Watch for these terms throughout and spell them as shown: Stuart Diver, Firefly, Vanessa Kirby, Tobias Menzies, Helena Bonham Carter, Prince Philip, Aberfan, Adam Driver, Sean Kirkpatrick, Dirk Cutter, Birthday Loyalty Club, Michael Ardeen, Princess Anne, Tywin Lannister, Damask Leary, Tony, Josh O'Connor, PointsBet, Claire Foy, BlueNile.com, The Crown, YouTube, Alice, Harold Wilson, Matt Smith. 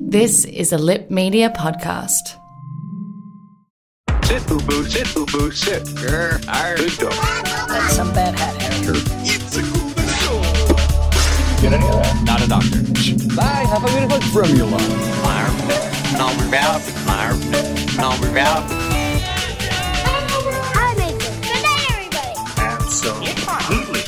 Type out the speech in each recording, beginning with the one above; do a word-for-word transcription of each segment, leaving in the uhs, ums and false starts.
This is a Lip Media podcast. Sit, boo-boo, sit, boo-boo, sit. Grr, arr, that's some bad hat hacker. It's a cool show. Get any of that? Not a doctor. Bye, have a beautiful formula. No, we're out. No, we're out. I make it. Good night, everybody. Absolutely.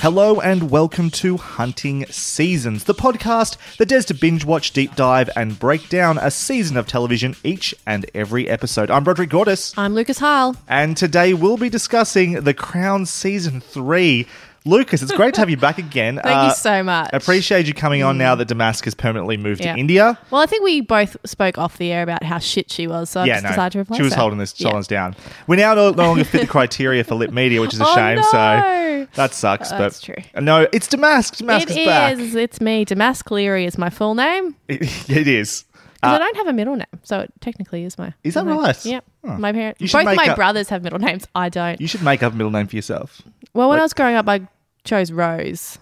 Hello and welcome to Hunting Seasons, the podcast that dares to binge watch, deep dive and break down a season of television each and every episode. I'm Broderick Gordis. I'm Lucas Heil. And today we'll be discussing The Crown Season three. Lucas, it's great to have you back again. Thank uh, you so much. I appreciate you coming on mm. now that Damask has permanently moved yeah. to India. Well, I think we both spoke off the air about how shit she was, so yeah, I just no, decided to replace her. She was her. holding this yeah. challenge down. We now no longer fit the criteria for Lip Media, which is a oh, shame, no. so that sucks. Oh, that's but true. No, it's Damask. Damask it is back. It is. It's me. Damask Leary is my full name. It, it is. Because uh, I don't have a middle name, so it technically is my... Is that name. Right? Yeah. Huh. My parents... Both my up, brothers have middle names. I don't. You should make up a middle name for yourself. Well, when like, I was growing up, I chose Rose.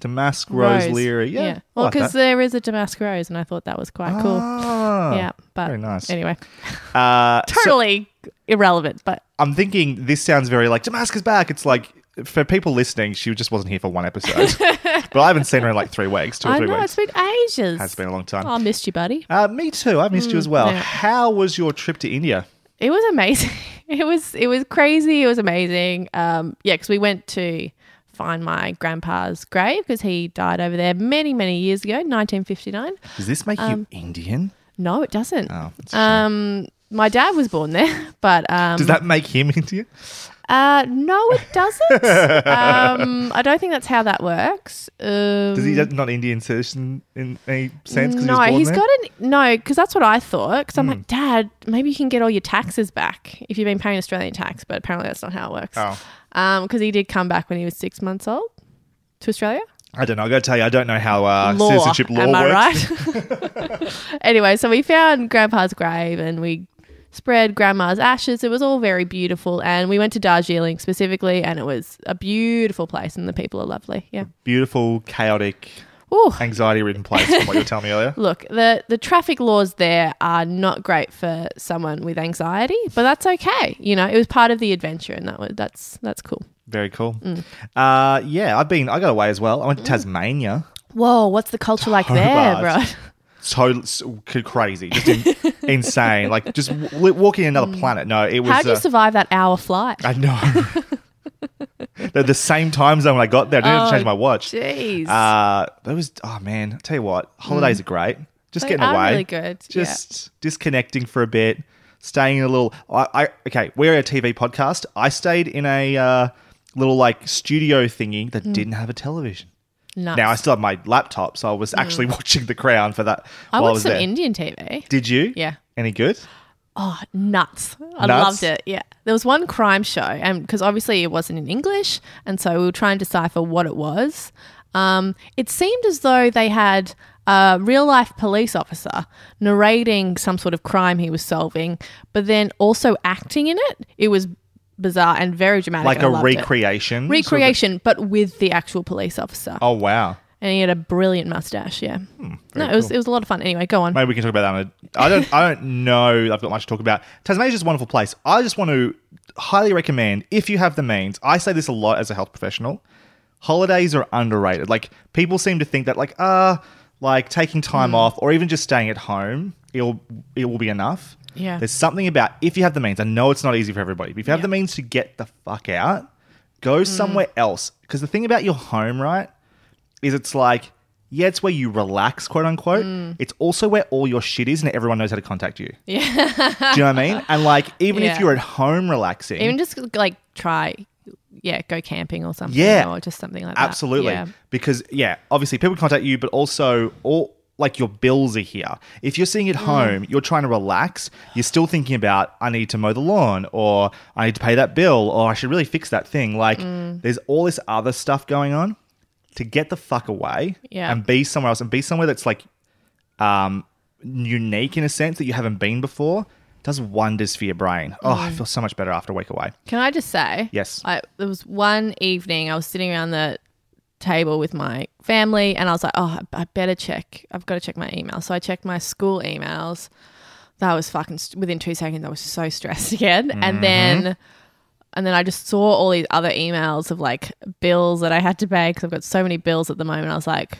Damask Rose, Rose. Leary. Yeah. yeah. Well, because like there is a Damask Rose, and I thought that was quite ah, cool. Yeah. But very nice. Anyway. Uh, totally so, irrelevant, but... I'm thinking this sounds very like, Damask is back. It's like... For people listening, she just wasn't here for one episode. But I haven't seen her in like three weeks, two or I three know, weeks. I know, it's been ages. Has been a long time. Oh, I missed you, buddy. Uh, me too. I missed mm, you as well. No. How was your trip to India? It was amazing. It was it was crazy. It was amazing. Um, yeah, because we went to find my grandpa's grave because he died over there many, many years ago, nineteen fifty-nine. Does this make um, you Indian? No, it doesn't. Oh, that's um, my dad was born there, but... Um, Does that make him Indian? Uh, no, it doesn't. um, I don't think that's how that works. Um, Does he not Indian citizen in any sense? No, he he's there? got an no because that's what I thought. Because I'm mm. like, Dad, maybe you can get all your taxes back if you've been paying Australian tax, but apparently that's not how it works. Oh, because um, he did come back when he was six months old to Australia. I don't know. I got to tell you, I don't know how uh, law, citizenship law am works. I right? Anyway, so we found Grandpa's grave and we. Spread grandma's ashes. It was all very beautiful. And we went to Darjeeling specifically and it was a beautiful place and the people are lovely. Yeah. A beautiful, chaotic, ooh. anxiety-ridden place from what you were telling me earlier. Look, the, the traffic laws there are not great for someone with anxiety, but that's okay. You know, it was part of the adventure and that was, that's that's cool. Very cool. Mm. Uh, yeah, I've been, I got away as well. I went to mm. Tasmania. Whoa, what's the culture so like there, bro? So, so crazy, just in, insane, like just w- walking another planet. No, it was. How did you uh, survive that hour flight? I know. the, the same time zone when I got there, I didn't oh, have to change my watch. Jeez. Uh, that was. Oh man, I tell you what, holidays mm. are great. Just they getting away, really good. Just yeah. disconnecting for a bit, staying in a little. I, I okay, we're a T V podcast. I stayed in a uh, little like studio thingy that mm. didn't have a television. Nuts. Now, I still have my laptop, so I was actually mm. watching The Crown for that I while I was there. I watched some Indian T V. Did you? Yeah. Any good? Oh, nuts. I nuts? loved it, yeah. There was one crime show, and because obviously it wasn't in English, and so we were trying to decipher what it was. Um, it seemed as though they had a real-life police officer narrating some sort of crime he was solving, but then also acting in it. It was bizarre and very dramatic. Like a recreation? It. Recreation, sort of? But with the actual police officer. Oh, wow. And he had a brilliant mustache, yeah. Hmm, no, it cool. was it was a lot of fun. Anyway, go on. Maybe we can talk about that. On a, I don't I don't know. I've got much to talk about. Tasmania's just a wonderful place. I just want to highly recommend, if you have the means, I say this a lot as a health professional, holidays are underrated. Like, people seem to think that, like, ah, uh, like taking time mm. off or even just staying at home, it'll it will be enough. Yeah. There's something about, if you have the means, I know it's not easy for everybody, but if you have yeah. the means to get the fuck out, go mm. somewhere else. Because the thing about your home, right, is it's like, yeah, it's where you relax, quote unquote. Mm. It's also where all your shit is and everyone knows how to contact you. Yeah. Do you know what I mean? And like, even yeah. if you're at home relaxing. Even just like try yeah, go camping or something, yeah, or just something like that. Absolutely. Yeah. Because, yeah, obviously people contact you, but also all like your bills are here. If you're sitting at mm. home, you're trying to relax, you're still thinking about, I need to mow the lawn, or I need to pay that bill, or I should really fix that thing. Like mm. there's all this other stuff going on. To get the fuck away yeah. and be somewhere else and be somewhere that's like um, unique in a sense that you haven't been before does wonders for your brain. Oh, mm. I feel so much better after a week away. Can I just say? Yes. I, there was one evening I was sitting around the table with my family and I was like, oh, I better check. I've got to check my email. So I checked my school emails. That was fucking – within two seconds I was so stressed again. Mm-hmm. And then – And then I just saw all these other emails of like bills that I had to pay because I've got so many bills at the moment. I was like,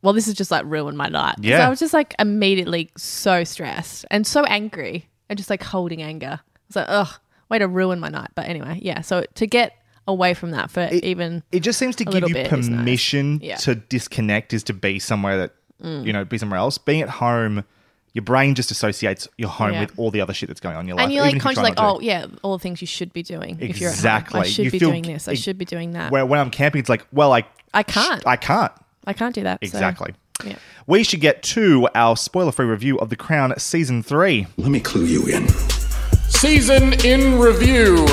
well, this has just like ruined my night. Yeah. So I was just like immediately so stressed and so angry and just like holding anger. I was like, ugh, way to ruin my night. But anyway, yeah. So to get away from that for it, even it just seems to give you bit, permission nice. yeah. to disconnect is to be somewhere that, mm. you know, be somewhere else. Being at home, your brain just associates your home yeah. with all the other shit that's going on in your life. And you're like conscious, you like, oh, yeah, all the things you should be doing exactly. if you're at home. I should you be doing this. I it, should be doing that. Where when I'm camping, it's like, well, I I can't. Sh- I can't. I can't do that. Exactly. So, yeah. We should get to our spoiler-free review of The Crown Season three. Let me clue you in. Season in review.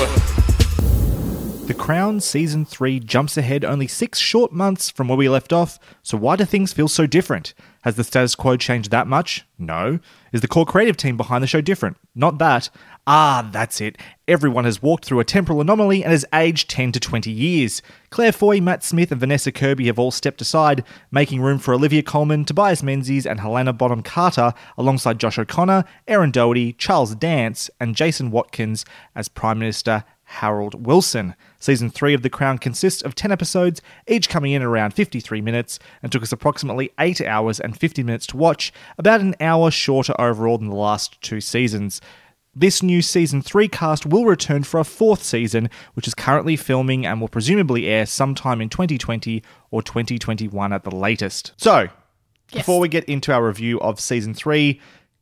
The Crown Season three jumps ahead only six short months from where we left off, so why do things feel so different? Has the status quo changed that much? No. Is the core creative team behind the show different? Not that. Ah, that's it. Everyone has walked through a temporal anomaly and has aged ten to twenty years. Claire Foy, Matt Smith and Vanessa Kirby have all stepped aside, making room for Olivia Colman, Tobias Menzies and Helena Bonham Carter, alongside Josh O'Connor, Erin Doherty, Charles Dance and Jason Watkins as Prime Minister Harold Wilson. Season three of The Crown consists of ten episodes, each coming in around fifty-three minutes, and took us approximately eight hours and fifty minutes to watch, about an hour shorter overall than the last two seasons. This new Season three cast will return for a fourth season, which is currently filming and will presumably air sometime in twenty twenty or twenty twenty-one at the latest. So, yes. Before we get into our review of Season three,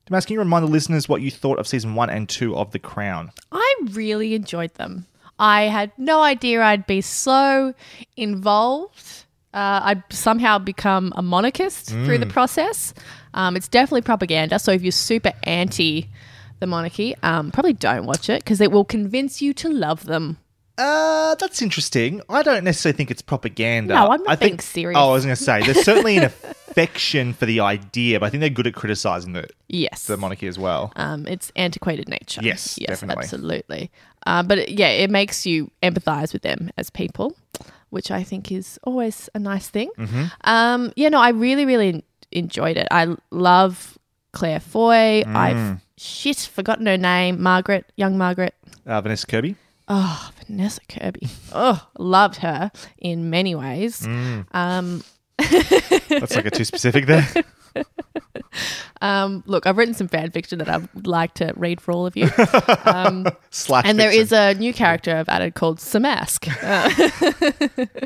Damask, can you remind the listeners what you thought of Season one and two of The Crown? I really enjoyed them. I had no idea I'd be so involved. Uh, I'd somehow become a monarchist mm. through the process. Um, it's definitely propaganda, so if you're super anti the monarchy, um, probably don't watch it because it will convince you to love them. Uh, that's interesting. I don't necessarily think it's propaganda. No, I'm not I being think, serious. Oh, I was going to say, there's certainly an affection for the idea, but I think they're good at criticising the, yes. the monarchy as well. Um, it's antiquated nature. Yes, yes definitely. Absolutely. Uh, but, it, yeah, it makes you empathise with them as people, which I think is always a nice thing. Mm-hmm. Um, yeah, no, I really, really enjoyed it. I love Claire Foy. Mm. I've, shit, forgotten her name. Margaret, young Margaret. Uh, Vanessa Kirby. Oh, Vanessa Kirby. Oh, loved her in many ways. Mm. Um, That's like a too specific there. um, look, I've written some fan fiction that I would like to read for all of you. Um, Slash and fiction. There is a new character I've added called Samask. Uh,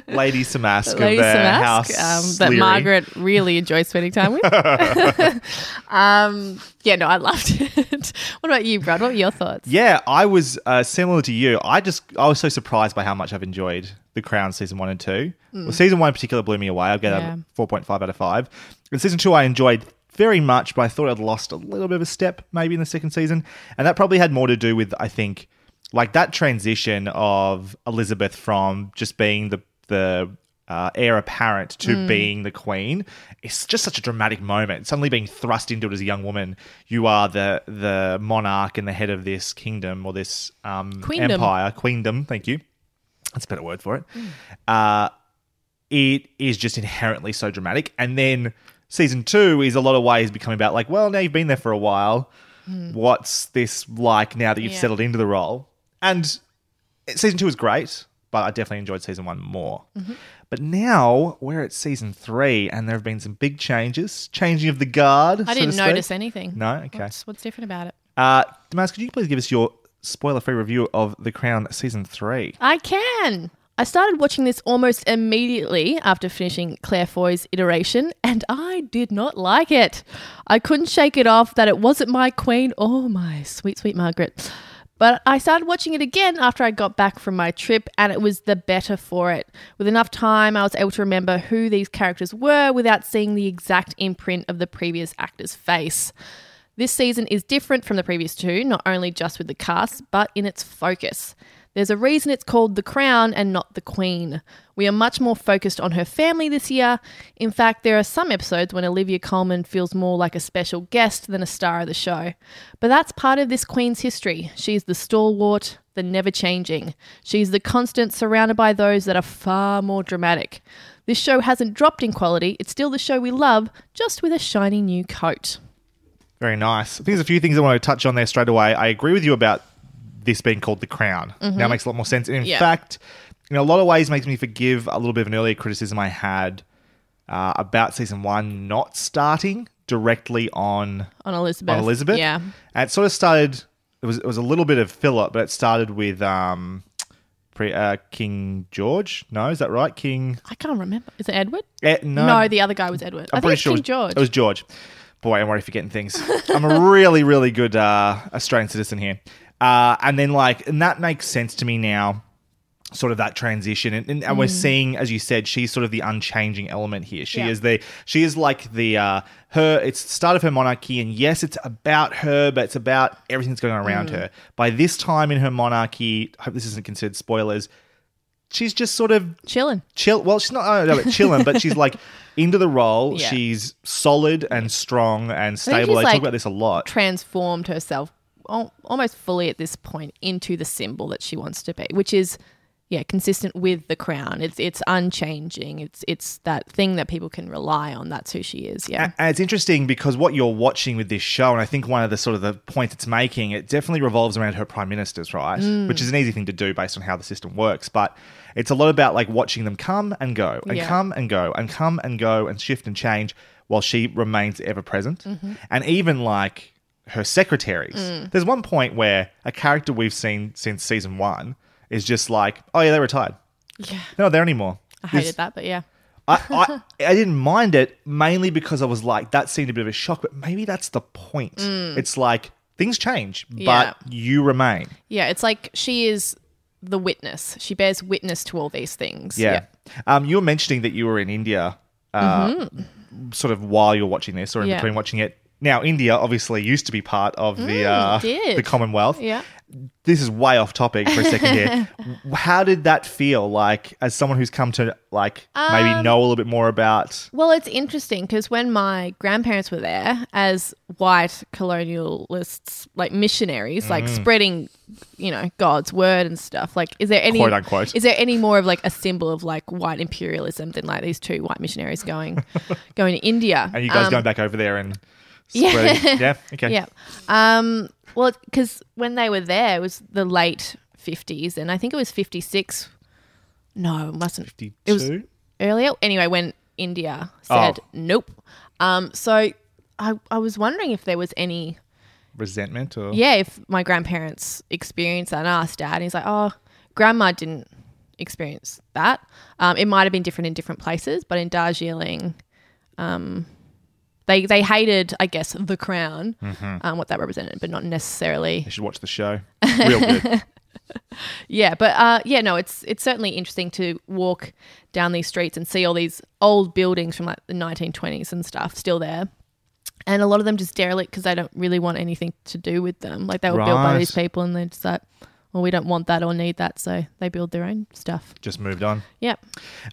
Lady Samask Lady of the Samask, house. Um, that Margaret really enjoys spending time with. um, yeah, no, I loved it. What about you, Brad? What were your thoughts? Yeah, I was uh, similar to you. I just I was so surprised by how much I've enjoyed The Crown Season one and two. Mm. Well, Season one in particular blew me away. I'll get yeah. a four point five out of five. And Season two I enjoyed very much, but I thought I'd lost a little bit of a step maybe in the second season. And that probably had more to do with, I think, like that transition of Elizabeth from just being the the uh, heir apparent to mm. being the queen. It's just such a dramatic moment. Suddenly being thrust into it as a young woman. You are the the monarch and the head of this kingdom or this um, queendom. empire. Queendom, thank you. That's a better word for it. Mm. Uh, it is just inherently so dramatic. And then season two is a lot of ways becoming about like, well, now you've been there for a while. Mm. What's this like now that you've yeah. settled into the role? And season two is great, but I definitely enjoyed season one more. Mm-hmm. But now we're at season three and there have been some big changes, changing of the guard. I so didn't notice speak. anything. No? Okay. What's, what's different about it? Uh, Damask, could you please give us your spoiler-free review of The Crown Season three. I can. I started watching this almost immediately after finishing Claire Foy's iteration, and I did not like it. I couldn't shake it off that it wasn't my queen or my sweet, sweet Margaret. But I started watching it again after I got back from my trip, and it was the better for it. With enough time, I was able to remember who these characters were without seeing the exact imprint of the previous actor's face. This season is different from the previous two, not only just with the cast, but in its focus. There's a reason it's called The Crown and not The Queen. We are much more focused on her family this year. In fact, there are some episodes when Olivia Colman feels more like a special guest than a star of the show. But that's part of this Queen's history. She's the stalwart, the never-changing. She's the constant, surrounded by those that are far more dramatic. This show hasn't dropped in quality. It's still the show we love, just with a shiny new coat. Very nice. I think there's a few things I want to touch on there straight away. I agree with you about this being called The Crown. Mm-hmm. Now it makes a lot more sense. And in yeah. fact, in a lot of ways, makes me forgive a little bit of an earlier criticism I had uh, about season one not starting directly on, on Elizabeth. On Elizabeth. Yeah. And it sort of started, it was it was a little bit of filler, but it started with um, pre, uh, King George. No, is that right? King... I can't remember. Is it Edward? Eh, no. No, the other guy was Edward. I'm I think pretty sure King it was, George. It was George. Boy, I'm already forgetting things. I'm a really, really good uh, Australian citizen here. Uh, and then, like, and that makes sense to me now, sort of that transition. And, and mm. we're seeing, as you said, she's sort of the unchanging element here. She yeah. is the, she is like the, uh, her, it's the start of her monarchy. And yes, it's about her, but it's about everything that's going on around mm. her. By this time in her monarchy, I hope this isn't considered spoilers, she's just sort of chilling. Chill. Well, she's not oh, no, but chilling, but she's like into the role. Yeah. She's solid and strong and stable. I, I like, talk about this a lot. Transformed herself almost fully at this point into the symbol that she wants to be, which is, yeah, consistent with the crown. It's it's unchanging. It's it's that thing that people can rely on. That's who she is, yeah. And it's interesting because what you're watching with this show, and I think one of the sort of the points it's making, it definitely revolves around her prime ministers, right? Mm. Which is an easy thing to do based on how the system works. But it's a lot about like watching them come and go and yeah. come and go and come and go and shift and change while she remains ever present. Mm-hmm. And even like... her secretaries. Mm. There's one point where a character we've seen since season one is just like, oh, yeah, they retired. Yeah. They're not there anymore. I hated it's, that, but yeah. I, I, I didn't mind it mainly because I was like, that seemed a bit of a shock, but maybe that's the point. Mm. It's like things change, but yeah. you remain. Yeah, it's like she is the witness. She bears witness to all these things. Yeah. yeah. Um, you were mentioning that you were in India uh, mm-hmm. sort of while you're watching this or in yeah. between watching it. Now, India obviously used to be part of the mm, uh, the Commonwealth. Yeah. This is way off topic for a second here. How did that feel, like, as someone who's come to, like, um, maybe know a little bit more about? Well, it's interesting because when my grandparents were there as white colonialists, like missionaries, mm. like spreading, you know, God's word and stuff, like, is there any, quote unquote, is there any more of like a symbol of like white imperialism than like these two white missionaries going, going to India? And you guys um, going back over there and... Spreading. Yeah. yeah. Okay. Yeah. Um, well, because when they were there, it was the late fifties, and I think it was fifty-six. No, it mustn't. fifty-two? It was earlier. Anyway, when India said oh. nope. Um, so I, I was wondering if there was any resentment or. Yeah, if my grandparents experienced that, and I asked Dad, and he's like, oh, Grandma didn't experience that. Um, it might have been different in different places, but in Darjeeling, um, They they hated, I guess, the crown, mm-hmm. um, what that represented, but not necessarily. You should watch the show. Real good. yeah, but uh, yeah, no, it's it's certainly interesting to walk down these streets and see all these old buildings from like the nineteen twenties and stuff still there. And a lot of them just derelict because they don't really want anything to do with them. Like they were right. built by these people and they're just like, well, we don't want that or need that, so they build their own stuff. Just moved on. Yep.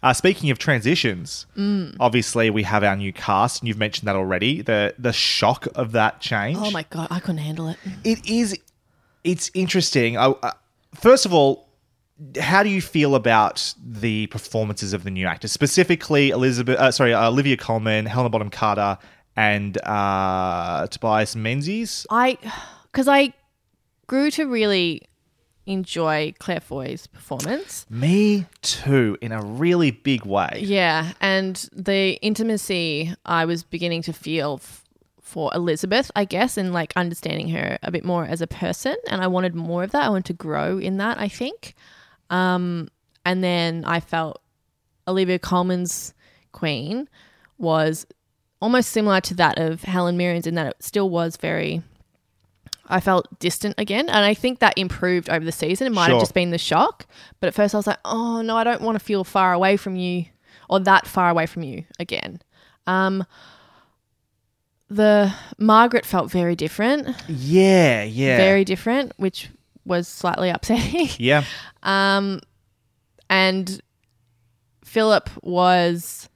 Uh, speaking of transitions, mm. obviously we have our new cast, and you've mentioned that already. The the shock of that change. Oh my God, I couldn't handle it. It is, it's interesting. I, uh, first of all, how do you feel about the performances of the new actors, specifically Elizabeth? Uh, sorry, uh, Olivia Colman, Helena Bonham Carter, and uh, Tobias Menzies? I, because I grew to really enjoy Claire Foy's performance. Me too, in a really big way. Yeah, and the intimacy I was beginning to feel f- for Elizabeth, I guess, and like understanding her a bit more as a person, and I wanted more of that. I wanted to grow in that, I think. Um, and then I felt Olivia Colman's Queen was almost similar to that of Helen Mirren's in that it still was very I felt distant again, and I think that improved over the season. It might sure. have just been the shock, but at first I was like, oh, no, I don't want to feel far away from you or that far away from you again. Um, the Margaret felt very different. Yeah, yeah. Very different, which was slightly upsetting. Yeah. Um, and Philip was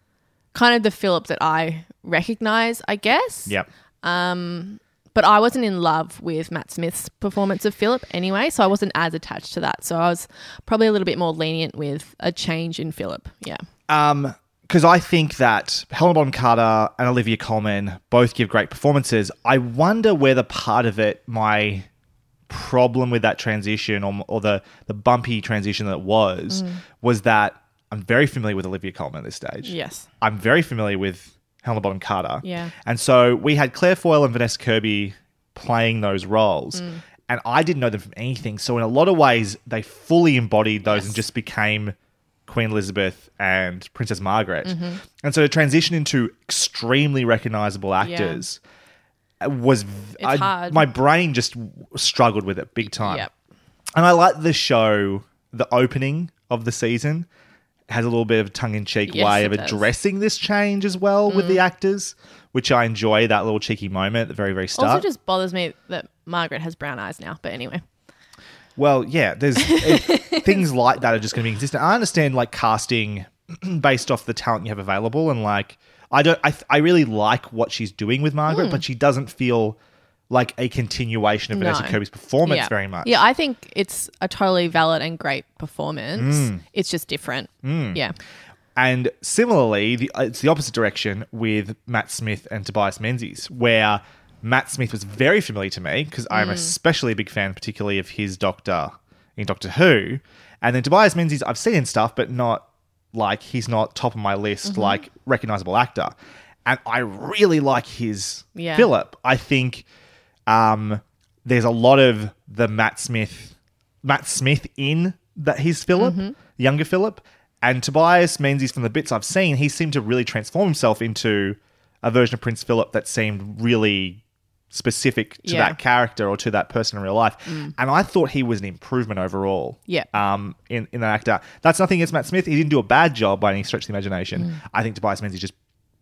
kind of the Philip that I recognise, I guess. Yep. Um, but I wasn't in love with Matt Smith's performance of Philip anyway, so I wasn't as attached to that. So I was probably a little bit more lenient with a change in Philip, yeah. Um, because I think that Helena Bonham Carter and Olivia Colman both give great performances. I wonder whether part of it, my problem with that transition or, or the, the bumpy transition that it was, mm. was that I'm very familiar with Olivia Colman at this stage. Yes. I'm very familiar with Helena Bonham Carter. Yeah. And so we had Claire Foy and Vanessa Kirby playing those roles, mm. and I didn't know them from anything. So in a lot of ways, they fully embodied those yes. and just became Queen Elizabeth and Princess Margaret. Mm-hmm. And so to transition into extremely recognisable actors yeah. was I, hard. My brain just struggled with it big time. Yep. And I like the show, the opening of the season has a little bit of a tongue-in-cheek yes, way of addressing does. This change as well mm. with the actors, which I enjoy that little cheeky moment at the very, very start. Also just bothers me that Margaret has brown eyes now, but anyway. Well, yeah, there's it, things like that are just going to be consistent. I understand like casting based off the talent you have available, and like I don't, I, I really like what she's doing with Margaret, mm. but she doesn't feel like a continuation of no. Vanessa Kirby's performance yeah. very much. Yeah, I think it's a totally valid and great performance. Mm. It's just different. Mm. Yeah. And similarly, the, it's the opposite direction with Matt Smith and Tobias Menzies, where Matt Smith was very familiar to me because I'm mm. especially a big fan, particularly of his Doctor in Doctor Who. And then Tobias Menzies I've seen in stuff, but not like he's not top of my list, mm-hmm. like recognisable actor. And I really like his yeah. Philip. I think... Um, there's a lot of the Matt Smith, Matt Smith in that his Philip, mm-hmm. younger Philip, and Tobias Menzies from the bits I've seen, he seemed to really transform himself into a version of Prince Philip that seemed really specific to yeah. that character or to that person in real life. Mm. And I thought he was an improvement overall. Yeah. Um, in, in that actor. That's nothing against Matt Smith. He didn't do a bad job by any stretch of the imagination. Mm. I think Tobias Menzies just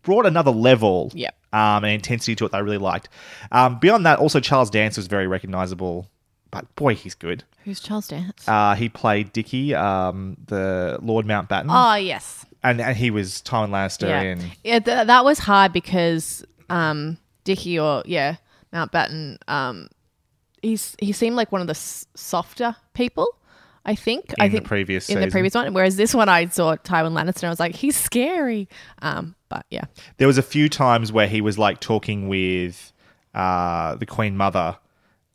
brought another level yep. um, and intensity to it that I really liked. Um, beyond that, also Charles Dance was very recognisable, but boy, he's good. Who's Charles Dance? Uh, he played Dickie, um, the Lord Mountbatten. Oh, yes. And, and he was Tywin Lannister. Yeah, in- yeah th- that was hard because um, Dickie or, yeah, Mountbatten, um, he's, he seemed like one of the s- softer people. I think in I think the previous in season. The previous one, whereas this one I saw Tywin Lannister and I was like, he's scary. Um, but yeah, there was a few times where he was like talking with uh, the Queen Mother,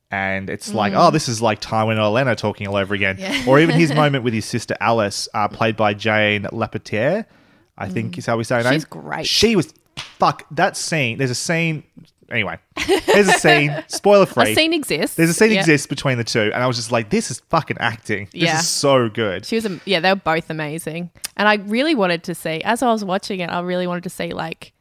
and it's mm. like, oh, this is like Tywin or Lena talking all over again, yeah. or even his moment with his sister Alice, uh, played by Jane Lapatier, I mm. think is how we say her name. She's great. She was fuck that scene. There's a scene. Anyway, there's a scene, spoiler free. A scene exists. There's a scene yeah. exists between the two. And I was just like, this is fucking acting. This yeah. is so good. She was, a, yeah, they were both amazing. And I really wanted to see, as I was watching it, I really wanted to see like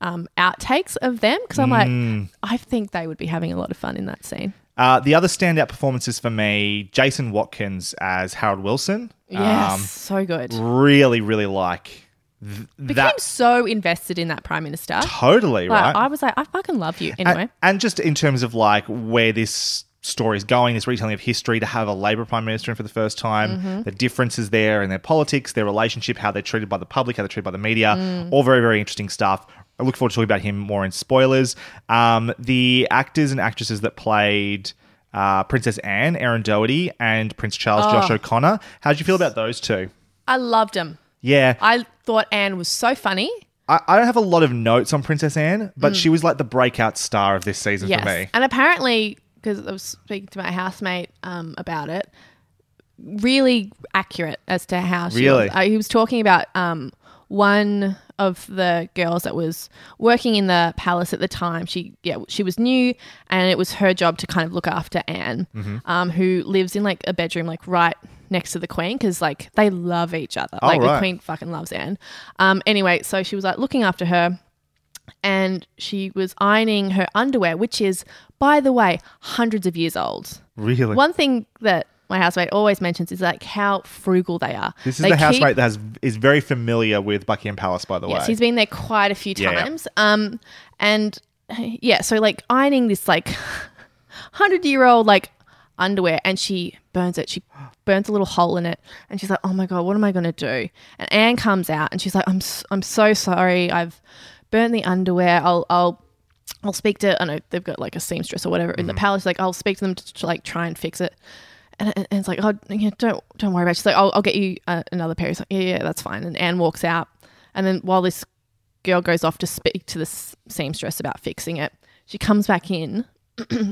um, outtakes of them. Because I'm mm. like, I think they would be having a lot of fun in that scene. Uh, the other standout performances for me, Jason Watkins as Harold Wilson. Yes, um, so good. Really, really like Th- became that, so invested in that Prime Minister. Totally, like, right? I was like, I fucking love you. Anyway. And, and just in terms of like where this story is going, this retelling of history, to have a Labour Prime Minister in for the first time, mm-hmm. the differences there in their politics, their relationship, how they're treated by the public, how they're treated by the media, mm. all very, very interesting stuff. I look forward to talking about him more in spoilers. Um, the actors and actresses that played uh, Princess Anne, Erin Doherty, and Prince Charles, oh. Josh O'Connor. How did you feel about those two? I loved them. Yeah. I thought Anne was so funny. I, I don't have a lot of notes on Princess Anne, but mm. she was like the breakout star of this season yes. for me. And apparently, because I was speaking to my housemate um, about it, really accurate as to how she really? was. Uh, he was talking about um, one of the girls that was working in the palace at the time. She yeah, she was new, and it was her job to kind of look after Anne, mm-hmm. um, who lives in like a bedroom like right next to the Queen, because like they love each other. Oh, like right. The Queen fucking loves Anne. Um, anyway, so she was like looking after her, and she was ironing her underwear, which is, by the way, hundreds of years old. Really? One thing that my housemate always mentions is like how frugal they are. This is they the housemate keep... that has, is very familiar with Buckingham Palace, by the yes, way. Yes, he's been there quite a few times. Yeah, yeah. Um, and yeah, so like ironing this like hundred-year-old like underwear, and she burns it. She burns a little hole in it, and she's like, "Oh my god, what am I going to do?" And Anne comes out, and she's like, "I'm I'm so sorry. I've burnt the underwear. I'll I'll." I'll speak to, I know they've got like a seamstress or whatever mm-hmm. in the palace. Like, I'll speak to them to, to like try and fix it. And, and it's like, oh, yeah, don't don't worry about it. She's like, I'll, I'll get you uh, another pair. He's like, yeah, yeah, that's fine. And Anne walks out. And then while this girl goes off to speak to this seamstress about fixing it, she comes back in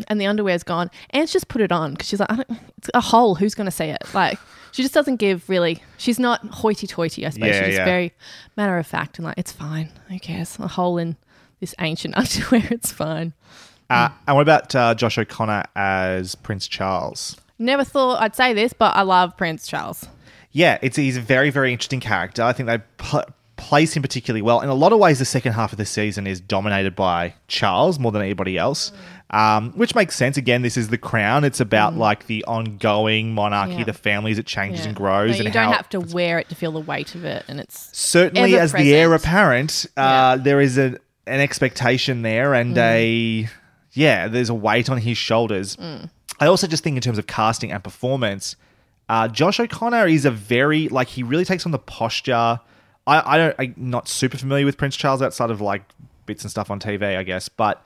and the underwear's gone. Anne's just put it on because she's like, I don't, it's a hole. Who's going to see it? Like, she just doesn't give really, she's not hoity-toity, I suppose. Yeah, she's yeah. very matter of fact and like, it's fine. Who cares? A hole in this ancient underwear, it's fine. Uh, and what about uh, Josh O'Connor as Prince Charles? Never thought I'd say this, but I love Prince Charles. Yeah, it's he's a very, very interesting character. I think they pl- place him particularly well. In a lot of ways, the second half of the season is dominated by Charles more than anybody else, mm. um, which makes sense. Again, this is The Crown. It's about mm. like the ongoing monarchy, yeah. the families, it changes yeah. and grows. No, you and don't how have to wear it to feel the weight of it. And it's certainly as present. The heir apparent, uh, yeah. there is a... an expectation there and mm. a, yeah, there's a weight on his shoulders. Mm. I also just think in terms of casting and performance, uh, Josh O'Connor is a very, like, he really takes on the posture. I, I don't, I'm not super familiar with Prince Charles outside of, like, bits and stuff on T V, I guess, but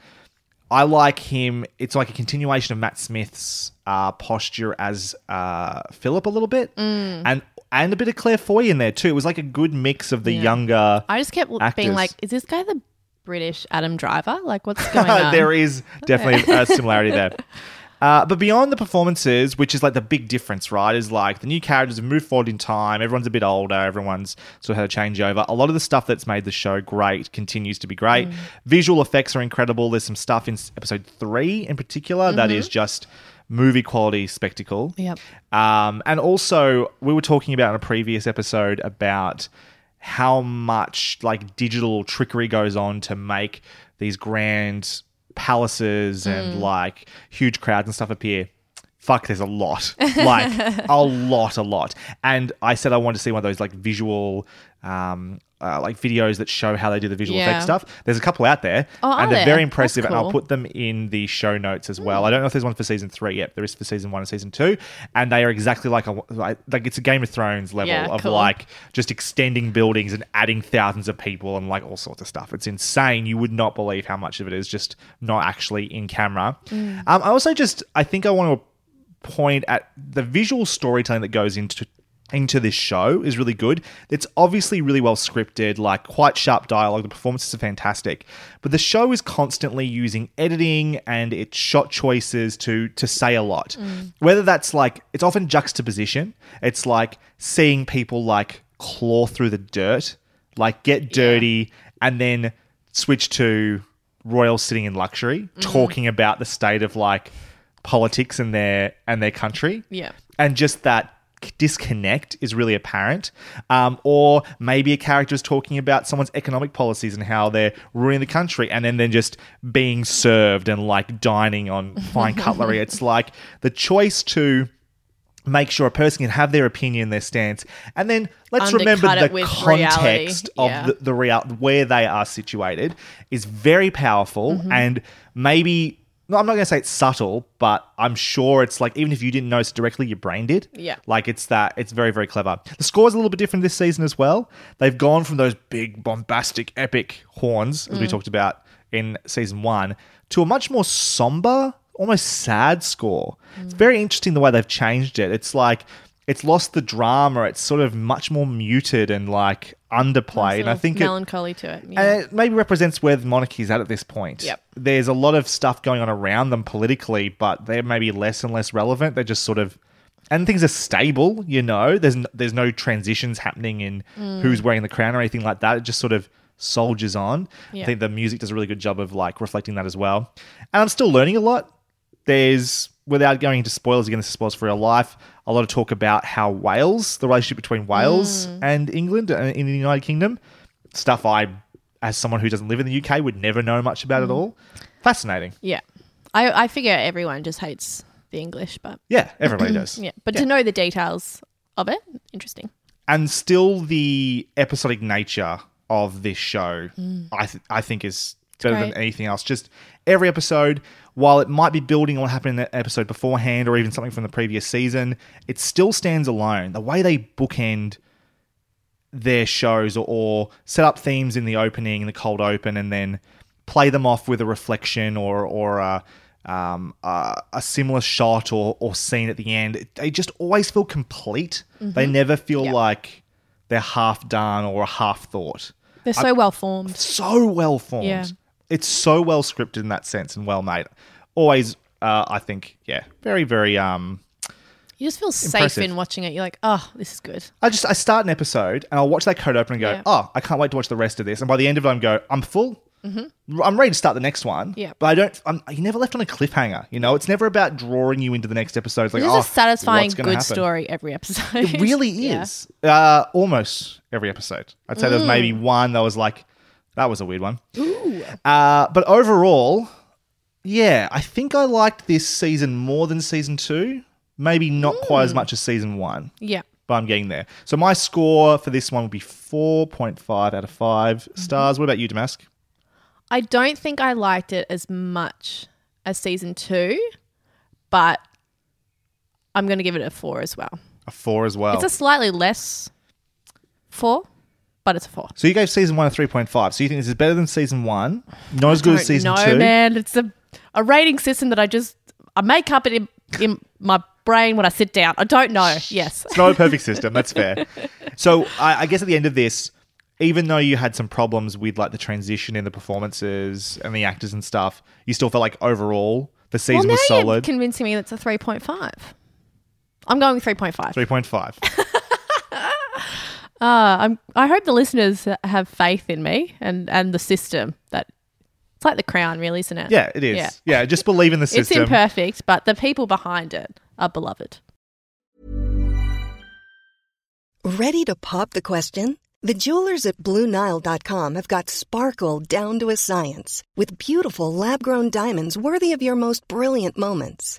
I like him. It's like a continuation of Matt Smith's uh, posture as uh, Philip a little bit mm. and and a bit of Claire Foy in there too. It was like a good mix of the yeah. younger I just kept actors. Being like, is this guy the British Adam Driver? Like, what's going on? There is definitely a similarity there. Uh, but beyond the performances, which is like the big difference, right, is like the new characters have moved forward in time. Everyone's a bit older. Everyone's sort of had a changeover. A lot of the stuff that's made the show great continues to be great. Mm. Visual effects are incredible. There's some stuff in episode three in particular mm-hmm. that is just movie quality spectacle. Yep. Um, and also, we were talking about in a previous episode about how much like digital trickery goes on to make these grand palaces mm. and like huge crowds and stuff appear. Fuck, there's a lot. Like a lot, a lot. And I said I wanted to see one of those like visual um, uh, like videos that show how they do the visual yeah. effect stuff. There's a couple out there oh, and they're there? Very impressive cool. and I'll put them in the show notes as well. Mm. I don't know if there's one for season three yet. There is for season one and season two and they are exactly like a, like, like it's a Game of Thrones level yeah, of cool. like just extending buildings and adding thousands of people and like all sorts of stuff. It's insane. You would not believe how much of it is just not actually in camera. Mm. Um, I also just, I think I want to point at the visual storytelling that goes into into this show is really good. It's obviously really well scripted, like quite sharp dialogue. The performances are fantastic. But the show is constantly using editing and its shot choices to to say a lot. Mm. Whether that's like, it's often juxtaposition. It's like seeing people like claw through the dirt, like get dirty yeah. and then switch to royals sitting in luxury, mm. talking about the state of like politics in their and their country. Yeah. And just that disconnect is really apparent, um, or maybe a character is talking about someone's economic policies and how they're ruining the country and then then just being served and like dining on fine cutlery. It's like the choice to make sure a person can have their opinion, their stance, and then let's undercut remember the context reality. Of yeah. the, the real where they are situated is very powerful mm-hmm. and maybe no, I'm not going to say it's subtle, but I'm sure it's like, even if you didn't notice directly, your brain did. Yeah. Like it's that, it's very, very clever. The score's a little bit different this season as well. They've gone from those big, bombastic, epic horns, as mm. we talked about in season one, to a much more somber, almost sad score. Mm. It's very interesting the way they've changed it. It's like, it's lost the drama. It's sort of much more muted and like underplayed. And I think melancholy it, to it. Yeah. And it maybe represents where the monarchy's at at this point. Yep. There's a lot of stuff going on around them politically, but they're maybe less and less relevant. They're just sort of, and things are stable. You know, there's no, there's no transitions happening in mm. who's wearing the crown or anything like that. It just sort of soldiers on. Yep. I think the music does a really good job of like reflecting that as well. And I'm still learning a lot. There's, without going into spoilers, again, this is spoilers for real life, a lot of talk about how Wales, the relationship between Wales mm. and England and in the United Kingdom, stuff I as someone who doesn't live in the U K, would never know much about mm. at all. Fascinating. Yeah. I, I figure everyone just hates the English, but... Yeah, everybody does. Yeah, but yeah. to know the details of it, interesting. And still the episodic nature of this show, mm. I th- I think is better Great. than anything else. Just every episode, while it might be building on what happened in the episode beforehand or even something from the previous season, it still stands alone. The way they bookend their shows or, or set up themes in the opening, in the cold open, and then play them off with a reflection or or a... Um, uh, a similar shot or, or scene at the end. It, they just always feel complete. Mm-hmm. They never feel yep. like they're half done or half thought. They're so I, well formed. So well formed. Yeah. It's so well scripted in that sense and well made. Always, uh, I think, yeah, very, very um. You just feel impressive. Safe in watching it. You're like, oh, this is good. I just I start an episode and I'll watch that code open and go, yeah. oh, I can't wait to watch the rest of this. And by the end of it, I'm go, I'm full. Mm-hmm. I'm ready to start the next one. Yeah, but I don't. I'm, you're never left on a cliffhanger. You know, it's never about drawing you into the next episode. It's like this oh, is a satisfying good happen? story every episode. It really is. Yeah. Uh, almost every episode. I'd say mm. there was maybe one that was like that was a weird one. Ooh. Uh, but overall, yeah, I think I liked this season more than season two. Maybe not mm. quite as much as season one. Yeah. But I'm getting there. So my score for this one would be four point five out of five mm-hmm. stars. What about you, Damask? I don't think I liked it as much as season two, but I'm going to give it a four as well. A four as well. It's a slightly less four, but it's a four. So you gave season one a three point five. So you think this is better than season one, not as good as season know, two? No, man. It's a, a rating system that I just – I make up it in, in my brain when I sit down. I don't know. Yes. It's not a perfect system. That's fair. So I, I guess at the end of this – even though you had some problems with like the transition in the performances and the actors and stuff, you still felt like overall the season well, now was solid. You're convincing me that's a three point five. I'm going with three point five. three point five. uh, I'm, I hope the listeners have faith in me and, and the system. That it's like The Crown, really, isn't it? Yeah, it is. Yeah, yeah, just believe in the system. It's imperfect, but the people behind it are beloved. Ready to pop the question? The jewelers at Blue Nile dot com have got sparkle down to a science with beautiful lab-grown diamonds worthy of your most brilliant moments.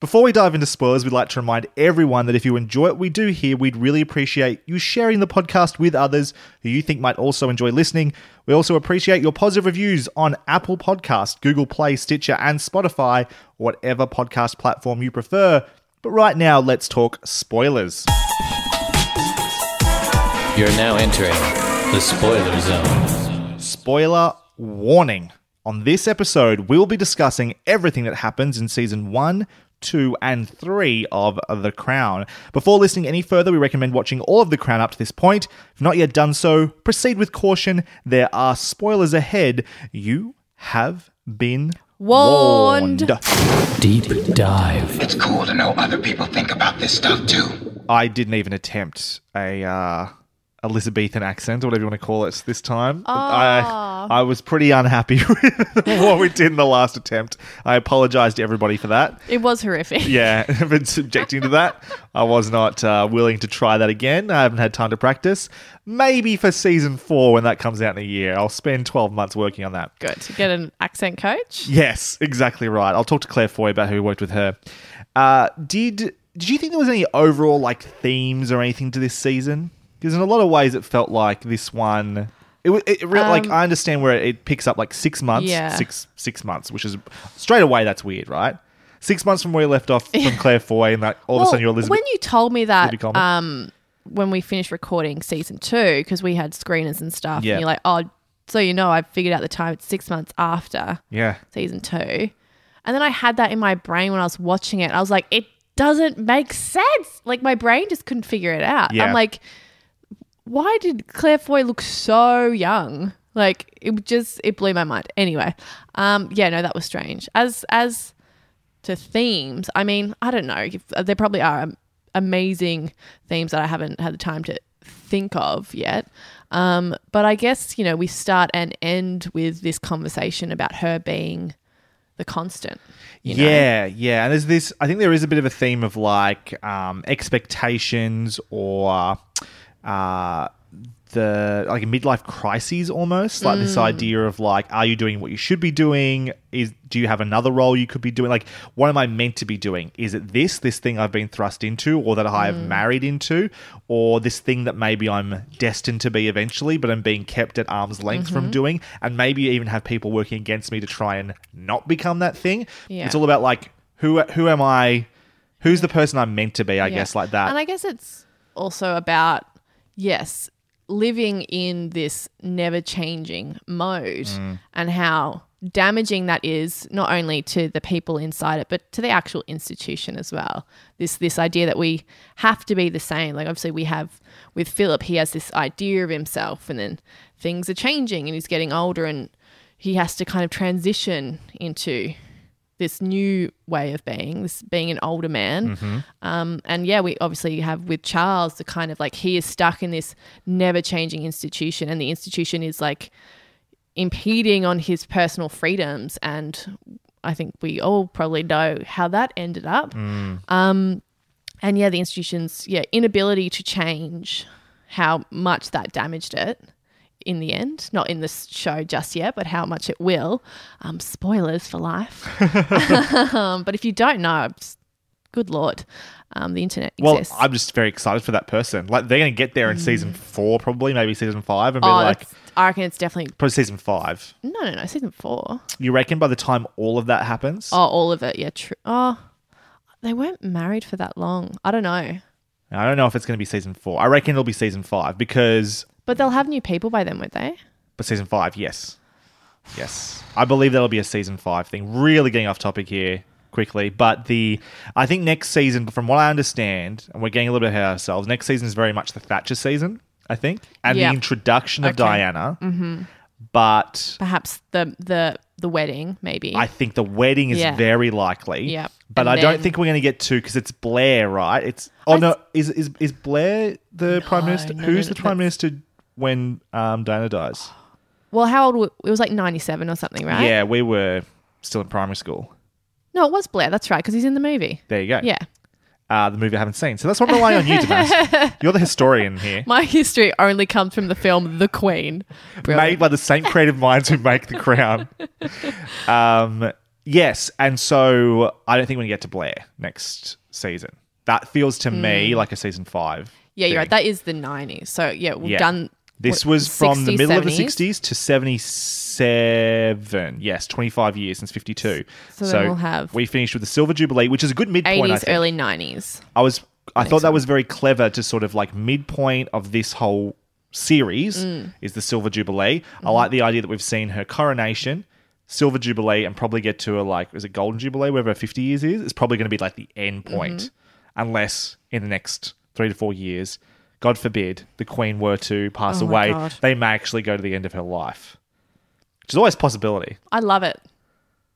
Before we dive into spoilers, we'd like to remind everyone that if you enjoy what we do here, we'd really appreciate you sharing the podcast with others who you think might also enjoy listening. We also appreciate your positive reviews on Apple Podcasts, Google Play, Stitcher, and Spotify, whatever podcast platform you prefer. But right now, let's talk spoilers. You're now entering The Spoiler Zone. Spoiler warning. On this episode, we'll be discussing everything that happens in Season one, two, and three of The Crown. Before listening any further, we recommend watching all of The Crown up to this point. If not yet done so, proceed with caution. There are spoilers ahead. You have been warned. Deep dive. It's cool to know other people think about this stuff too. I didn't even attempt a uh, Elizabethan accent or whatever you want to call it this time. Oh. I I was pretty unhappy with what we did in the last attempt. I apologise to everybody for that. It was horrific. Yeah, I've been subjecting to that. I was not uh, willing to try that again. I haven't had time to practice. Maybe for season four, when that comes out in a year, I'll spend twelve months working on that. Good. To get an accent coach? Yes, exactly right. I'll talk to Claire Foy about who worked with her. Uh, did Did you think there was any overall like themes or anything to this season? Because in a lot of ways, it felt like this one. It was it, it, um, like I understand where it, it picks up like six months, yeah. six six months, which is straight away. That's weird, right? Six months from where you left off from Claire Foy, and like all well, of a sudden you're Elizabeth. When you told me that, um, when we finished recording season two, because we had screeners and stuff, yeah. and you're like, oh, so you know, I figured out the time. It's six months after, yeah, season two, and then I had that in my brain when I was watching it. I was like, it doesn't make sense. Like my brain just couldn't figure it out. Yeah. I'm like, why did Claire Foy look so young? Like it just it blew my mind. Anyway, um, yeah, no, that was strange. As as to themes, I mean, I don't know. There probably are amazing themes that I haven't had the time to think of yet. Um, but I guess you know we start and end with this conversation about her being the constant. You know? Yeah, yeah, and there's this. I think there is a bit of a theme of like um, expectations or. Uh, the like midlife crises almost, like mm. this idea of like, are you doing what you should be doing? Is do you have another role you could be doing? Like, what am I meant to be doing? Is it this this thing I've been thrust into, or that I have mm. married into, or this thing that maybe I'm destined to be eventually, but I'm being kept at arm's length mm-hmm. from doing, and maybe even have people working against me to try and not become that thing. Yeah. It's all about like who who am I? Who's the person I'm meant to be? I yeah. guess like that. And I guess it's also about. Yes, living in this never-changing mode mm. and how damaging that is not only to the people inside it but to the actual institution as well. This this idea that we have to be the same. Like obviously we have with Philip, he has this idea of himself and then things are changing and he's getting older and he has to kind of transition into this new way of being, this being an older man. Mm-hmm. Um, and, yeah, we obviously have with Charles the kind of like he is stuck in this never-changing institution and the institution is like impeding on his personal freedoms and I think we all probably know how that ended up. Mm. Um, and, yeah, the institution's yeah inability to change how much that damaged it. In the end, not in this show just yet, but how much it will. Um, spoilers for life. um, but if you don't know, good Lord, um, the internet exists. Well, I'm just very excited for that person. Like they're going to get there in mm. season four probably, maybe season five and be oh, like... I reckon it's definitely... Probably season five. No, no, no, season four. You reckon by the time all of that happens? Oh, all of it, yeah, true. Oh, they weren't married for that long. I don't know. I don't know if it's going to be season four. I reckon it'll be season five because... But they'll have new people by then, won't they? But season five, yes. Yes. I believe that'll be a season five thing. Really getting off topic here quickly. But the I think next season, from what I understand, and we're getting a little bit ahead of ourselves, next season is very much the Thatcher season, I think, and yep. the introduction of okay. Diana. Mm-hmm. But... Perhaps the, the, the wedding, maybe. I think the wedding is yeah. very likely. Yeah. But and I then... don't think we're going to get to, because it's Blair, right? It's Oh, I... no. Is, is is Blair the no, Prime Minister? No, Who's no, the that's... Prime Minister... When um, Diana dies. Well, how old were we? It was like ninety-seven or something, right? Yeah, we were still in primary school. No, it was Blair. That's right, because he's in the movie. There you go. Yeah. Uh, the movie I haven't seen. So that's what I'm relying on you, Damask. You're the historian here. My history only comes from the film The Queen. Brilliant. Made by the same creative minds who make The Crown. um, yes, and so I don't think we're going to get to Blair next season. That feels to mm. me like a season five. Yeah, thing. You're right. That is the nineties. So, yeah, we've yeah. done... This what, was from sixties, the middle seventies? Of the sixties to seventy-seven. Yes, twenty-five years since fifty-two. So, so then we'll have... We finished with the Silver Jubilee, which is a good midpoint, eighties, early nineties. I was, I thought that was very clever to sort of like midpoint of this whole series mm. is the Silver Jubilee. Mm-hmm. I like the idea that we've seen her coronation, Silver Jubilee, and probably get to a, like, is it Golden Jubilee, wherever her fifty years is? It's probably going to be like the end point, mm-hmm. unless in the next three to four years, God forbid, the Queen were to pass oh away. God. They may actually go to the end of her life, which is always a possibility. I love it.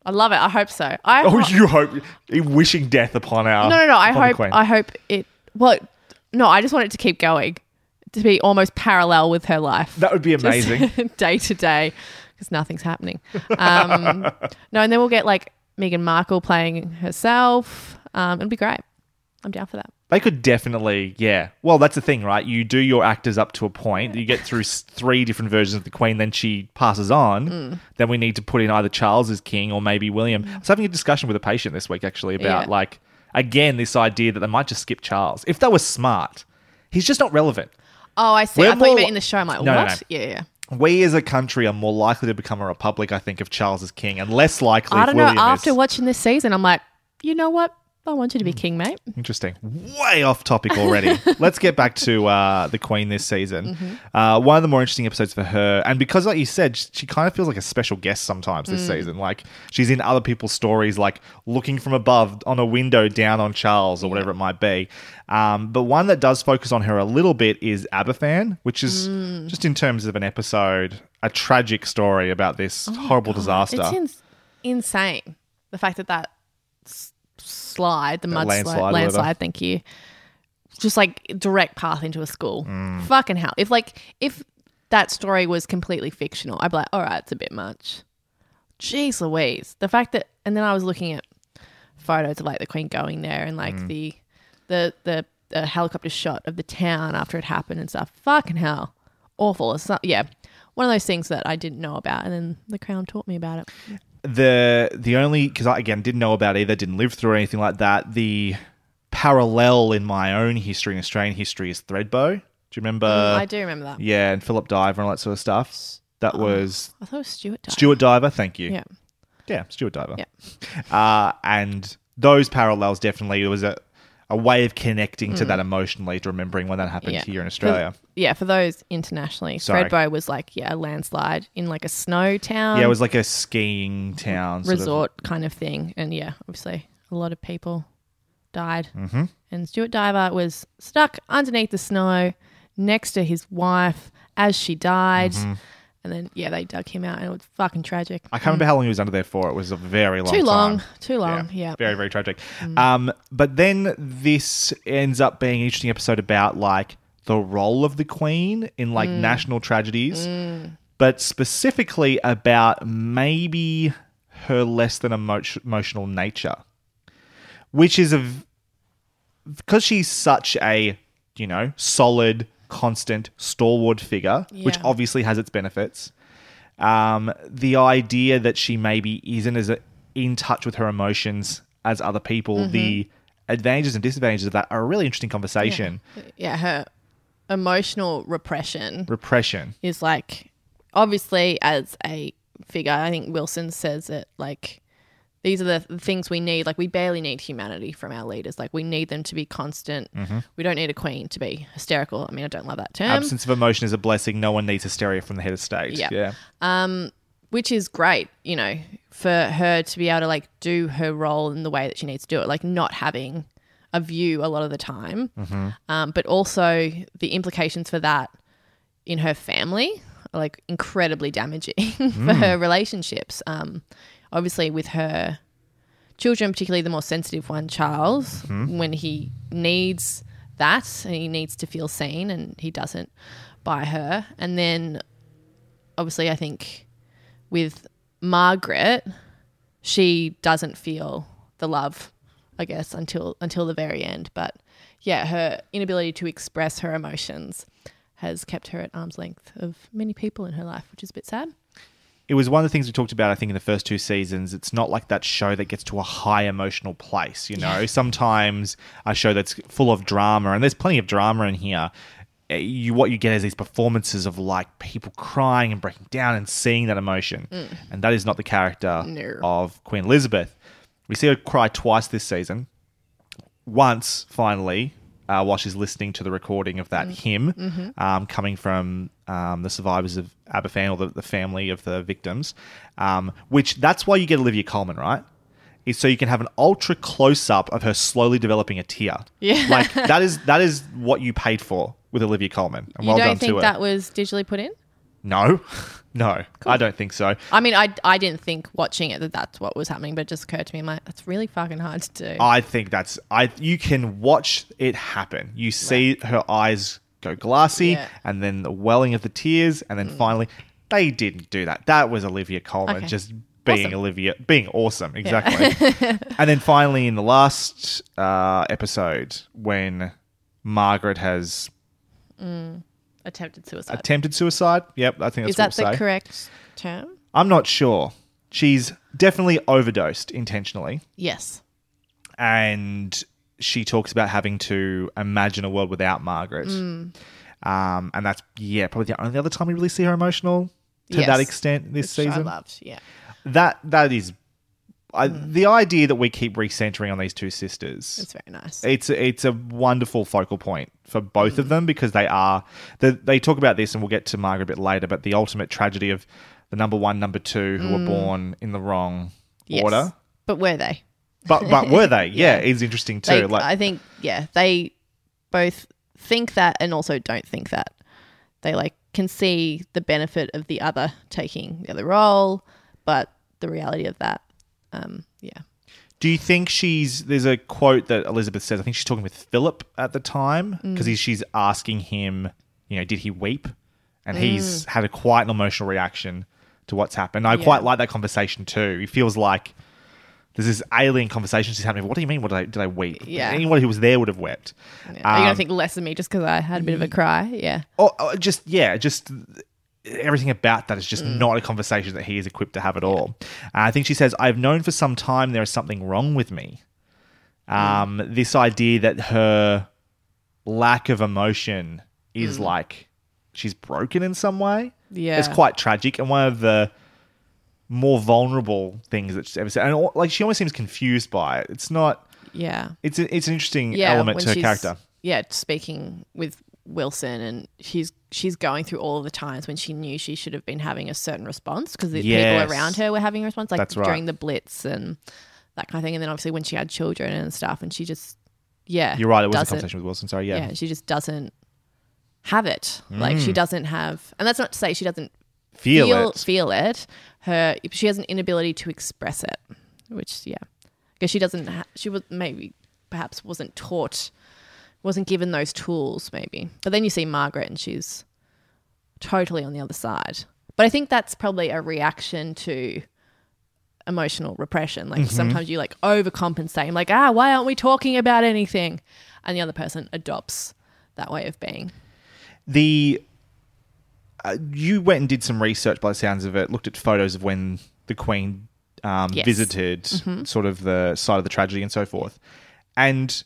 I love it. I hope so. I oh, ho- you hope wishing death upon our no, no, no. I hope. I hope it. Well, no. I just want it to keep going, to be almost parallel with her life. That would be amazing, just day to day, because nothing's happening. Um, no, and then we'll get like Meghan Markle playing herself. Um, it'll be great. I'm down for that. They could definitely, yeah. Well, that's the thing, right? You do your actors up to a point. You get through three different versions of the Queen, then she passes on. Mm. Then we need to put in either Charles as king or maybe William. Mm. I was having a discussion with a patient this week, actually, about yeah. like, again, this idea that they might just skip Charles. If they were smart, he's just not relevant. Oh, I see. We're I thought more... you meant in the show. I'm like, no, what? No, no. Yeah, yeah. We as a country are more likely to become a republic, I think, if Charles is king, and less likely I don't if William know. After is. watching this season, I'm like, you know what? I want you to be king, mate. Interesting. Way off topic already. Let's get back to uh, the Queen this season. Mm-hmm. Uh, one of the more interesting episodes for her. And because, like you said, she kind of feels like a special guest sometimes this mm. season. Like, she's in other people's stories, like looking from above on a window down on Charles or whatever yeah. it might be. Um, but one that does focus on her a little bit is Aberfan, which is mm. just in terms of an episode, a tragic story about this oh horrible God. disaster. It's in- insane. The fact that that... slide, the mudslide, landslide, landslide thank you. Just like direct path into a school. Mm. Fucking hell. If like, if that story was completely fictional, I'd be like, all right, it's a bit much. Jeez Louise. The fact that, and then I was looking at photos of like the Queen going there and like mm. the, the, the, the helicopter shot of the town after it happened and stuff. Fucking hell. Awful. It's not, yeah. One of those things that I didn't know about and then The Crown taught me about it. The the only, because I, again, didn't know about either, didn't live through anything like that. The parallel in my own history, in Australian history, is Threadbow. Do you remember? Mm, I do remember that. Yeah, and Philip Diver and all that sort of stuff. That oh, was... I thought it was Stuart Diver. Stuart Diver, thank you. Yeah. Yeah, Stuart Diver. Yeah. Uh, and those parallels definitely, there was a, a way of connecting mm. to that emotionally, to remembering when that happened yeah. here in Australia. For, yeah, for those internationally. Sorry. Thredbow was like, yeah, a landslide in like a snow town. Yeah, it was like a skiing town. Resort sort of. kind of thing. And yeah, obviously a lot of people died. Mm-hmm. And Stuart Diver was stuck underneath the snow next to his wife as she died. Mm-hmm. And then, yeah, they dug him out and it was fucking tragic. I can't remember mm. how long he was under there for. It was a very long time. Too long. Time. Too long, yeah. yeah. Very, very tragic. Mm. Um, but then this ends up being an interesting episode about, like, the role of the Queen in, like, mm. national tragedies. Mm. But specifically about maybe her less than emo- emotional nature. Which is a... V- because she's such a, you know, solid... constant stalwart figure, yeah. which obviously has its benefits. Um, the idea that she maybe isn't as a, in touch with her emotions as other people, mm-hmm. the advantages and disadvantages of that are a really interesting conversation. Yeah, yeah her emotional repression. Repression. Is like, obviously as a figure, I think Wilson says it like, these are the things we need. Like, we barely need humanity from our leaders. Like, we need them to be constant. Mm-hmm. We don't need a queen to be hysterical. I mean, I don't love that term. Absence of emotion is a blessing. No one needs hysteria from the head of state. Yeah. yeah. Um, which is great, you know, for her to be able to, like, do her role in the way that she needs to do it. Like, not having a view a lot of the time. Mm-hmm. Um, but also the implications for that in her family are, like, incredibly damaging mm. for her relationships. Um Obviously, with her children, particularly the more sensitive one, Charles, mm-hmm. when he needs that and he needs to feel seen and he doesn't by her. And then, obviously, I think with Margaret, she doesn't feel the love, I guess, until until the very end. But, yeah, her inability to express her emotions has kept her at arm's length of many people in her life, which is a bit sad. It was one of the things we talked about, I think, in the first two seasons. It's not like that show that gets to a high emotional place, you know. Yeah. Sometimes a show that's full of drama, and there's plenty of drama in here, you, what you get is these performances of, like, people crying and breaking down and seeing that emotion. Mm. And that is not the character no. of Queen Elizabeth. We see her cry twice this season. Once, finally, uh, while she's listening to the recording of that mm. hymn mm-hmm. um, coming from um, the survivors of Aberfan, or the, the family of the victims, um, which that's why you get Olivia Colman, right? Is so you can have an ultra close-up of her slowly developing a tear. Yeah. Like, that is that is what you paid for with Olivia Colman. And you well don't done think to that her. Was digitally put in? No. No, cool. I don't think so. I mean, I, I didn't think watching it that that's what was happening, but it just occurred to me, I'm like, that's really fucking hard to do. I think that's... I You can watch it happen. You see right. her eyes go glassy yeah. and then the welling of the tears and then mm. finally... They didn't do that. That was Olivia Colman okay. just... Being awesome. Olivia, being awesome, exactly. Yeah. And then finally, in the last uh, episode, when Margaret has mm, attempted suicide, attempted suicide. Yep, I think that's is that what we'll the say. Correct term? I'm not sure. She's definitely overdosed intentionally. Yes, and she talks about having to imagine a world without Margaret, mm. um, and that's yeah, probably the only other time we really see her emotional to yes. that extent this Which season. I loved, yeah. That that is I, mm. the idea that we keep recentering on these two sisters. It's very nice. It's it's a wonderful focal point for both mm. of them, because they are the, they talk about this, and we'll get to Margaret a bit later. But the ultimate tragedy of the number one, number two, who mm. were born in the wrong yes. order. But were they? But but were they? Yeah, yeah. It's interesting too. They, like I think yeah, they both think that and also don't think that. They like can see the benefit of the other taking the other role. But the reality of that, um, yeah. Do you think she's – there's a quote that Elizabeth says. I think she's talking with Philip at the time because mm. she's asking him, you know, did he weep? And mm. he's had a quite an emotional reaction to what's happened. I yeah. quite like that conversation too. It feels like there's this alien conversation she's having. What do you mean? What did I, did I weep? Yeah. Anyone who was there would have wept. Yeah. Um, Are you going to think less of me just because I had a bit of a cry? Yeah. Or, or just – yeah, just – everything about that is just mm. not a conversation that he is equipped to have at yeah. all. Uh, I think she says, I've known for some time there is something wrong with me. Um, mm. This idea that her lack of emotion is mm. like she's broken in some way. Yeah. It's quite tragic and one of the more vulnerable things that she's ever said. And like she always seems confused by it. It's not... Yeah. It's a, it's an interesting yeah, element to her character. Yeah, speaking with... Wilson, and she's she's going through all of the times when she knew she should have been having a certain response because the yes. people around her were having a response, like right. during the Blitz and that kind of thing. And then obviously when she had children and stuff, and she just yeah, you're right. It was a conversation with Wilson. Sorry, yeah, yeah. She just doesn't have it. Mm. Like she doesn't have, and that's not to say she doesn't feel feel it. Feel it. Her she has an inability to express it, which yeah, because she doesn't. Ha- she was maybe perhaps wasn't taught. Wasn't given those tools, maybe. But then you see Margaret and she's totally on the other side. But I think that's probably a reaction to emotional repression. Like mm-hmm. sometimes you like overcompensate. I'm like, ah, why aren't we talking about anything? And the other person adopts that way of being. The uh, you went and did some research by the sounds of it, looked at photos of when the Queen um, yes. visited mm-hmm. sort of the site of the tragedy and so forth. And...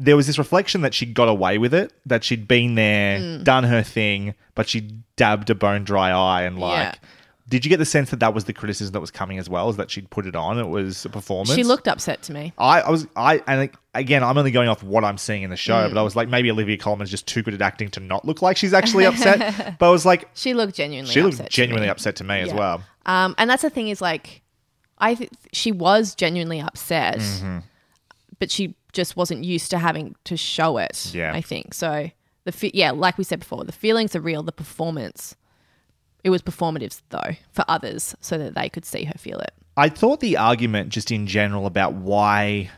there was this reflection that she got away with it, that she'd been there, mm. done her thing, but she dabbed a bone dry eye and like... Yeah. Did you get the sense that that was the criticism that was coming as well, is that she'd put it on, it was a performance? She looked upset to me. I, I was... I And again, I'm only going off what I'm seeing in the show, mm. but I was like, maybe Olivia Colman's just too good at acting to not look like she's actually upset. But I was like... She looked genuinely upset She looked upset genuinely to upset to me yeah. as well. Um, and that's the thing is like, I th- she was genuinely upset, mm-hmm. but she... just wasn't used to having to show it, yeah. I think. So, the fe- yeah, like we said before, the feelings are real, the performance. It was performative, though, for others so that they could see her feel it. I thought the argument just in general about why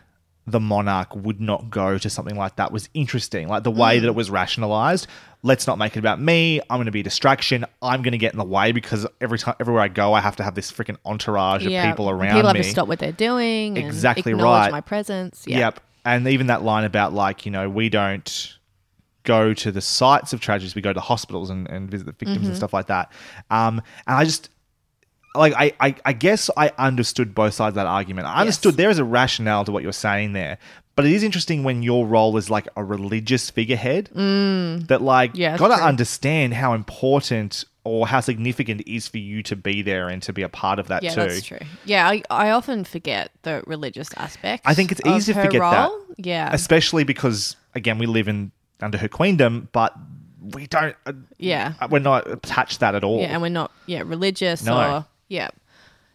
the monarch would not go to something like that was interesting. Like the way mm. that it was rationalised, let's not make it about me. I'm going to be a distraction. I'm going to get in the way because every time, everywhere I go, I have to have this freaking entourage yeah. of people around people me. People have to stop what they're doing exactly and acknowledge right. my presence. Yeah. Yep. And even that line about like, you know, we don't go to the sites of tragedies, we go to hospitals and, and visit the victims mm-hmm. and stuff like that. Um, and I just, like, I, I, I guess I understood both sides of that argument. I understood yes. there is a rationale to what you're saying there. But it is interesting when your role is like a religious figurehead mm. that like yeah, got to understand how important or how significant it is for you to be there and to be a part of that yeah, too. Yeah, that's true. Yeah, I, I often forget the religious aspect. I think it's easy to forget role. That. Yeah. Especially because, again, we live in under her queendom, but we don't. Uh, yeah, we're not attached to that at all. Yeah, and we're not. Yeah, religious. No. Or, yeah,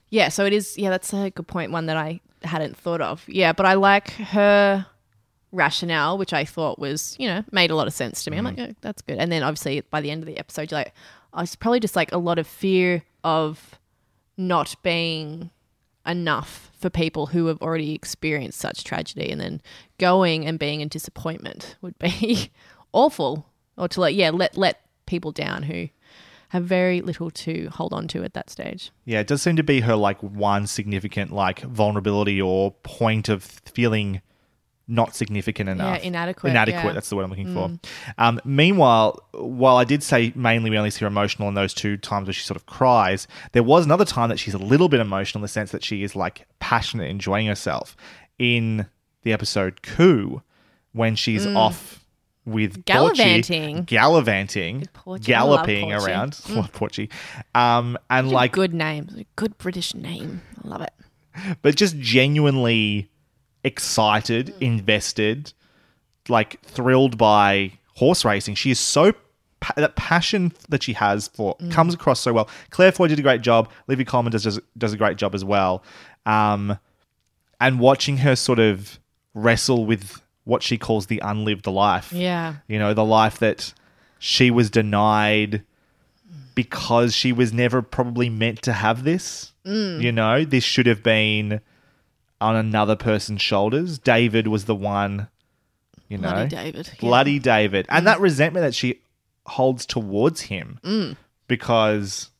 yeah. So it is. Yeah, that's a good point. One that I hadn't thought of. Yeah, but I like her rationale, which I thought was, you know, made a lot of sense to me. Mm. I'm like, oh, that's good. And then obviously by the end of the episode, you're like, oh, it's probably just like a lot of fear of not being enough for people who have already experienced such tragedy, and then going and being in disappointment would be awful. Or to like, yeah, let let people down who have very little to hold on to at that stage. Yeah, it does seem to be her like one significant like vulnerability or point of feeling not significant enough. Yeah, inadequate. Inadequate, yeah. That's the word I'm looking mm. for. Um, meanwhile, while I did say mainly we only see her emotional in those two times where she sort of cries, there was another time that she's a little bit emotional in the sense that she is like passionate, enjoying herself in the episode Coup when she's mm. off... with gallivanting, Porchy, gallivanting, Porchy. galloping around. Mm. Love Porchy. Um, and Such like a good name, a good British name. I love it. But just genuinely excited, mm. invested, like thrilled by horse racing. She is so pa- that passion that she has for mm. comes across so well. Claire Foy did a great job. Olivia Colman does does a great job as well. Um, and watching her sort of wrestle with what she calls the unlived life. Yeah. You know, the life that she was denied because she was never probably meant to have this. Mm. You know, this should have been on another person's shoulders. David was the one, you know. Bloody David. Bloody yeah. David. And mm. that resentment that she holds towards him mm. because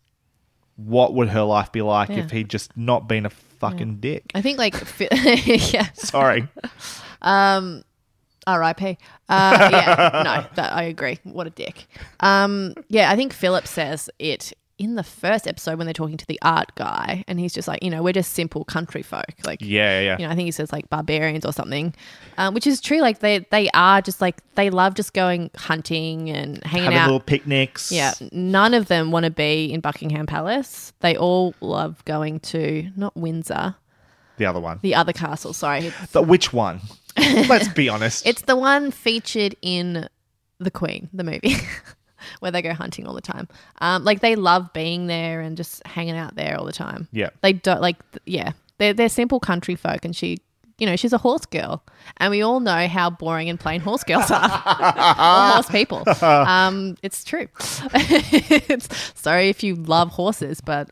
what would her life be like yeah. if he'd just not been a fucking yeah. dick? I think like... yeah. Sorry. Um... R I P Uh, yeah, no, that, I agree. What a dick. Um, yeah, I think Philip says it in the first episode when they're talking to the art guy, and he's just like, you know, we're just simple country folk. Like, yeah, yeah. You know, I think he says like barbarians or something, um, which is true. Like they, they are just like they love just going hunting and hanging Having out, little picnics. Yeah, none of them want to be in Buckingham Palace. They all love going to not Windsor, the other one, the other castle. Sorry, but which one? Let's be honest. It's the one featured in The Queen, the movie, where they go hunting all the time. Um, like they love being there and just hanging out there all the time. Yeah, they don't like. Th- yeah, they're they're simple country folk, and she, you know, she's a horse girl, and we all know how boring and plain horse girls are, or horse people. Um, it's true. It's, sorry if you love horses, but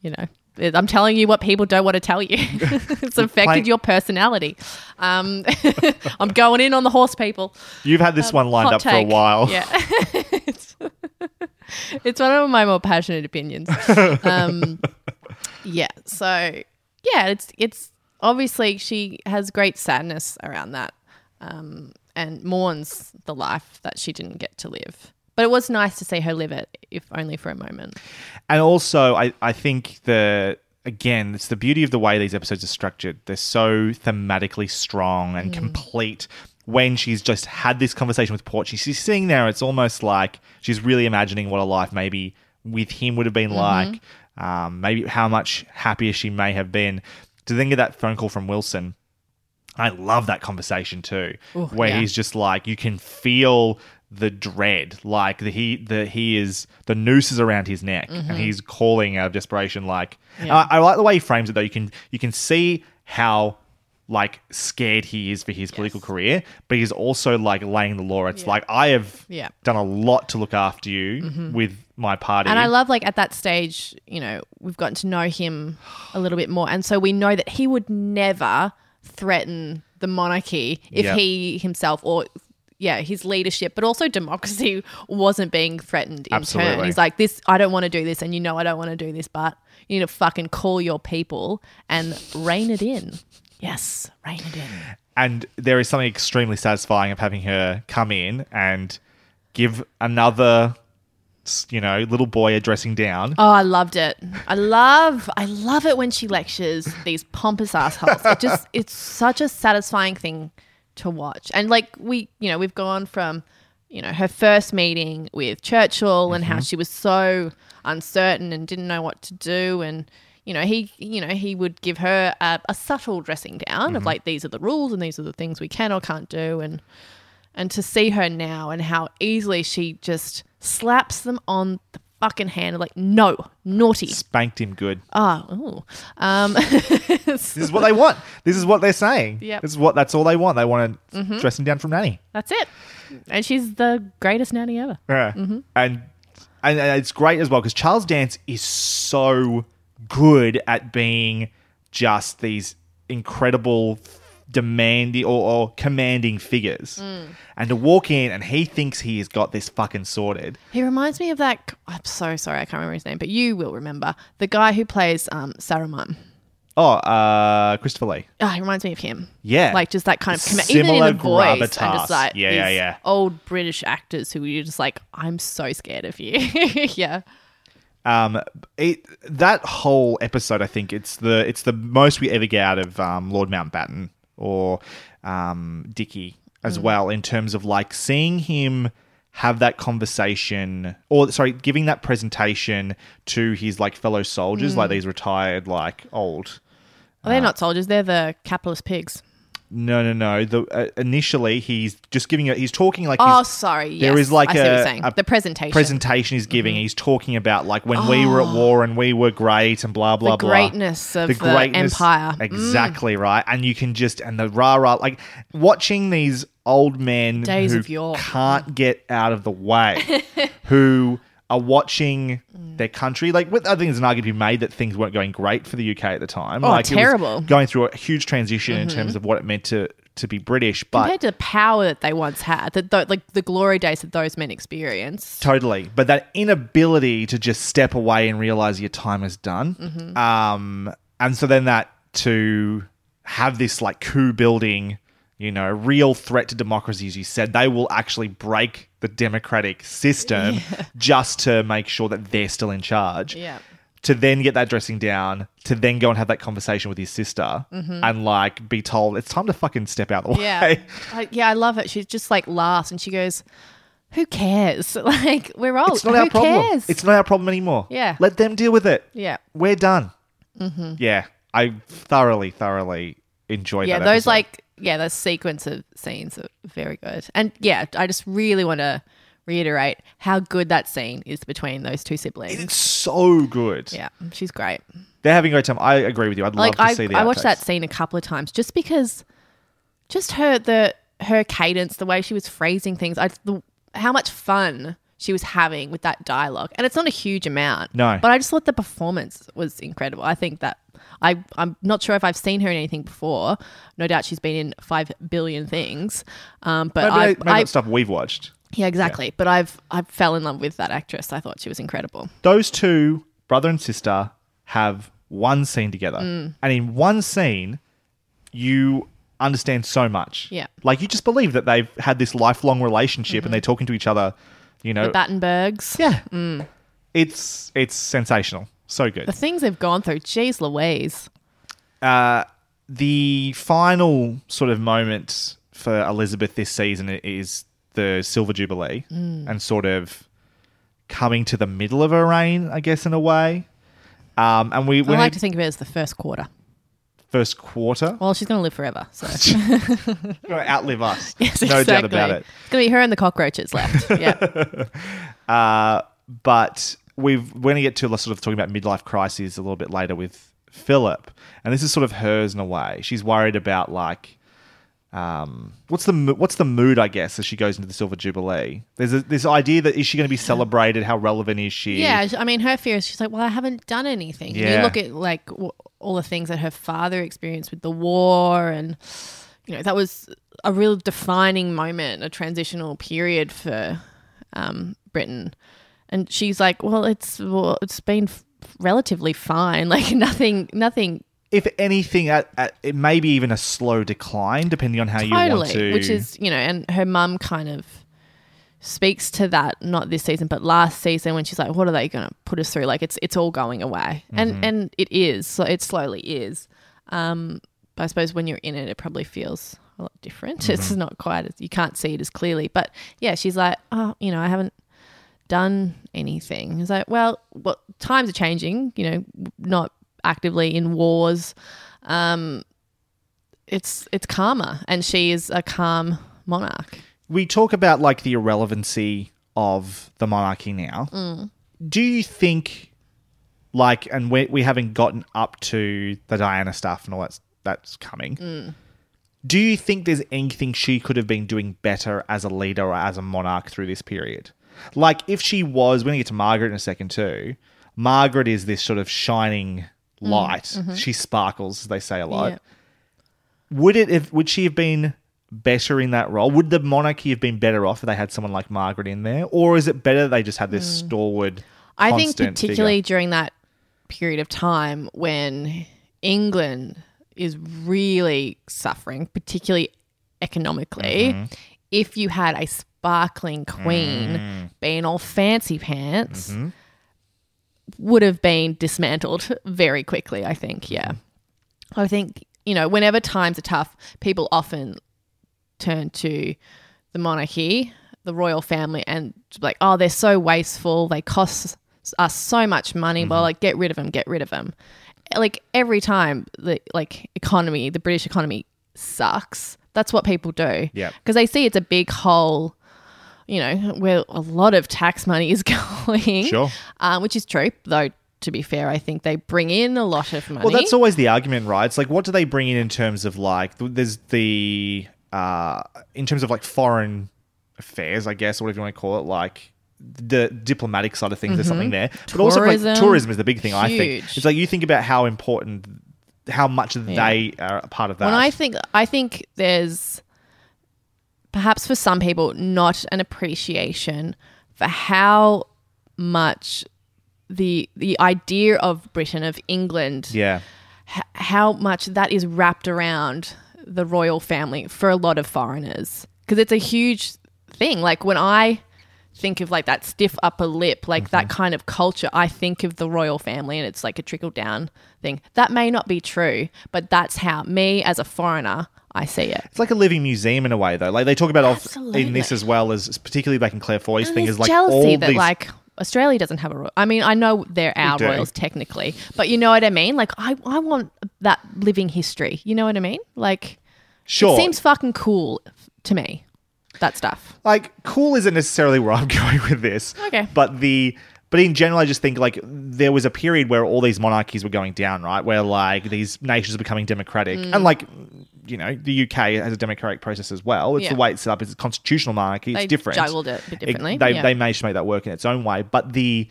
you know. I'm telling you what people don't want to tell you. It's affected Plain. your personality. Um, I'm going in on the horse people. You've had this um, one lined up take. for a while. Yeah. it's, it's one of my more passionate opinions. Um, yeah. So, yeah, it's it's obviously she has great sadness around that um, and mourns the life that she didn't get to live. But it was nice to see her live it, if only for a moment. And also, I, I think the again, it's the beauty of the way these episodes are structured. They're so thematically strong and mm. complete. When she's just had this conversation with Porchy, she's sitting there. It's almost like she's really imagining what a life maybe with him would have been mm-hmm. like. Um, maybe how much happier she may have been. To then get that phone call from Wilson. I love that conversation too, Ooh, where yeah. he's just like, you can feel the dread, like the he the he is the noose is around his neck, mm-hmm. and he's calling out of desperation. Like yeah. I, I like the way he frames it though. You can you can see how like scared he is for his yes. political career, but he's also like laying the law. It's yeah. like I have yeah. done a lot to look after you mm-hmm. with my party, and I love like at that stage, you know, we've gotten to know him a little bit more, and so we know that he would never threaten the monarchy if yep. he himself or. Yeah, his leadership, but also democracy wasn't being threatened in Absolutely. turn. He's like, this, I don't want to do this, and you know I don't want to do this, but you need to fucking call your people and rein it in. Yes, rein it in. And there is something extremely satisfying of having her come in and give another, you know, little boy a dressing down. Oh, I loved it. I love, I love it when she lectures these pompous assholes. It just, it's such a satisfying thing to watch. And like we, you know, we've gone from, you know, her first meeting with Churchill mm-hmm. and how she was so uncertain and didn't know what to do, and you know he, you know, he would give her a, a subtle dressing down mm-hmm. of like these are the rules and these are the things we can or can't do, and And to see her now and how easily she just slaps them on the fucking hand, like, no, naughty. Spanked him good. Oh. Ooh. Um, this is what they want. This is what they're saying. Yep. This is what, that's all they want. They want to mm-hmm. dress him down from nanny. That's it. And she's the greatest nanny ever. Yeah. Mm-hmm. And, and and it's great as well because Charles Dance is so good at being just these incredible demanding or, or commanding figures mm. and to walk in and he thinks he has got this fucking sorted. He reminds me of that, I'm so sorry I can't remember his name, but you will remember, the guy who plays um, Saruman. Oh, uh, Christopher Lee. Oh, he reminds me of him. Yeah. Like just that kind of command, even in the voice. And just like yeah, yeah, yeah. old British actors who you're just like, I'm so scared of you. yeah. Um, it, that whole episode, I think it's the it's the most we ever get out of um, Lord Mountbatten or um, Dickie as mm. well, in terms of like seeing him have that conversation or sorry, giving that presentation to his like fellow soldiers, mm. like these retired like old. Well, they're uh, not soldiers; they're the capitalist pigs. No, no, no. The, uh, initially, he's just giving it. He's talking like. Oh, sorry. Yes. There is like I see a, what you're saying. a the presentation. Presentation he's giving. Mm-hmm. He's talking about like when oh. we were at war and we were great and blah blah blah. The greatness blah. of the, the greatness, empire. Exactly mm. right. And you can just and the rah rah like watching these old men Days who of yore. can't get out of the way, who are watching mm. their country. Like I think there's an argument to be made that things weren't going great for the U K at the time. Oh, like, terrible. It was going through a huge transition mm-hmm. in terms of what it meant to, to be British. But compared to the power that they once had, that th- like the glory days that those men experienced. Totally. But that inability to just step away and realise your time is done. Mm-hmm. Um, and so then that to have this like coup building, you know, real threat to democracy, as you said, they will actually break the democratic system yeah. just to make sure that they're still in charge. Yeah. To then get that dressing down, to then go and have that conversation with his sister mm-hmm. and like be told it's time to fucking step out of the yeah. way. I, yeah, I love it. She just like laughs and she goes, who cares? Like we're old. It's not who our problem. Cares? It's not our problem anymore. Yeah. Let them deal with it. Yeah. We're done. Mm-hmm. Yeah. I thoroughly, thoroughly enjoyed yeah, that. Yeah, those episode. like... Yeah, the sequence of scenes are very good. And, yeah, I just really want to reiterate how good that scene is between those two siblings. It's so good. Yeah, she's great. They're having a great time. I agree with you. I'd like, love to I, see the I outtakes. watched that scene a couple of times just because just her the her cadence, the way she was phrasing things, I, the, how much fun she was having with that dialogue. And it's not a huge amount. No. But I just thought the performance was incredible. I think that I, I'm not sure if I've seen her in anything before. No doubt she's been in five billion things. Um, but I, I stuff we've watched. Yeah, exactly. Yeah. But I've I fell in love with that actress. I thought she was incredible. Those two, brother and sister, have one scene together. Mm. And in one scene, you understand so much. Yeah. Like you just believe that they've had this lifelong relationship mm-hmm. and they're talking to each other, you know. The Battenbergs. Yeah. Mm. It's it's sensational. So good. The things they've gone through, geez Louise. Uh, the final sort of moment for Elizabeth this season is the Silver Jubilee mm. and sort of coming to the middle of her reign, I guess, in a way. Um, and we, we I like to think of it as the first quarter. First quarter? Well, she's going to live forever. So. Going to outlive us. Yes, exactly. No doubt about it. It's going to be her and the cockroaches left. Yeah. uh, but... We've, we're going to get to sort of talking about midlife crises a little bit later with Philip. And this is sort of hers in a way. She's worried about like, um, what's the what's the mood, I guess, as she goes into the Silver Jubilee? There's a, this idea that is she going to be celebrated? How relevant is she? Yeah. I mean, her fear is she's like, well, I haven't done anything. Yeah. You look at like w- all the things that her father experienced with the war and, you know, that was a real defining moment, a transitional period for um, Britain. And she's like, well, it's well, it's been f- relatively fine. Like nothing, nothing. If anything, at, at, it may be even a slow decline, depending on how totally, you want to. Which is, you know, and her mum kind of speaks to that. Not this season, but last season when she's like, "What are they going to put us through? Like it's it's all going away," mm-hmm. and and it is. So it slowly is. Um, but I suppose when you're in it, it probably feels a lot different. Mm-hmm. It's not quite as you can't see it as clearly. But yeah, she's like, oh, you know, I haven't done anything. It's like, well, well, times are changing, you know, not actively in wars. Um, it's it's calmer and she is a calm monarch. we talk about like the irrelevancy of the monarchy now. Mm. Do you think, like, and we we haven't gotten up to the Diana stuff and all that that's coming. Mm. Do you think there's anything she could have been doing better as a leader or as a monarch through this period? Like, if she was, we're going to get to Margaret in a second too. Margaret is this sort of shining light. Mm-hmm. She sparkles, as they say a lot. Yeah. Would it? Have, would she have been better in that role? Would the monarchy have been better off if they had someone like Margaret in there? Or is it better they just had this mm. stalwart, I think particularly figure? During that period of time when England is really suffering, particularly economically, mm-hmm. if you had a sparkling queen mm. being all fancy pants, mm-hmm. would have been dismantled very quickly, I think, yeah. I think, you know, whenever times are tough, people often turn to the monarchy, the royal family, and like, oh, they're so wasteful, they cost us so much money, mm-hmm. well, like, get rid of them, get rid of them. Like, every time the like economy, the British economy sucks, that's what people do. Yeah. Because they see it's a big hole, you know, where a lot of tax money is going. Sure. Uh, which is true, though, to be fair, I think they bring in a lot of money. Well, that's always the argument, right? It's like, what do they bring in in terms of like, there's the, uh, in terms of like foreign affairs, I guess, or whatever you want to call it, like, the diplomatic side of things, mm-hmm. there's something there. But tourism, also like tourism is the big thing, huge. I think. It's like you think about how important, how much yeah. they are a part of that. When I think, I think there's perhaps for some people not an appreciation for how much the the idea of Britain, of England, yeah. h- how much that is wrapped around the royal family for a lot of foreigners. Because it's a huge thing. Like when I... think of like that stiff upper lip, like mm-hmm. that kind of culture, I think of the royal family and it's like a trickle down thing. That may not be true, but that's how me as a foreigner, I see it. It's like a living museum in a way though. Like they talk about off in this as well as particularly back in Claire Foy's and thing is like jealousy all that these- like Australia doesn't have a royal. I mean, I know they're our royals technically, but you know what I mean? Like I, I want that living history. You know what I mean? Like sure. It seems fucking cool to me. That stuff. Like, cool isn't necessarily where I'm going with this. Okay. But the but in general, I just think, like, there was a period where all these monarchies were going down, right? Where, like, these nations are becoming democratic. Mm. And, like, you know, the U K has a democratic process as well. It's yeah. the way it's set up. It's a constitutional monarchy. It's they different. They juggled it a bit differently. It, they, yeah. they managed to make that work in its own way. But the...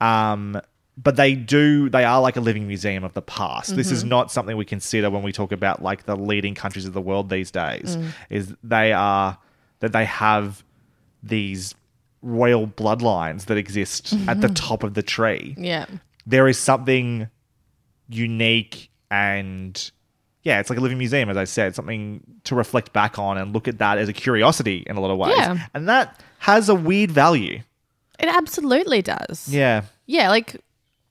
um. But they do, they are like a living museum of the past. Mm-hmm. This is not something we consider when we talk about, like, the leading countries of the world these days. Mm. Is they are... that they have these royal bloodlines that exist mm-hmm. at the top of the tree. Yeah. There is something unique and, yeah, it's like a living museum, as I said, something to reflect back on and look at that as a curiosity in a lot of ways. Yeah. And that has a weird value. It absolutely does. Yeah. Yeah, like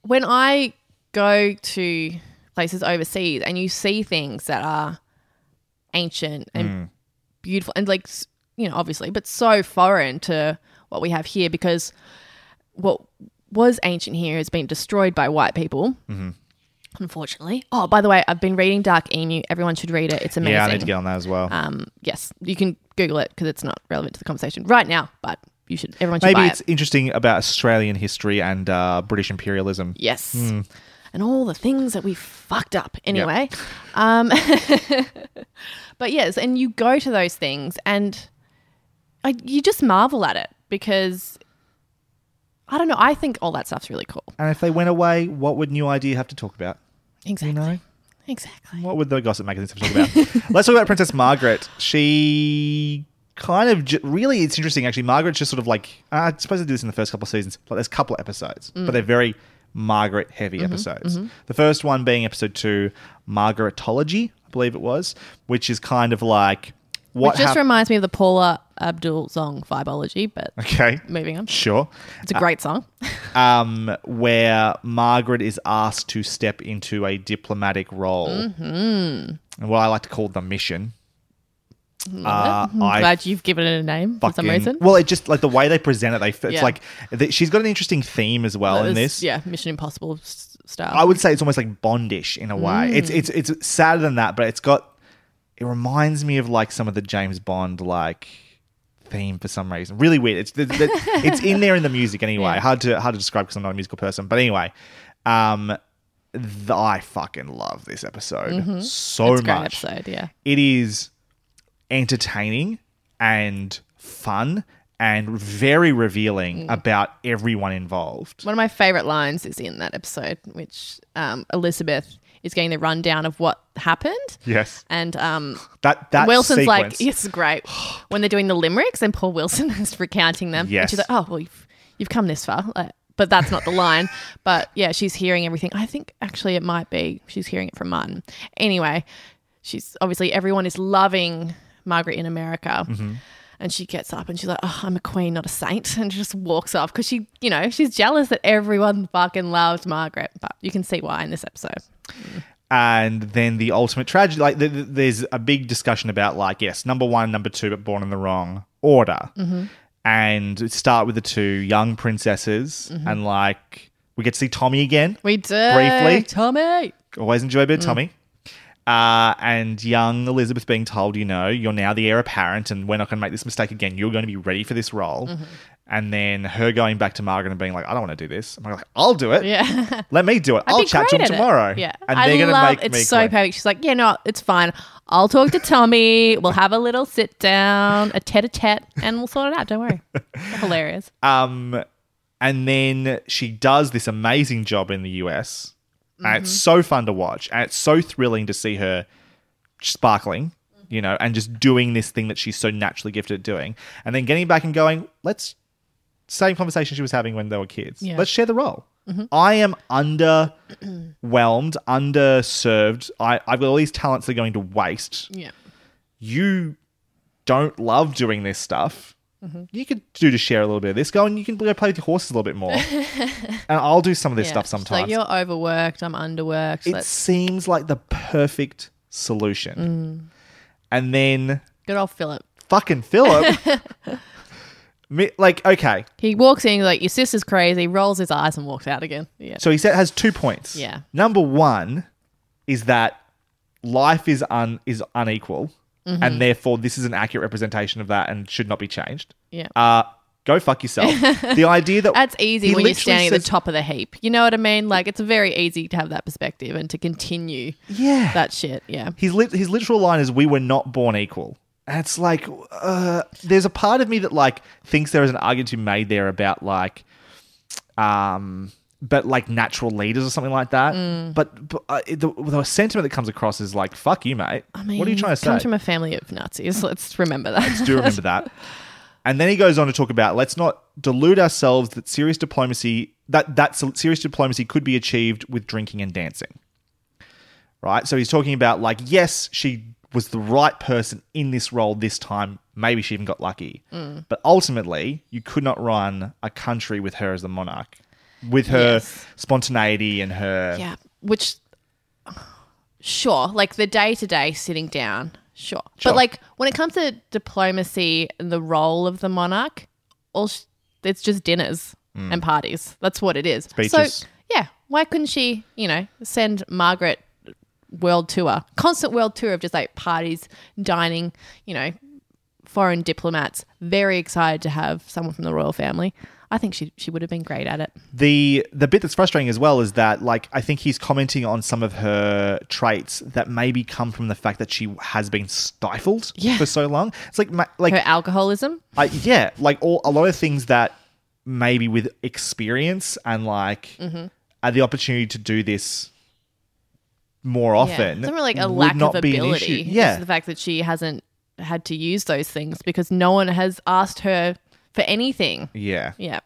when I go to places overseas and you see things that are ancient and mm. beautiful and like – you know, obviously, but so foreign to what we have here because what was ancient here has been destroyed by white people, mm-hmm. unfortunately. Oh, by the way, I've been reading Dark Emu. Everyone should read it. It's amazing. Yeah, I need to get on that as well. Um, yes, you can Google it because it's not relevant to the conversation right now, but you should. Everyone should. Maybe buy it's it. Interesting about Australian history and uh, British imperialism. Yes, mm. and all the things that we fucked up anyway. Yep. Um, but yes, and you go to those things and. I, you just marvel at it because, I don't know, I think all that stuff's really cool. And if they went away, what would New Idea have to talk about? Exactly. You know? Exactly. What would the gossip magazines have to talk about? Let's talk about Princess Margaret. She kind of ju- really, it's interesting actually. Margaret's just sort of like, I suppose they do this in the first couple of seasons, but there's a couple of episodes, mm. but they're very Margaret-heavy mm-hmm, episodes. Mm-hmm. The first one being episode two, Margaretology, I believe it was, which is kind of like, What Which just hap- reminds me of the Paula Abdul song Vibology, but okay, moving on. Sure. It's a great uh, song. um, where Margaret is asked to step into a diplomatic role. Mm-hmm. What I like to call the mission. Mm-hmm. Uh, I'm I glad you've given it a name fucking, for some reason. Well, it just like the way they present it. They It's yeah. like the, she's got an interesting theme as well was, in this. Yeah, Mission Impossible style. I would say it's almost like Bondish in a way. Mm. It's, it's, it's sadder than that, but it's got... It reminds me of like some of the James Bond like theme for some reason. Really weird. It's it's, it's in there in the music anyway. Yeah. Hard to hard to describe because I'm not a musical person. But anyway, um, the, I fucking love this episode mm-hmm. so it's much. It's a great episode, yeah. It is entertaining and fun and very revealing mm. about everyone involved. One of my favourite lines is in that episode, which um, Elizabeth is getting the rundown of what happened. Yes. And um, that, that Wilson's sequence. Like, it's great. When they're doing the limericks and poor Wilson is recounting them. Yes. And she's like, oh, well, you've, you've come this far. Like, but that's not the line. But, yeah, she's hearing everything. I think actually it might be she's hearing it from Martin. Anyway, she's obviously everyone is loving Margaret in America. Mm-hmm. And she gets up and she's like, oh, I'm a queen, not a saint, and she just walks off because she, you know, she's jealous that everyone fucking loves Margaret, but you can see why in this episode. And then the ultimate tragedy, like th- th- there's a big discussion about like, yes, number one, number two, but born in the wrong order. Mm-hmm. And start with the two young princesses mm-hmm. and like we get to see Tommy again. We do. Briefly. Tommy. Always enjoy a bit of mm. Tommy. Uh, and young Elizabeth being told, you know, you're now the heir apparent and we're not going to make this mistake again. You're going to be ready for this role. Mm-hmm. And then her going back to Margaret and being like, I don't want to do this. I'm like, I'll do it. Yeah. Let me do it. I'll chat to him tomorrow. It. Yeah. And I they're going to make it's me It's so clean. Perfect. She's like, yeah, no, it's fine. I'll talk to Tommy. We'll have a little sit down, a tete-a-tete, and we'll sort it out. Don't worry. Hilarious. Um, and then she does this amazing job in the U S, and mm-hmm. it's so fun to watch and it's so thrilling to see her sparkling, you know, and just doing this thing that she's so naturally gifted at doing and then getting back and going, let's same conversation she was having when they were kids. Yeah. Let's share the role. Mm-hmm. I am underwhelmed, underserved. I, I've got all these talents that are going to waste. Yeah. You don't love doing this stuff. Mm-hmm. You could do to share a little bit of this. Go and you can go play with your horses a little bit more. And I'll do some of this yeah, stuff sometimes. Like you're overworked, I'm underworked. It let's... seems like the perfect solution. Mm. And then... Good old Philip. Fucking Philip. Like, okay. He walks in, like, your sister's crazy, rolls his eyes and walks out again. Yeah. So he said, has two points. Yeah. Number one is that life is un is unequal. Mm-hmm. And therefore, this is an accurate representation of that and should not be changed. Yeah. Uh, go fuck yourself. The idea that... That's easy when you're standing says, at the top of the heap. You know what I mean? Like, it's very easy to have that perspective and to continue yeah. that shit. Yeah. His, li- his literal line is, we were not born equal. And it's like, uh, there's a part of me that, like, thinks there is an argument to be made there about, like, um, but, like, natural leaders or something like that. Mm. But, but uh, the, the sentiment that comes across is like, fuck you, mate. I mean, what are you trying to say? It comes from a family of Nazis. Let's remember that. Let's do remember that. And then he goes on to talk about, let's not delude ourselves that serious diplomacy, that, that serious diplomacy could be achieved with drinking and dancing. Right? So he's talking about, like, yes, she was the right person in this role this time. Maybe she even got lucky. Mm. But ultimately, you could not run a country with her as the monarch. With her yes. spontaneity and her... Yeah, which, sure, like the day-to-day sitting down, sure. sure. But like when it comes to diplomacy and the role of the monarch, all sh- it's just dinners mm. and parties. That's what it is. Speeches. So, yeah, why couldn't she, you know, send Margaret world tour, constant world tour of just like parties, dining, you know, foreign diplomats, very excited to have someone from the royal family. I think she she would have been great at it. The the bit that's frustrating as well is that, like, I think he's commenting on some of her traits that maybe come from the fact that she has been stifled yeah. for so long. It's like my, like her alcoholism. I, yeah, like all a lot of things that maybe with experience and like mm-hmm. uh, the opportunity to do this more yeah. often. It's like a lack of ability. Yeah, it's the fact that she hasn't had to use those things because no one has asked her for anything. Yeah. Yeah.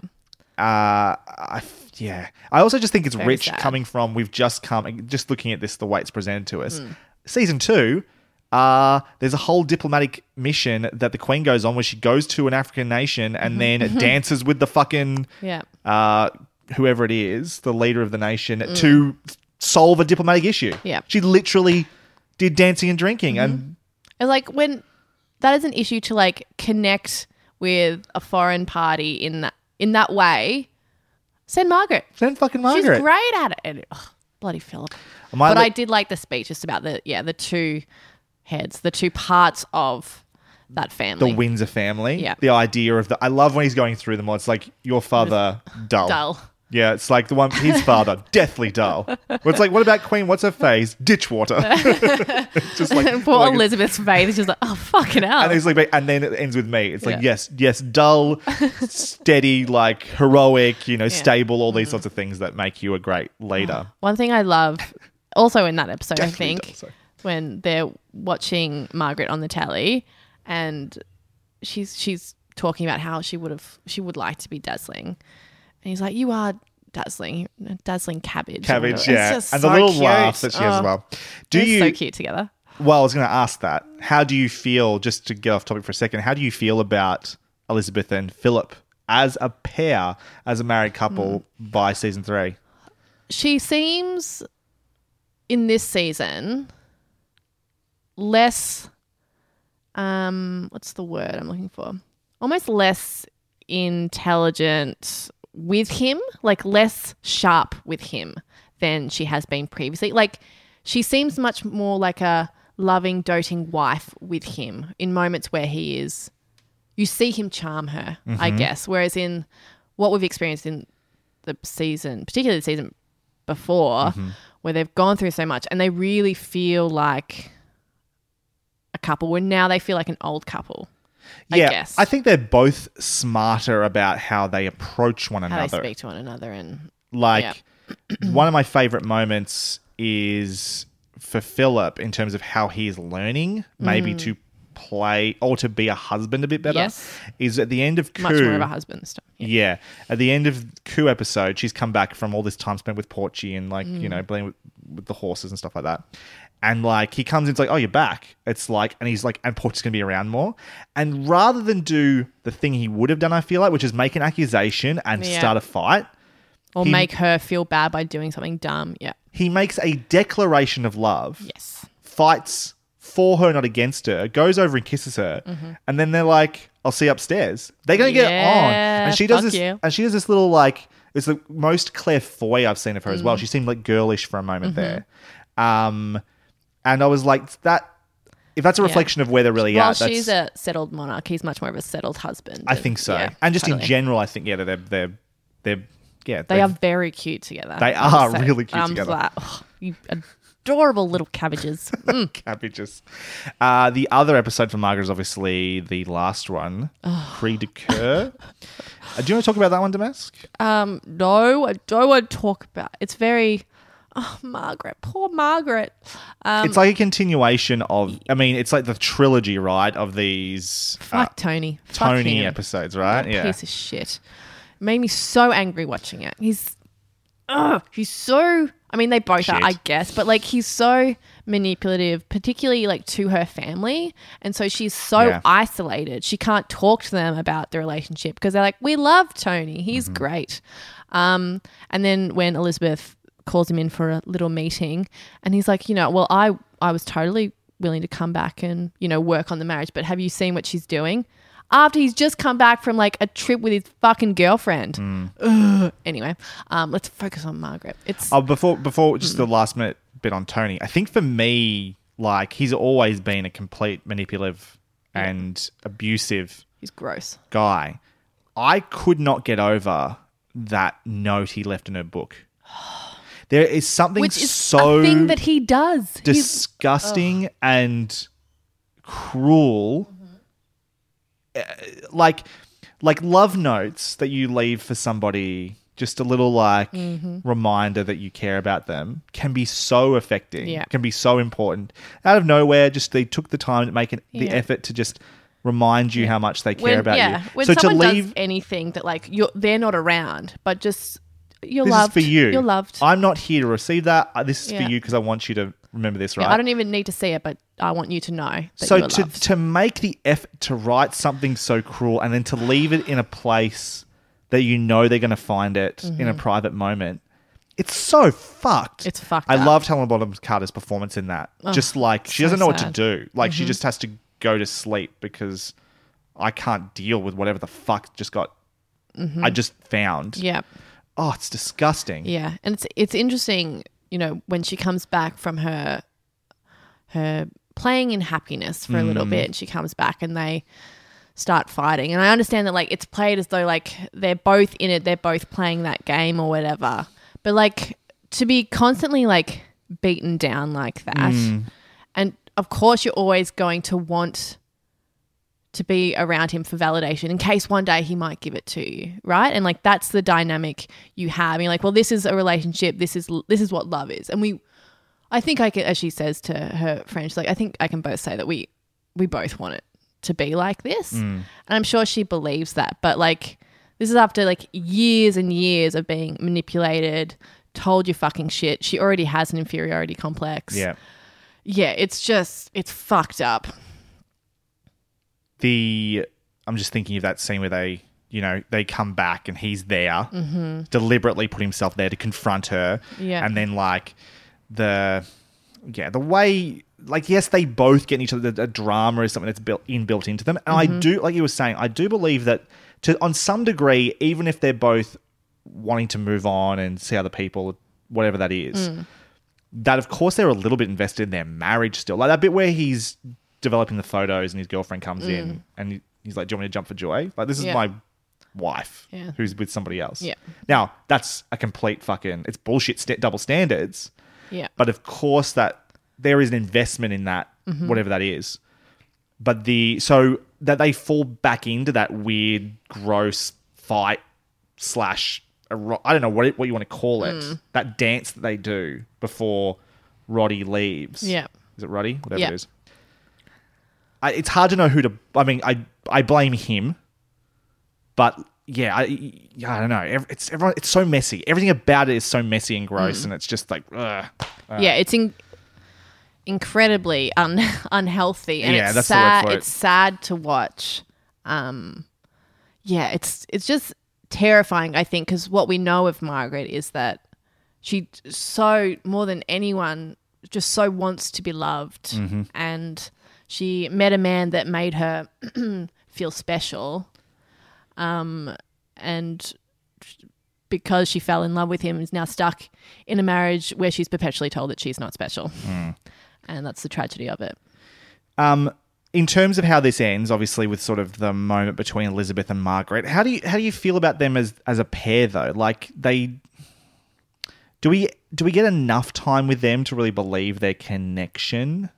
Uh, I, yeah. I also just think it's Very rich sad. coming from, we've just come, just looking at this, the way it's presented to us. Mm. Season two, uh, there's a whole diplomatic mission that the Queen goes on where she goes to an African nation and mm-hmm. then dances with the fucking, yeah. uh, whoever it is, the leader of the nation mm. to solve a diplomatic issue. Yeah. She literally did dancing and drinking. Mm-hmm. And, and like when that is an issue to like connect with a foreign party in that in that way, send Margaret. Send fucking Margaret. She's great at it. And, oh, bloody Philip. Am I but li- I did like the speech just about the yeah the two heads, the two parts of that family. The Windsor family. Yeah. The idea of the... I love when he's going through them all. It's like, your father, dull. Dull. Yeah, it's like the one, his father, deathly dull. Well, it's like, what about Queen, what's her face? Ditch water. Just like, poor like Elizabeth's face is just like, oh, fucking hell. And, he's like, and then it ends with me. It's like, yeah. yes, yes, dull, steady, like heroic, you know, yeah. stable, all these mm. sorts of things that make you a great leader. Oh, one thing I love also in that episode, deathly I think, dull, when they're watching Margaret on the telly and she's she's talking about how she would have she would like to be dazzling. And he's like, you are dazzling, dazzling cabbage. Cabbage, yeah. It's just and so the little cute. laugh that she has oh, as well. Do you, so cute together. Well, I was going to ask that. How do you feel, just to get off topic for a second, how do you feel about Elizabeth and Philip as a pair, as a married couple mm. by season three? She seems, in this season, less, um, what's the word I'm looking for? Almost less intelligent with him, like less sharp with him than she has been previously. Like she seems much more like a loving, doting wife with him in moments where he is, you see him charm her, mm-hmm. I guess. Whereas in what we've experienced in the season, particularly the season before, mm-hmm. where they've gone through so much and they really feel like a couple, where now they feel like an old couple. Yeah, I guess. I think they're both smarter about how they approach one another. How they speak to one another. And like yeah. one of my favourite moments is for Philip in terms of how he's learning maybe mm. to play or to be a husband a bit better. Yes. Is at the end of Coup. Much more of a husband. Stuff. Yeah. yeah. At the end of Coup episode, she's come back from all this time spent with Porchy and like, mm. you know, playing with, with the horses and stuff like that. And, like, he comes in, it's like, oh, you're back. It's like, and he's like, and Porchy's going to be around more. And rather than do the thing he would have done, I feel like, which is make an accusation and yeah. start a fight. Or he, make her feel bad by doing something dumb, yeah. He makes a declaration of love. Yes. Fights for her, not against her. Goes over and kisses her. Mm-hmm. And then they're like, I'll see you upstairs. They're going to yeah, get on. And she does this, you. and she does this little, like, it's the most Claire Foy I've seen of her mm. as well. She seemed, like, girlish for a moment mm-hmm. there. Um... And I was like, that. If that's a reflection yeah. of where they're really well, at. Well, she's a settled monarch. He's much more of a settled husband. I and, think so. Yeah, and just totally. in general, I think, yeah, they're, they're, they're, yeah. They are very cute together. They are so, really cute um, together. Like, oh, you adorable little cabbages. Mm. Cabbages. Uh, the other episode for Margaret is obviously the last one, oh. Cri de Coeur. uh, do you want to talk about that one, Damask? Um, no, I don't want to talk about it. It's very... Oh, Margaret. Poor Margaret. Um, it's like a continuation of, I mean, it's like the trilogy, right, of these... Fuck uh, Tony. Tony Fuck episodes, right? Yeah. Piece of shit. It made me so angry watching it. He's, ugh, he's so, I mean, they both shit. are, I guess, but, like, he's so manipulative, particularly, like, to her family. And so she's so yeah. isolated. She can't talk to them about the relationship because they're like, we love Tony. He's mm-hmm. great. Um, and then when Elizabeth... calls him in for a little meeting and he's like, you know, well, I, I was totally willing to come back and, you know, work on the marriage, but have you seen what she's doing? After he's just come back from like a trip with his fucking girlfriend. Mm. Anyway, um, let's focus on Margaret. It's oh, before, before just mm. the last minute bit on Tony, I think for me, like he's always been a complete manipulative yeah. and abusive he's gross. guy. I could not get over that note he left in her book. There is something Which is so a thing that he does. disgusting oh. and cruel. Mm-hmm. Uh, like like love notes that you leave for somebody, just a little like mm-hmm. reminder that you care about them can be so affecting, yeah. can be so important. Out of nowhere, just they took the time to make an, yeah. the effort to just remind you yeah. how much they care when, about yeah. you. When so someone to leave does anything that like you're, they're not around, but just... You're this loved. Is for you. You're loved. I'm not here to receive that. This is yeah. for you because I want you to remember this, right? Yeah, I don't even need to see it, but I want you to know that so you're to, loved. So to make the effort to write something so cruel and then to leave it in a place that you know they're going to find it mm-hmm. in a private moment, it's so fucked. It's fucked I up. loved Helena Bonham Carter's performance in that. Oh, just like she so doesn't know sad. what to do. Like mm-hmm. she just has to go to sleep because I can't deal with whatever the fuck just got mm-hmm. I just found. Yeah. Oh, it's disgusting. Yeah, and it's it's interesting, you know, when she comes back from her her playing in happiness for mm. a little bit, and she comes back and they start fighting. And I understand that, like, it's played as though, like, they're both in it, they're both playing that game or whatever. But, like, to be constantly, like, beaten down like that, mm. and of course you're always going to want to be around him for validation in case one day he might give it to you, right? And, like, that's the dynamic you have. And you're like, well, this is a relationship. This is this is what love is. And we, I think I can, as she says to her friend, she's like, I think I can both say that we we both want it to be like this. Mm. And I'm sure she believes that. But, like, this is after, like, years and years of being manipulated, told you fucking shit. She already has an inferiority complex. Yeah. Yeah, it's just, it's fucked up. The I'm just thinking of that scene where they, you know, they come back and he's there, mm-hmm. deliberately put himself there to confront her. Yeah. And then, like, the, yeah, the way, like, yes, they both get in each other. The, the drama is something that's built in, built into them. And mm-hmm. I do, like you were saying, I do believe that to on some degree, even if they're both wanting to move on and see other people, whatever that is, mm. that, of course, they're a little bit invested in their marriage still. Like that bit where he's developing the photos and his girlfriend comes mm. in and he's like, do you want me to jump for joy? Like, this is yeah. my wife yeah. who's with somebody else. Yeah. Now, that's a complete fucking, it's bullshit st- double standards. Yeah. But of course that there is an investment in that, mm-hmm. whatever that is. But the, so that they fall back into that weird, gross fight slash, I don't know what it, what you want to call it, mm. that dance that they do before Roddy leaves. Yeah. Is it Roddy? Whatever yeah. it is. I, it's hard to know who to. I mean, I I blame him, but yeah, I I don't know. It's everyone. It's so messy. Everything about it is so messy and gross, mm. and it's just like, ugh, ugh. yeah, it's in, incredibly un, unhealthy, and yeah, it's that's sad. The word for it. It's sad to watch. Um, yeah, it's it's just terrifying. I think because what we know of Margaret is that she so more than anyone just so wants to be loved mm-hmm. and. She met a man that made her feel special, um, and because she fell in love with him, is now stuck in a marriage where she's perpetually told that she's not special, mm. and that's the tragedy of it. Um, in terms of how this ends, obviously with sort of the moment between Elizabeth and Margaret, how do you how do you feel about them as as a pair though? Like they do we do we get enough time with them to really believe their connection?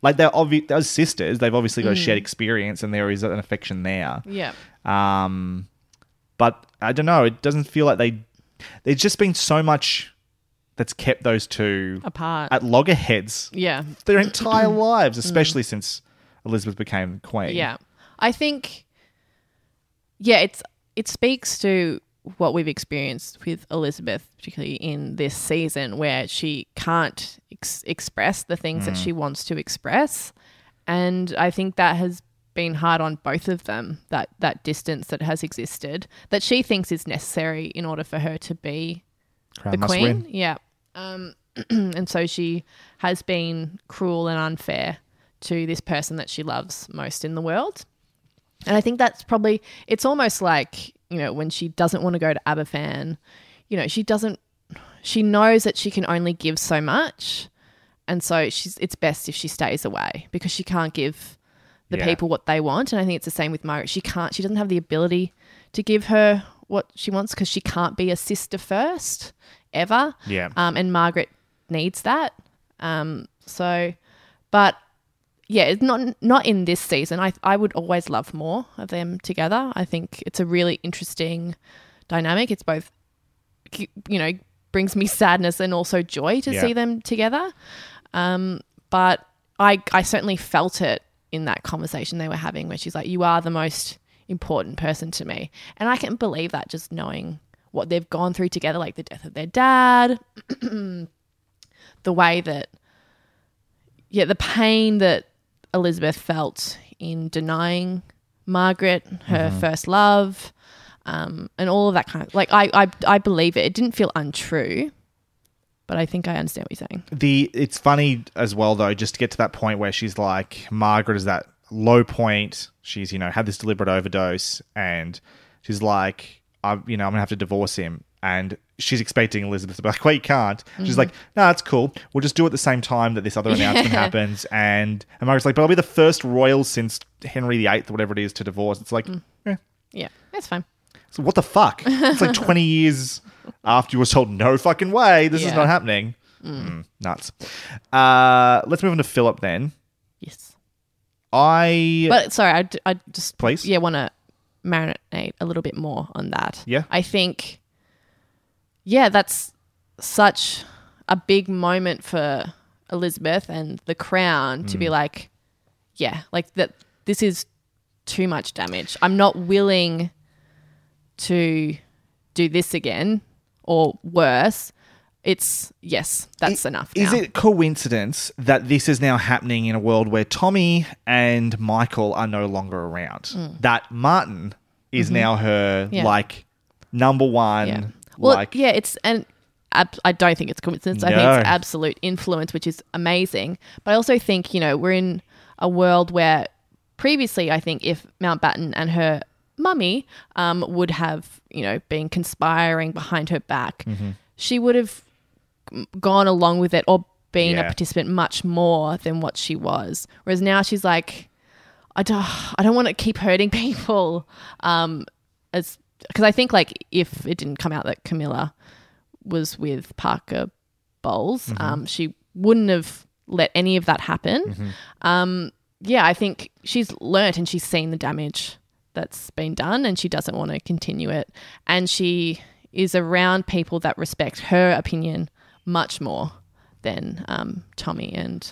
Like, they're obvi- as sisters, they've obviously got mm. a shared experience and there is an affection there. Yeah. Um, but I don't know. It doesn't feel like they... There's just been so much that's kept those two... apart. At loggerheads. Yeah. Their entire lives, especially mm. since Elizabeth became queen. Yeah. I think... Yeah, it's it speaks to what we've experienced with Elizabeth, particularly in this season where she can't ex- express the things mm. that she wants to express. And I think that has been hard on both of them, that, that distance that has existed, that she thinks is necessary in order for her to be Crown the queen. Win. Yeah. Um, and so she has been cruel and unfair to this person that she loves most in the world. And I think that's probably, it's almost like, you know, when she doesn't want to go to Aberfan, you know, she doesn't, she knows that she can only give so much. And so she's, it's best if she stays away because she can't give the yeah. people what they want. And I think it's the same with Margaret. She can't, she doesn't have the ability to give her what she wants because she can't be a sister first ever. Yeah. Um, and Margaret needs that. Um, so, but yeah, it's not not in this season. I I would always love more of them together. I think it's a really interesting dynamic. It's both, you know, brings me sadness and also joy to yeah. see them together. Um, but I I certainly felt it in that conversation they were having where she's like, you are the most important person to me. And I can believe that just knowing what they've gone through together, like the death of their dad, the way that, yeah, the pain that, Elizabeth felt in denying Margaret her mm-hmm. first love, um, and all of that kind of like I, I I believe it. It didn't feel untrue, but I think I understand what you're saying. The it's funny as well though, just to get to that point where she's like Margaret is that low point. She's you know had this deliberate overdose, and she's like I you know I'm gonna have to divorce him, and she's expecting Elizabeth to be like, wait, can't. Mm-hmm. She's like, no, nah, it's cool. We'll just do it at the same time that this other announcement yeah. happens. And, and Margaret's like, but I'll be the first royal since Henry the Eighth or whatever it is to divorce. It's like, mm. eh. Yeah, that's fine. So what the fuck? It's like twenty years after you were told, no fucking way, this yeah. is not happening. Mm. Mm, nuts. Uh, let's move on to Philip then. Yes. I... But sorry, I, d- I just... Please? Yeah, want to marinate a little bit more on that. Yeah. I think... Yeah, that's such a big moment for Elizabeth and the Crown to mm. be like, yeah, like that. This is too much damage. I'm not willing to do this again or worse. It's, yes, that's it, enough now. Is it coincidence that this is now happening in a world where Tommy and Michael are no longer around? Mm. That Martin is mm-hmm. now her, yeah. like, number one... Yeah. Well, like, yeah, it's and ab- I don't think it's coincidence. No. I think it's absolute influence, which is amazing. But I also think, you know, we're in a world where previously I think if Mountbatten and her mummy um, would have, you know, been conspiring behind her back, mm-hmm. she would have gone along with it or been yeah. a participant much more than what she was. Whereas now she's like, I don't, I don't want to keep hurting people um, as. Because I think, like, if it didn't come out that Camilla was with Parker Bowles, mm-hmm. um, she wouldn't have let any of that happen. Mm-hmm. Um, yeah, I think she's learnt and she's seen the damage that's been done and she doesn't want to continue it. And she is around people that respect her opinion much more than um, Tommy and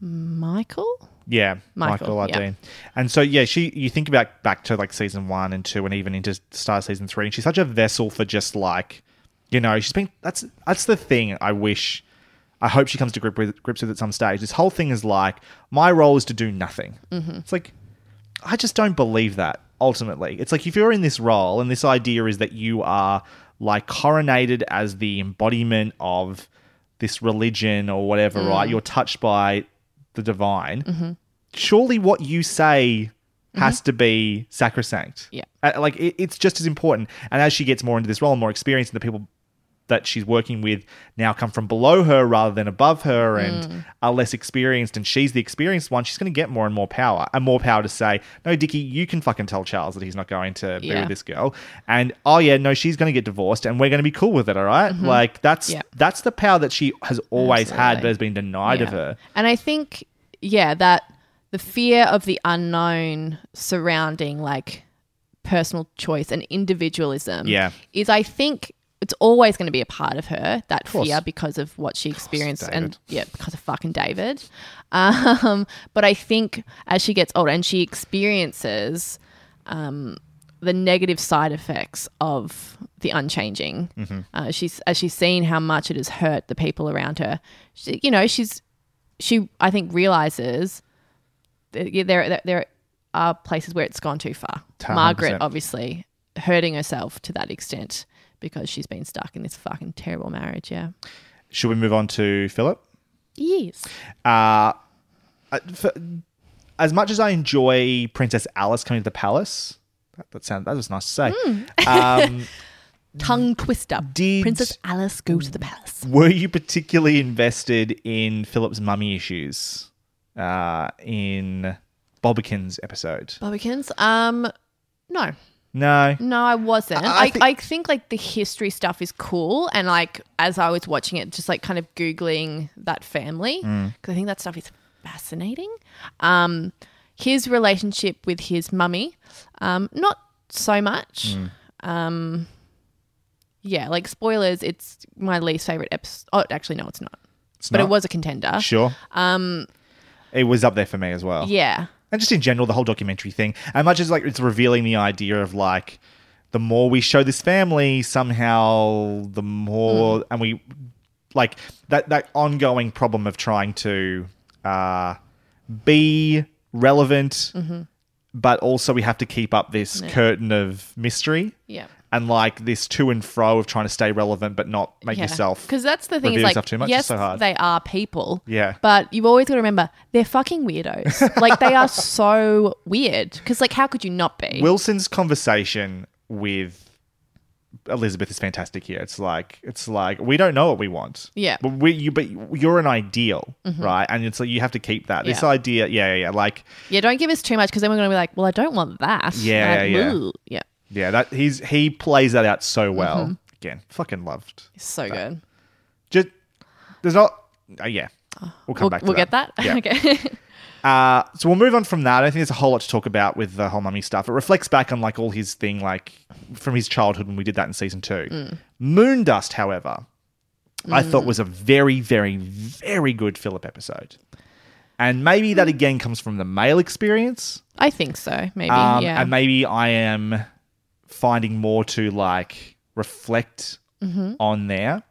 Michael. Yeah, Michael, Michael Ardeen. Yeah. And so, yeah, she. You think about back to like season one and two and even into Star Season three, and she's such a vessel for just like, you know, she's been, that's that's the thing I wish, I hope she comes to grip with, grips with at some stage. This whole thing is like, my role is to do nothing. Mm-hmm. It's like, I just don't believe that, ultimately. It's like, if you're in this role and this idea is that you are like coronated as the embodiment of this religion or whatever, mm. right? You're touched by... the divine, mm-hmm. surely what you say has mm-hmm. to be sacrosanct. Yeah. Like, it, it's just as important. And as she gets more into this role and more experience, and the people that she's working with now come from below her rather than above her and mm. are less experienced, and she's the experienced one, she's going to get more and more power and more power to say, no, Dickie, you can fucking tell Charles that he's not going to yeah. be with this girl. And, oh, yeah, no, she's going to get divorced and we're going to be cool with it, all right? Mm-hmm. Like, that's yeah. that's the power that she has always Absolutely. Had but has been denied yeah. of her. And I think, yeah, that the fear of the unknown surrounding, like, personal choice and individualism yeah. is, I think... It's always going to be a part of her, that fear, because of what she experienced course, and, yeah, because of fucking David. Um, but I think as she gets older and she experiences um, the negative side effects of the unchanging, mm-hmm. uh, she's as she's seen how much it has hurt the people around her, she, you know, she's she, I think, realises that there, there are places where it's gone too far. one hundred percent. Margaret, obviously, hurting herself to that extent. Because she's been stuck in this fucking terrible marriage, yeah. Should we move on to Philip? Yes. Uh, for, as much as I enjoy Princess Alice coming to the palace, that, that sounded that was nice to say. Mm. Um, Tongue twister. Did Princess Alice go to the palace? Were you particularly invested in Philip's mummy issues uh, in Bobbikins episode? Bobbikins? Um, no. No. No, I wasn't. I, I, th- I think like the history stuff is cool and like as I was watching it, just like kind of Googling that family because mm. I think that stuff is fascinating. Um, his relationship with his mummy, um, not so much. Mm. Um, yeah, like spoilers, it's my least favourite episode. Oh, actually, no, it's not. It's but not? It was a contender. Sure. Um, it was up there for me as well. Yeah. And just in general, the whole documentary thing. And much as like it's revealing the idea of like the more we show this family, somehow the more mm. and we like that that ongoing problem of trying to uh, be relevant, mm-hmm. but also we have to keep up this yeah. curtain of mystery. Yeah. And like this to and fro of trying to stay relevant but not make yeah. yourself because that's the thing is like too much. Yes, it's so hard. They are people. Yeah, but you've always got to remember they're fucking weirdos. Like they are so weird because like how could you not be? Wilson's conversation with Elizabeth is fantastic here. It's like it's like we don't know what we want. Yeah. But we you but you're an ideal, mm-hmm. right? And it's like you have to keep that. Yeah. This idea, yeah, yeah, like yeah, don't give us too much because then we're going to be like, well, I don't want that. Yeah, like, yeah, ooh. yeah. Yeah, that he's he plays that out so well. Mm-hmm. Again, fucking loved. He's so that. good. Just there's not uh, yeah. We'll come we'll, back to we'll that. We'll get that. Yeah. Okay. Uh, so we'll move on from that. I think there's a whole lot to talk about with the whole mummy stuff. It reflects back on like all his thing, like from his childhood when we did that in season two. Mm. Moondust, however, mm. I thought was a very, very, very good Philip episode. And maybe that again comes from the male experience. I think so. Maybe, um, yeah. And maybe I am finding more to like reflect mm-hmm. on there.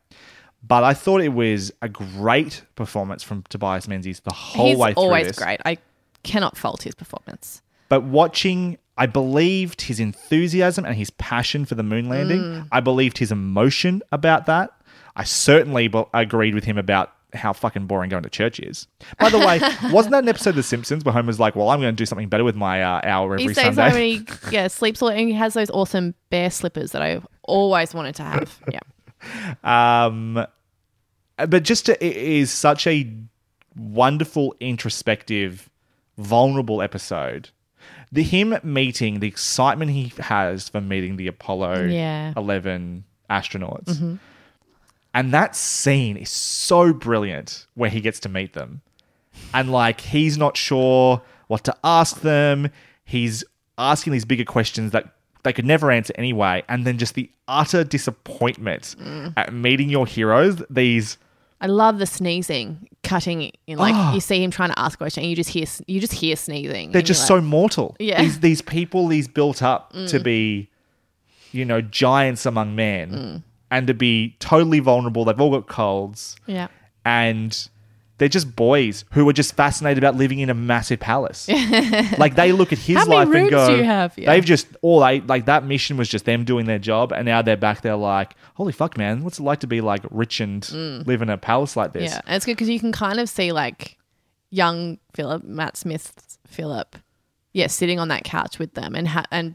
But I thought it was a great performance from Tobias Menzies the whole He's way through. He's always this. great. I cannot fault his performance. But watching, I believed his enthusiasm and his passion for the moon landing. Mm. I believed his emotion about that. I certainly be- agreed with him about how fucking boring going to church is. By the way, wasn't that an episode of The Simpsons where Homer's like, well, I'm going to do something better with my uh, hour every he Sunday? He stays home and he yeah, sleeps all and he has those awesome bear slippers that I always wanted to have. Yeah. Um, but just to, it is such a wonderful, introspective, vulnerable episode. The him meeting, the excitement he has for meeting the Apollo yeah. eleven astronauts. Mm-hmm. And that scene is so brilliant where he gets to meet them. And like, he's not sure what to ask them. He's asking these bigger questions that they could never answer anyway. And then just the utter disappointment mm. at meeting your heroes. These I love the sneezing, cutting in like oh. you see him trying to ask a question and you just hear you just hear sneezing. They're just like, so mortal. Yeah. These these people, these built up mm. to be, you know, giants among men mm. and to be totally vulnerable. They've all got colds. Yeah. And they're just boys who are just fascinated about living in a massive palace. Like they look at his How life many and go, do you have? Yeah. They've just all they like that mission was just them doing their job, and now they're back there like, holy fuck, man, what's it like to be like rich and mm. live in a palace like this? Yeah, and it's good because you can kind of see like young Philip, Matt Smith's Philip, yeah, sitting on that couch with them and ha- and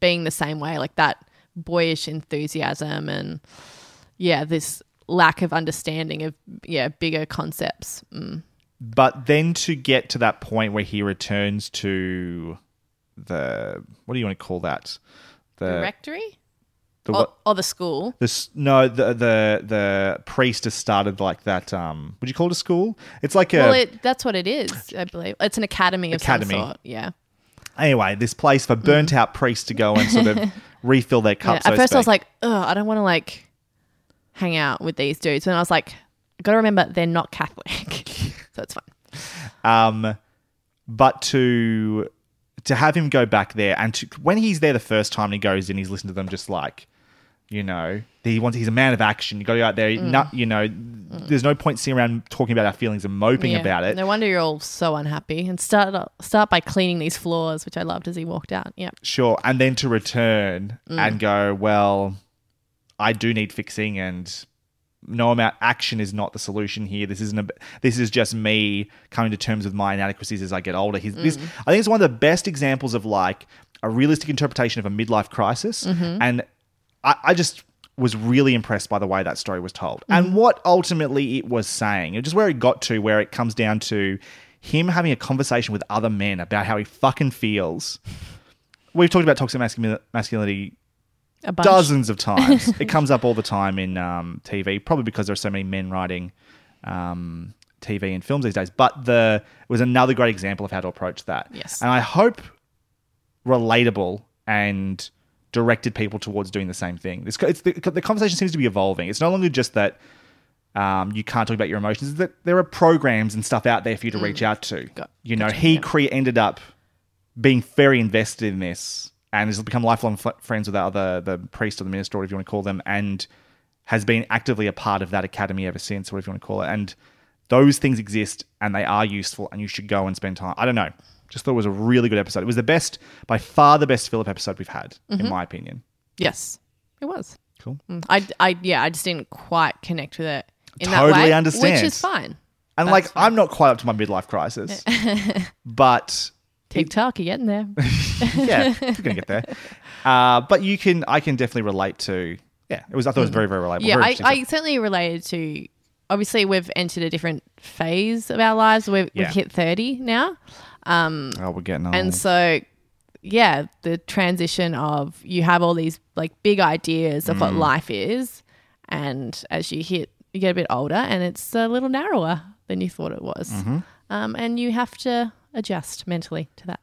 being the same way, like that boyish enthusiasm and yeah, this. lack of understanding of yeah bigger concepts. Mm. But then to get to that point where he returns to the what do you want to call that? The, the rectory? The or, or the school? This no the the the priest has started like that um would you call it a school? It's like a Well it, that's what it is, I believe. It's an academy of academy. some sort, yeah. Anyway, this place for burnt out mm. priests to go and sort of refill their cups. Yeah, at so first speak. I was like, oh, I don't want to like hang out with these dudes. And I was like, I've got to remember they're not Catholic. So it's fine. Um, but to to have him go back there and to, when he's there the first time and he goes in, he's listened to them just like, you know, he wants. he's a man of action. You got to go out there. Mm. Not, you know, mm. there's no point sitting around talking about our feelings and moping yeah. about it. No wonder you're all so unhappy. And start start by cleaning these floors, which I loved as he walked out. Yeah. Sure. And then to return mm. and go, well... I do need fixing and no amount action is not the solution here. This isn't a, this is just me coming to terms with my inadequacies as I get older. He's, mm. this, I think it's one of the best examples of like a realistic interpretation of a midlife crisis. Mm-hmm. And I, I just was really impressed by the way that story was told mm-hmm. and what ultimately it was saying. It just where it got to, where it comes down to him having a conversation with other men about how he fucking feels. We've talked about toxic masculinity dozens of times. It comes up all the time in um, T V, probably because there are so many men writing um, T V and films these days. But the it was another great example of how to approach that. Yes. And I hope relatable and directed people towards doing the same thing. It's, it's the, the conversation seems to be evolving. It's no longer just that um, you can't talk about your emotions. It's that there are programs and stuff out there for you to mm. reach out to. Got, you know, gotcha, he yeah. cre- ended up being very invested in this. And has become lifelong f- friends with the other the priest or the minister, or whatever you want to call them, and has been actively a part of that academy ever since, whatever you want to call it. And those things exist, and they are useful, and you should go and spend time. I don't know. Just thought it was a really good episode. It was the best, by far the best Philip episode we've had, mm-hmm. in my opinion. Yes, it was. Cool. Mm. I, I, yeah, I just didn't quite connect with it in totally that way. Totally understand. Which is fine. And, That's like, fine. I'm not quite up to my midlife crisis, but... TikTok, you're getting there. Yeah, we're going to get there. Uh, but you can, I can definitely relate to. Yeah, it was. I thought it was very, very relatable. Yeah, very I, I certainly related to. Obviously, we've entered a different phase of our lives. We've, yeah. we've hit thirty now. Um, oh, we're getting old. And so, yeah, the transition of you have all these like big ideas of mm. what life is, and as you hit, you get a bit older, and it's a little narrower than you thought it was, mm-hmm. um, and you have to adjust mentally to that.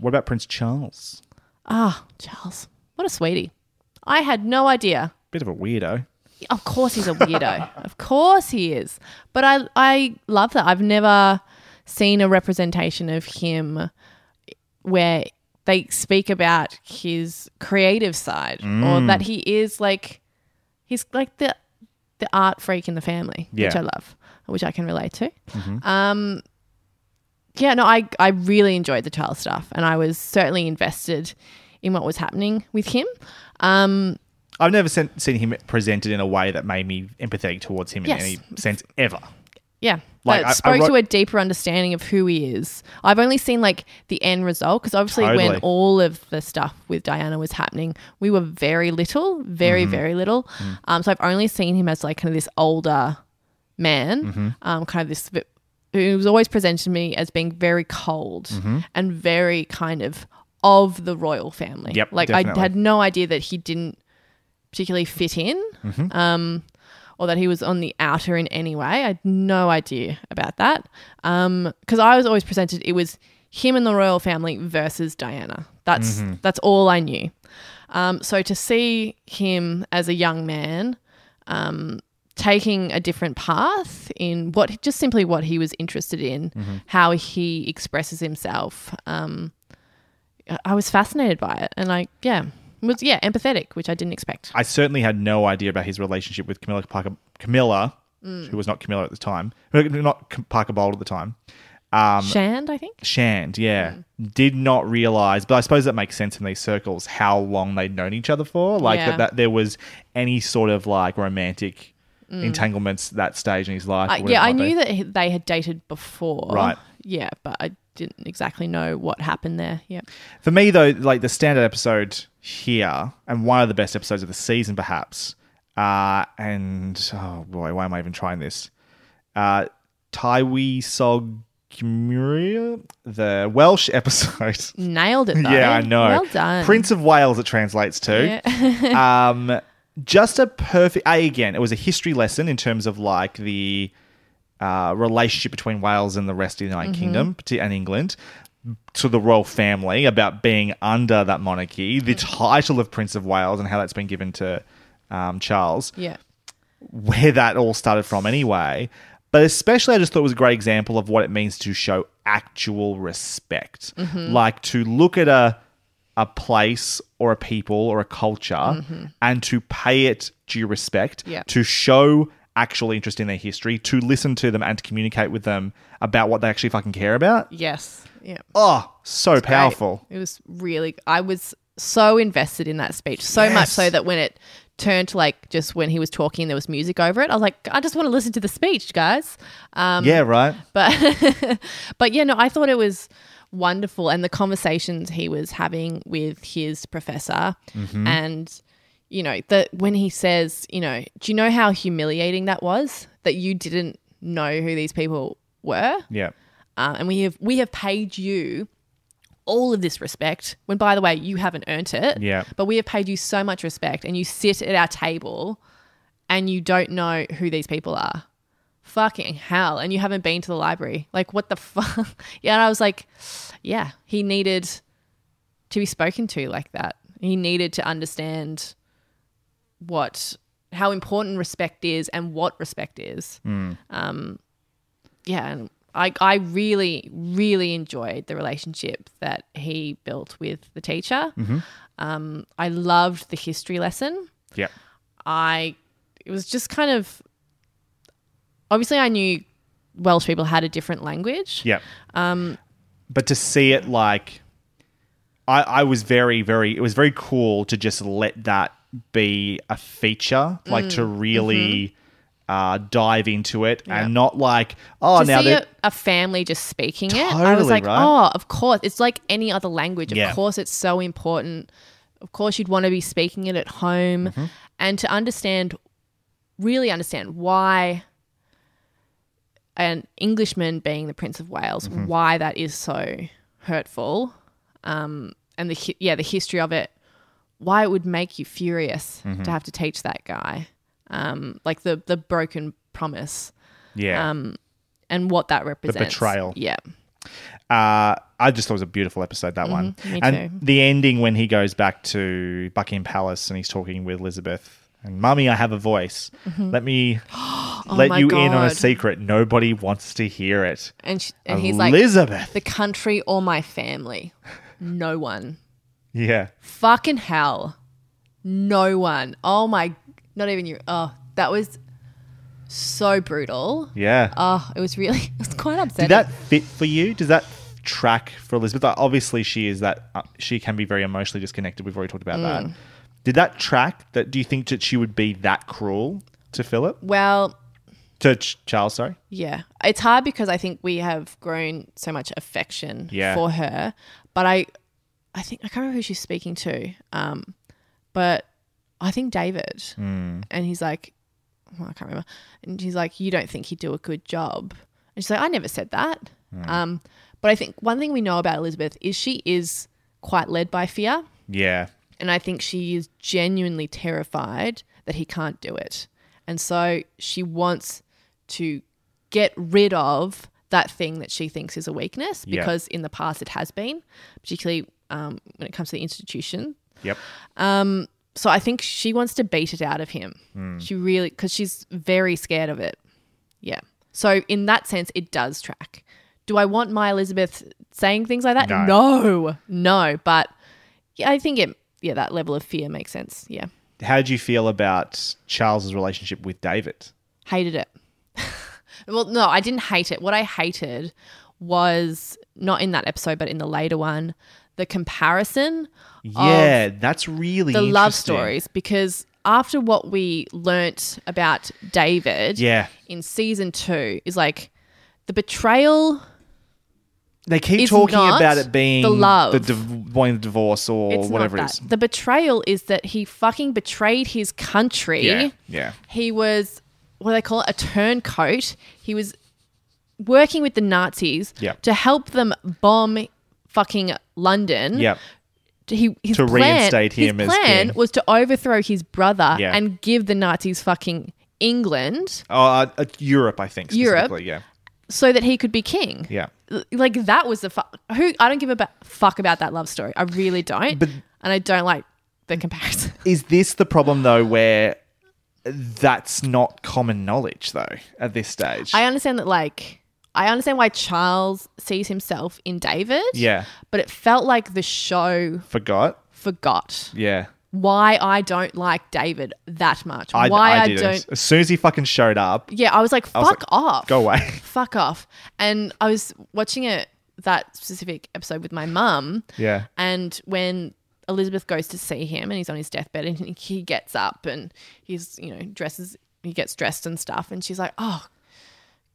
What about Prince Charles? Ah, oh, Charles, what a sweetie! I had no idea. Bit of a weirdo. Of course he's a weirdo. Of course he is. But I I love that. I've never seen a representation of him where they speak about his creative side mm. or that he is like he's like the the art freak in the family, yeah. which I love, which I can relate to. Mm-hmm. Um, yeah, no, I, I really enjoyed the Charles stuff, and I was certainly invested in what was happening with him. Um I've never seen, seen him presented in a way that made me empathetic towards him in yes. any sense ever. Yeah. Like, I spoke I wrote, to a deeper understanding of who he is. I've only seen like the end result because obviously totally. when all of the stuff with Diana was happening, we were very little, very, mm-hmm. very little. Mm-hmm. Um, so I've only seen him as like kind of this older man, mm-hmm. um, kind of this – who was always presented to me as being very cold mm-hmm. and very kind of of the royal family. Yep, like definitely. I had no idea that he didn't particularly fit in mm-hmm. um, or that he was on the outer in any way. I had no idea about that because um, I was always presented it was him and the royal family versus Diana. That's mm-hmm. that's all I knew. Um, so to see him as a young man um, taking a different path in what just simply what he was interested in, mm-hmm. how he expresses himself, um, I was fascinated by it and like, yeah. Was, yeah, empathetic, which I didn't expect. I certainly had no idea about his relationship with Camilla Parker, Camilla, mm. who was not Camilla at the time, not Parker Bold at the time. Um, Shand, I think? Shand, yeah. Mm. Did not realise, but I suppose that makes sense in these circles, how long they'd known each other for. Like yeah. that, that there was any sort of like romantic mm. entanglements at that stage in his life. Uh, yeah, I knew be. that they had dated before. Right. Yeah, but I didn't exactly know what happened there. Yeah. For me, though, like the standard episode here, and one of the best episodes of the season, perhaps. Uh, and oh boy, why am I even trying this? Uh, Taiwi Sogmuria, the Welsh episode. Nailed it, though. Yeah, I know. Well done. Prince of Wales, it translates to. Yeah. um, just a perfect. A, again, it was a history lesson in terms of like the uh, relationship between Wales and the rest of the United mm-hmm. Kingdom and England. To the royal family about being under that monarchy, the mm. title of Prince of Wales and how that's been given to um, Charles, yeah, where that all started from anyway. But especially I just thought it was a great example of what it means to show actual respect, mm-hmm. like to look at a a place or a people or a culture mm-hmm. and to pay it due respect, yeah. to show actual interest in their history, to listen to them and to communicate with them about what they actually fucking care about. Yes. Yeah. Oh, so it's powerful. Great. It was really – I was so invested in that speech, so yes. much so that when it turned to like just when he was talking there was music over it, I was like, I just want to listen to the speech, guys. Um, yeah, right. But, but, yeah, no, I thought it was wonderful, and the conversations he was having with his professor mm-hmm. and, you know, the, when he says, you know, do you know how humiliating that was that you didn't know who these people were? Yeah. Uh, and we have we have paid you all of this respect when, by the way, you haven't earned it. Yeah. But we have paid you so much respect and you sit at our table and you don't know who these people are. Fucking hell. And you haven't been to the library. Like, what the fuck? Yeah, and I was like, yeah, he needed to be spoken to like that. He needed to understand what how important respect is and what respect is. Mm. Um, yeah, and I, I really, really enjoyed the relationship that he built with the teacher. Mm-hmm. Um, I loved the history lesson. Yeah. I – it was just kind of – obviously I knew Welsh people had a different language. Yeah. Um, but to see it like I, – I was very, very – it was very cool to just let that be a feature, like mm, to really mm-hmm. – uh, dive into it yeah. and not like, oh, to now see a, a family just speaking totally, it. I was like, right? oh, of course. It's like any other language. Of yeah. course it's so important. Of course you'd want to be speaking it at home mm-hmm. and to understand, really understand why an Englishman being the Prince of Wales, mm-hmm. why that is so hurtful um, and, the yeah, the history of it, why it would make you furious mm-hmm. to have to teach that guy, um, like the the broken promise yeah, um, and what that represents. The betrayal. Yeah. Uh, I just thought it was a beautiful episode, that mm-hmm. one. Me and too. The ending when he goes back to Buckingham Palace and he's talking with Elizabeth. And Mummy, I have a voice. Mm-hmm. Let me oh let you God. in on a secret. Nobody wants to hear it. And, she, and he's like, Elizabeth. The country or my family. No one. Yeah. Fucking hell. No one. Oh, my. Not even you. Oh, that was so brutal. Yeah. Oh, it was really, it was quite upsetting. Did that fit for you? Does that track for Elizabeth? Like, obviously, she is that, uh, she can be very emotionally disconnected. We've already talked about mm. that. Did that track? That do you think that she would be that cruel to Philip? Well, to Ch- Charles, sorry. Yeah, it's hard because I think we have grown so much affection yeah. for her, but I, I think I can't remember who she's speaking to. Um, but I think David, mm. and he's like, well, I can't remember, and he's like, you don't think he'd do a good job? And she's like, I never said that. Mm. Um, but I think one thing we know about Elizabeth is she is quite led by fear. Yeah. And I think she is genuinely terrified that he can't do it. And so she wants to get rid of that thing that she thinks is a weakness because yep. in the past it has been, particularly um, when it comes to the institution. Yep. Um, so I think she wants to beat it out of him. Mm. She really – because she's very scared of it. Yeah. So in that sense it does track. Do I want my Elizabeth saying things like that? No. No. No. But yeah, I think it – yeah, that level of fear makes sense, yeah. How did you feel about Charles's relationship with David? Hated it. Well, no, I didn't hate it. What I hated was, not in that episode but in the later one, the comparison yeah, of that's really the love stories, because after what we learnt about David yeah. in season two is like the betrayal. They keep talking about it being the love, the div- wanting the divorce or it's whatever it is. The betrayal is that he fucking betrayed his country. Yeah, yeah. He was, what do they call it, a turncoat. He was working with the Nazis yep. to help them bomb fucking London. Yep. He, his to plan, reinstate him his as king. His plan was to overthrow his brother yeah. and give the Nazis fucking England. Uh, uh, Europe, I think, specifically, Europe. Yeah. So that he could be king. Yeah. Like that was the fuck. Who I don't give a ba- fuck about that love story. I really don't. But and I don't like the comparison. Is this the problem though where that's not common knowledge though at this stage? I understand that like I understand why Charles sees himself in David. Yeah. But it felt like the show forgot. Forgot. Yeah. Why I don't like David that much. I, why I, I don't. As soon as he fucking showed up. Yeah, I was like, fuck was like, off. Go away. Fuck off. And I was watching it, that specific episode with my mum. Yeah. And when Elizabeth goes to see him and he's on his deathbed and he gets up and he's, you know, dresses, he gets dressed and stuff. And she's like, oh,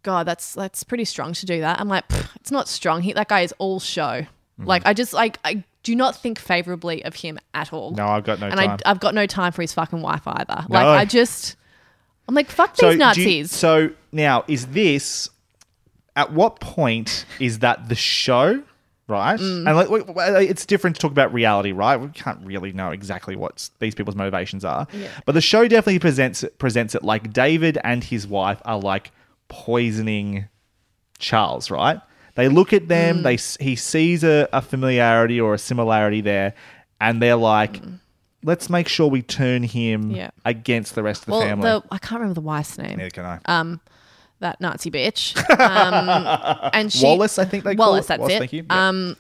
God, that's that's pretty strong to do that. I'm like, it's not strong. He, that guy is all show. Mm-hmm. Like, I just, like, I. do not think favourably of him at all. No, I've got no and time. And I've got no time for his fucking wife either. No. Like I just – I'm like, fuck so these Nazis. You, so now is this – at what point is that the show, right? Mm. And like, it's different to talk about reality, right? We can't really know exactly what these people's motivations are. Yeah. But the show definitely presents it, presents it like David and his wife are like poisoning Charles, right? They look at them, mm. they he sees a, a familiarity or a similarity there, and they're like, mm. let's make sure we turn him yeah. against the rest of the well, family. The, I can't remember the wife's name. Neither can I. Um, that Nazi bitch. Um, and she, Wallace, I think they Wallace, call it. That's Wallace, that's it. Thank you. Yeah. Um,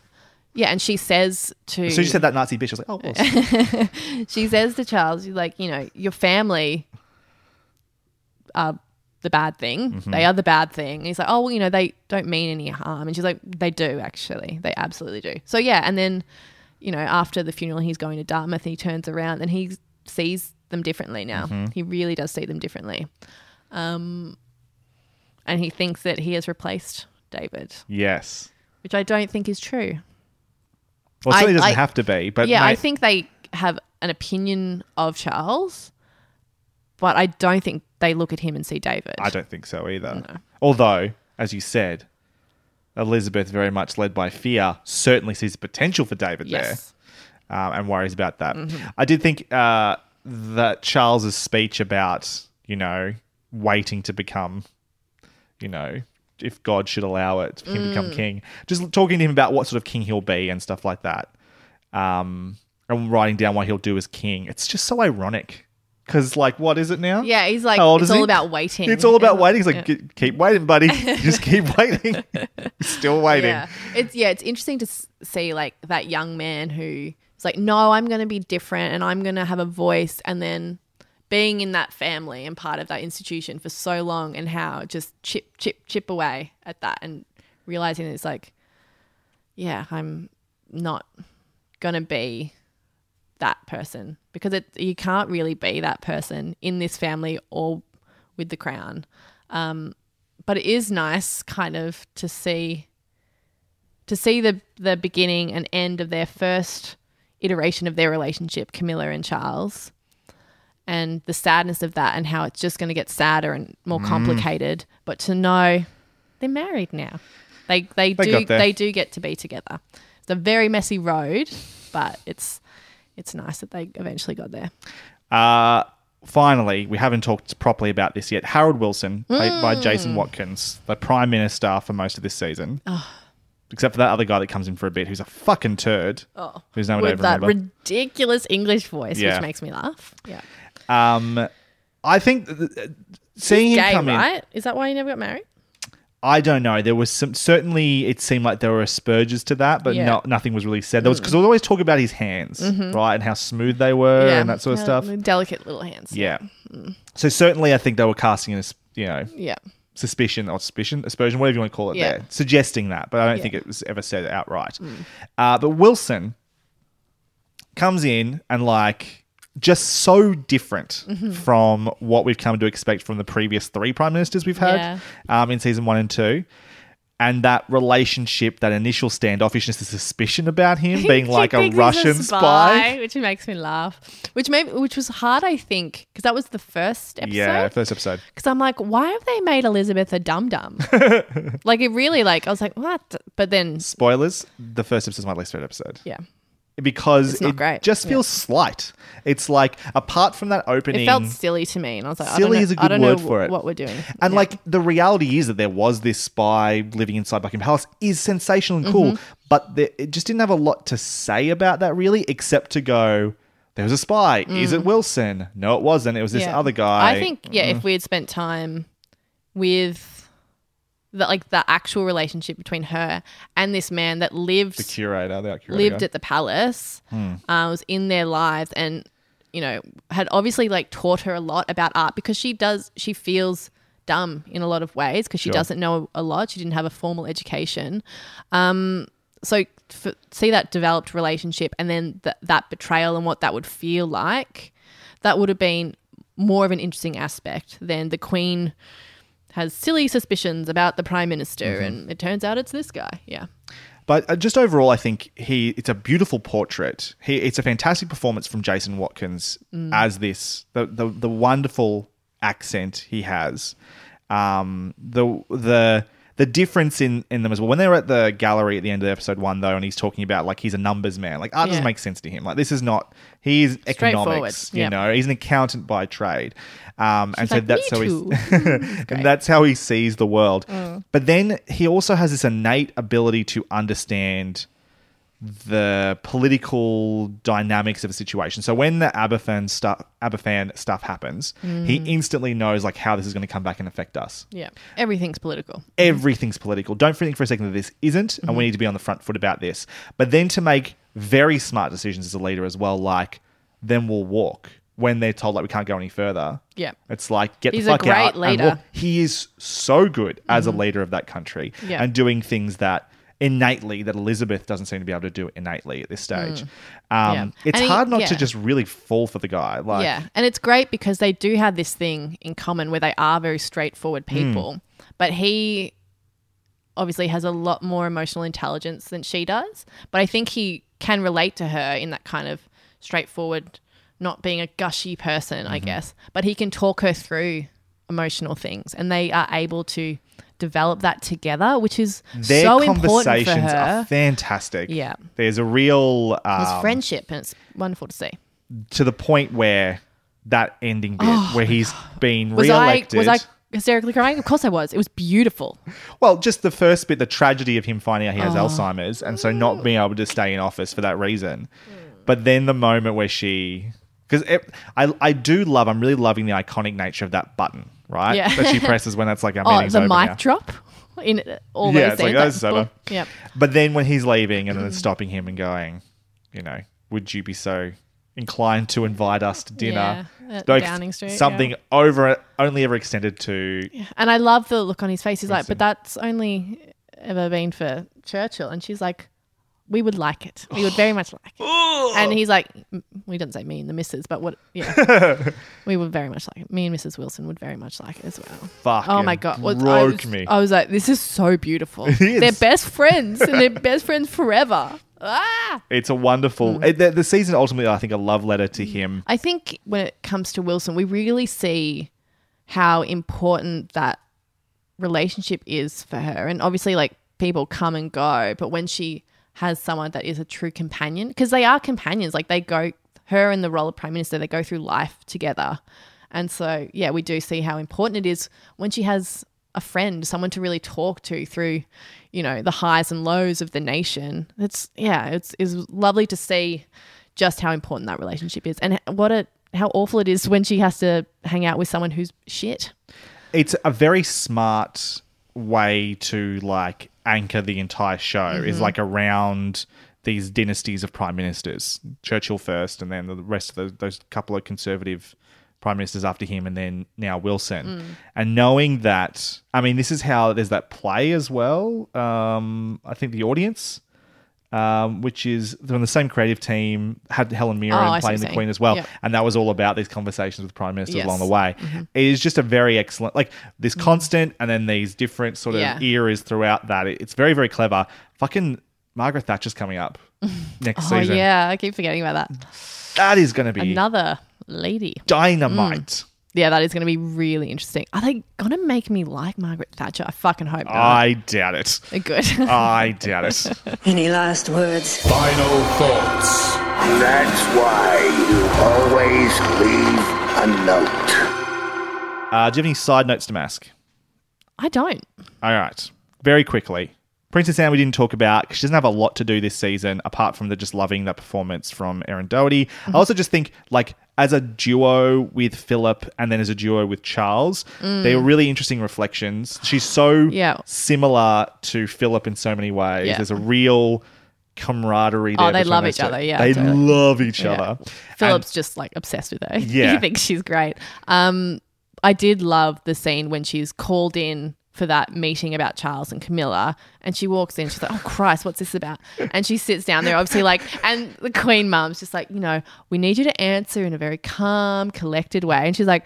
yeah, and she says to... So you said that Nazi bitch, I was like, oh, Wallace. She says to Charles, she's like, you know, your family are... the bad thing. Mm-hmm. They are the bad thing. And he's like, oh, well, you know, they don't mean any harm. And she's like, they do actually. They absolutely do. So, yeah. And then, you know, after the funeral, he's going to Dartmouth and he turns around and he sees them differently now. Mm-hmm. He really does see them differently. Um, and he thinks that he has replaced David. Yes. Which I don't think is true. Well, it certainly doesn't I, have to be. But yeah, mate. I think they have an opinion of Charles, but I don't think they look at him and see David. I don't think so either. No. Although, as you said, Elizabeth, very much led by fear, certainly sees the potential for David yes. there um, and worries about that. Mm-hmm. I did think uh, that Charles's speech about, you know, waiting to become, you know, if God should allow it, him mm. become king. Just talking to him about what sort of king he'll be and stuff like that. Um, and writing down what he'll do as king. It's just so ironic. Because, like, what is it now? Yeah, he's like, it's all he? about waiting. It's all about yeah. waiting. He's like, yeah. keep waiting, buddy. Just keep waiting. Still waiting. Yeah. It's yeah, it's interesting to see, like, that young man who's like, no, I'm going to be different and I'm going to have a voice. And then being in that family and part of that institution for so long and how just chip, chip, chip away at that and realising it's like, yeah, I'm not going to be that person, because it you can't really be that person in this family or with the Crown. Um, but it is nice kind of to see to see the, the beginning and end of their first iteration of their relationship, Camilla and Charles, and the sadness of that and how it's just going to get sadder and more mm. complicated, but to know they're married now. They they, they do they do get to be together. It's a very messy road, but it's It's nice that they eventually got there. Uh, finally, we haven't talked properly about this yet. Harold Wilson, played mm. by Jason Watkins, the Prime Minister for most of this season. Oh. Except for that other guy that comes in for a bit who's a fucking turd. Oh, who's no one ever remembered. With that ridiculous English voice, yeah. which makes me laugh. Yeah. Um, I think th- seeing He's him gay, come right? in... Is that why he never got married? I don't know. There was some... Certainly, it seemed like there were asperges to that, but yeah. no, nothing was really said. There was, because there was always talk about his hands, mm-hmm. right, and how smooth they were yeah. and that sort of uh, stuff. Delicate little hands. Yeah. Mm. So, certainly, I think they were casting a, you know... Yeah. Suspicion or suspicion, aspersion, whatever you want to call it yeah. there. Suggesting that, but I don't yeah. think it was ever said outright. Mm. Uh, but Wilson comes in and, like... just so different mm-hmm. from what we've come to expect from the previous three prime ministers we've had yeah. um, in season one and two. And that relationship, that initial standoffishness, the suspicion about him being like a Russian a spy, spy. Which makes me laugh. Which made, which was hard, I think, because that was the first episode. Yeah, first episode. Because I'm like, why have they made Elizabeth a dum-dum? Like it really like, I was like, what? But then... Spoilers, the first episode is my least favorite episode. Yeah. Because it great. just feels yeah. slight. It's like, apart from that opening... It felt silly to me. And I was like, silly I don't know, is a good word for it. What we're doing. And yeah. like, the reality is that there was this spy living inside Buckingham Palace is sensational and cool. Mm-hmm. But there, it just didn't have a lot to say about that really, except to go, there was a spy. Mm. Is it Wilson? No, it wasn't. It was this yeah. other guy. I think, yeah, mm. if we had spent time with... that like the actual relationship between her and this man that lived the curator, the curator lived guy. at the palace, hmm. uh, was in their lives, and you know had obviously like taught her a lot about art, because she does she feels dumb in a lot of ways because she sure. doesn't know a lot. She didn't have a formal education, um, so for, see that developed relationship and then th- that betrayal and what that would feel like. That would have been more of an interesting aspect than the Queen has silly suspicions about the Prime Minister mm-hmm. and it turns out it's this guy, yeah. But just overall, I think he it's a beautiful portrait. He It's a fantastic performance from Jason Watkins mm. as this, the, the the wonderful accent he has. Um, the the the difference in, in them as well. When they were at the gallery at the end of episode one, though, and he's talking about, like, he's a numbers man. Like, art yeah. doesn't make sense to him. Like, this is not... He's economics, you yep. know. He's an accountant by trade. Um, and so like, that's how he, and that's how he sees the world. Mm. But then he also has this innate ability to understand the political dynamics of a situation. So when the Aberfan stuff, Aberfan stuff happens, mm. he instantly knows like how this is going to come back and affect us. Yeah, everything's political. Everything's political. Don't think for a second that this isn't, mm-hmm. and we need to be on the front foot about this. But then to make very smart decisions as a leader as well, like then we'll walk. When they're told, like, we can't go any further. Yeah. It's like, get He's the fuck out. He's a great leader. He is so good as mm-hmm. a leader of that country yeah. and doing things that innately that Elizabeth doesn't seem to be able to do innately at this stage. Mm. Um, yeah. It's and hard he, not yeah. to just really fall for the guy. Like, yeah, and it's great because they do have this thing in common where they are very straightforward people, mm. but he obviously has a lot more emotional intelligence than she does. But I think he can relate to her in that kind of straightforward, not being a gushy person, mm-hmm. I guess, but he can talk her through emotional things and they are able to develop that together, which is Their so important for her. Their conversations are fantastic. Yeah. There's a real... Um, There's friendship and it's wonderful to see. To the point where that ending bit oh, where he's been was re-elected... I, was I hysterically crying? Of course I was. It was beautiful. Well, just the first bit, the tragedy of him finding out he has oh. Alzheimer's and so not being able to stay in office for that reason. Mm. But then the moment where she... Because I I do love, I'm really loving the iconic nature of that button, right? Yeah. That she presses when that's like our meeting's over. Oh, the over mic now. drop in all yeah, those things. Yeah, it's like, oh, it's over. Yeah. But then when he's leaving and then it's stopping him and going, you know, would you be so inclined to invite us to dinner? Yeah, at like, Downing Street. Something yeah. over, only ever extended to... Yeah. And I love the look on his face. He's like, but that's only ever been for Churchill. And she's like... We would like it. We would very much like it. And he's like, we didn't say me and the missus, but what, yeah. we would very much like it. Me and Missus Wilson would very much like it as well. Fuck. Oh my God. Broke I, was, me. I was like, this is so beautiful. It is. They're best friends and they're best friends forever. Ah! It's a wonderful, mm. the, the season ultimately, I think, a love letter to him. I think when it comes to Wilson, we really see how important that relationship is for her. And obviously, like, people come and go, but when she has someone that is a true companion, because they are companions. Like they go, her and the role of Prime Minister, they go through life together. And so, yeah, we do see how important it is when she has a friend, someone to really talk to through, you know, the highs and lows of the nation. It's, yeah, it's, it's lovely to see just how important that relationship is and what a, how awful it is when she has to hang out with someone who's shit. It's a very smart way to like anchor the entire show, mm-hmm. is like around these dynasties of prime ministers. Churchill first and then the rest of the, those couple of conservative prime ministers after him and then now Wilson. Mm. And knowing that, I mean, this is how there's that play as well, um, I think The Audience, um, which is from the same creative team, had Helen Mirren oh, playing the Queen as well. Yep. And that was all about these conversations with prime ministers yes. along the way. Mm-hmm. It is just a very excellent, like this mm-hmm. constant and then these different sort of yeah. eras throughout that. It's very, very clever. Fucking Margaret Thatcher's coming up next oh, season. Oh, yeah. I keep forgetting about that. That is going to be another lady. Dynamite. Mm. Yeah, that is going to be really interesting. Are they going to make me like Margaret Thatcher? I fucking hope not. I doubt it. Good. I doubt it. Any last words? Final thoughts. That's why you always leave a note. Uh, do you have any side notes to Damask? I don't. All right. Very quickly. Princess Anne we didn't talk about because she doesn't have a lot to do this season apart from the just loving that performance from Erin Doherty. Mm-hmm. I also just think like as a duo with Philip and then as a duo with Charles, mm. they were really interesting reflections. She's so yeah. similar to Philip in so many ways. Yeah. There's a real camaraderie there. Oh, they love each other. Yeah, they totally. love each yeah. other. Philip's and, just like obsessed with her. Yeah. He thinks she's great. Um, I did love the scene when she's called in for that meeting about Charles and Camilla and she walks in, she's like, oh Christ, what's this about? And she sits down there obviously like, and the Queen Mum's just like, you know, we need you to answer in a very calm, collected way. And she's like,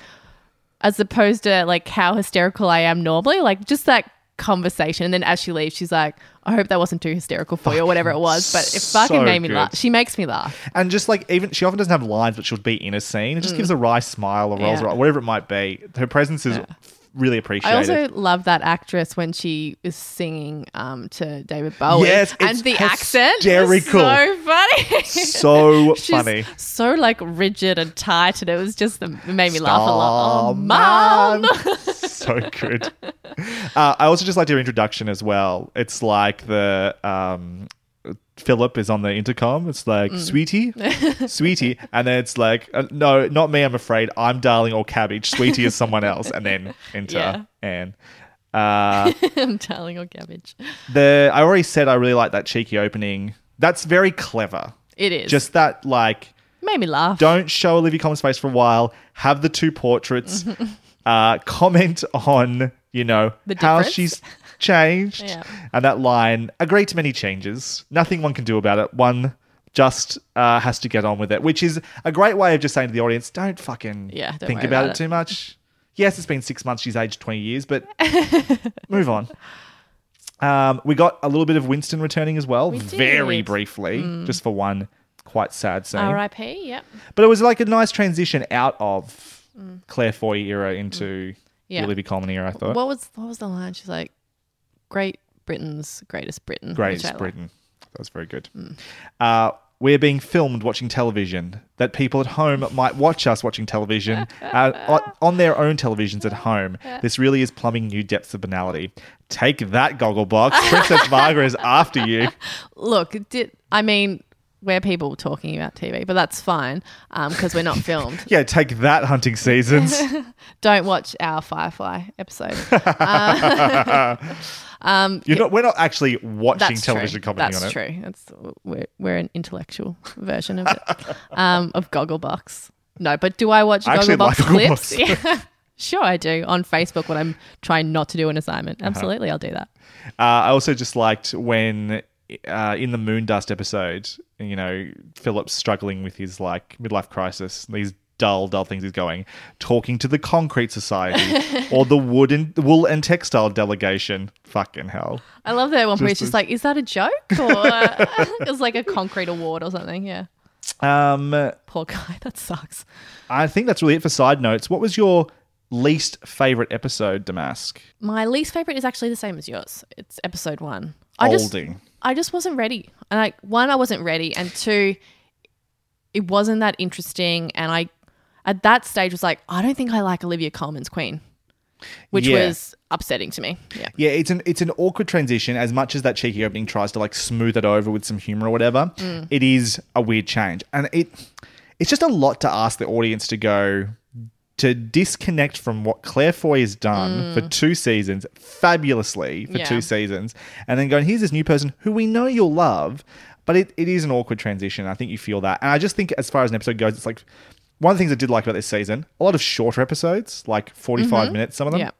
as opposed to like how hysterical I am normally, like just that conversation. And then as she leaves, she's like, I hope that wasn't too hysterical for you or whatever it was, but it fucking so made me good. laugh. She makes me laugh. And just like even, she often doesn't have lines, but she'll be in a scene. It just mm. gives a wry smile or rolls yeah. or whatever it might be. Her presence is... Yeah. Really appreciate it. I also love that actress when she is singing um, to David Bowie. Yes, it's and the accent is so funny. So funny. So like rigid and tight, and it was just the, it made me Star laugh a lot. Oh, man. man. So good. Uh, I also just liked your introduction as well. It's like the um, Philip is on the intercom. It's like mm. sweetie, sweetie, and then it's like uh, no, not me. I'm afraid. I'm darling or cabbage. Sweetie is someone else, and then enter yeah. Anne. Uh, I'm darling or cabbage. The I already said I really like that cheeky opening. That's very clever. It is just that like made me laugh. Don't show Olivia Colman's face for a while. Have the two portraits. uh, comment on you know the how difference? she's. changed. Yeah. And that line, agree to many changes. Nothing one can do about it. One just uh, has to get on with it, which is a great way of just saying to the audience, don't fucking yeah, don't think about, about it, it too much. Yes, it's been six months. She's aged twenty years, but move on. Um, we got a little bit of Winston returning as well, we very briefly, mm. just for one quite sad scene. R I P, yep. But it was like a nice transition out of mm. Claire Foy era into yeah. the Olivia Colman era, I thought. What was what was the line? She's like, Great Britain's Greatest Britain. Greatest Britain. Like. That was very good. Mm. Uh, we're being filmed watching television, that people at home might watch us watching television uh, on their own televisions at home. This really is plumbing new depths of banality. Take that, Gogglebox. Princess Margaret is after you. Look, did, I mean, we're people talking about T V, but that's fine because um, we're not filmed. Yeah, take that, Hunting Seasons. Don't watch our Firefly episode. Uh, Um, You're not, we're not actually watching television commenting on it. That's true. That's we're, we're an intellectual version of it, um, of Gogglebox. No, but do I watch I Gogglebox like clips? Gogglebox. Yeah, sure I do. On Facebook when I'm trying not to do an assignment. Absolutely, uh-huh. I'll do that. Uh, I also just liked when uh, in the Moondust episode, you know, Philip's struggling with his like midlife crisis, these dull, dull things he's going, talking to the Concrete Society or the wood and, wool and textile delegation. Fucking hell. I love that one where it's just like, is that a joke? Or it was like a concrete award or something, yeah. Um, Poor guy, that sucks. I think that's really it for side notes. What was your least favourite episode, Damask? My least favourite is actually the same as yours. It's episode one. I just, I just wasn't ready. And I, one, I wasn't ready. And two, it wasn't that interesting and I... at that stage was like, I don't think I like Olivia Colman's Queen, which yeah. was upsetting to me. Yeah, yeah, it's an it's an awkward transition as much as that cheeky opening tries to like smooth it over with some humour or whatever. Mm. It is a weird change. And it it's just a lot to ask the audience to go to disconnect from what Claire Foy has done mm. for two seasons, fabulously for yeah. two seasons, and then going, here's this new person who we know you'll love, but it, it is an awkward transition. I think you feel that. And I just think as far as an episode goes, it's like... one of the things I did like about this season, a lot of shorter episodes, like forty-five mm-hmm. minutes, some of them. Yeah.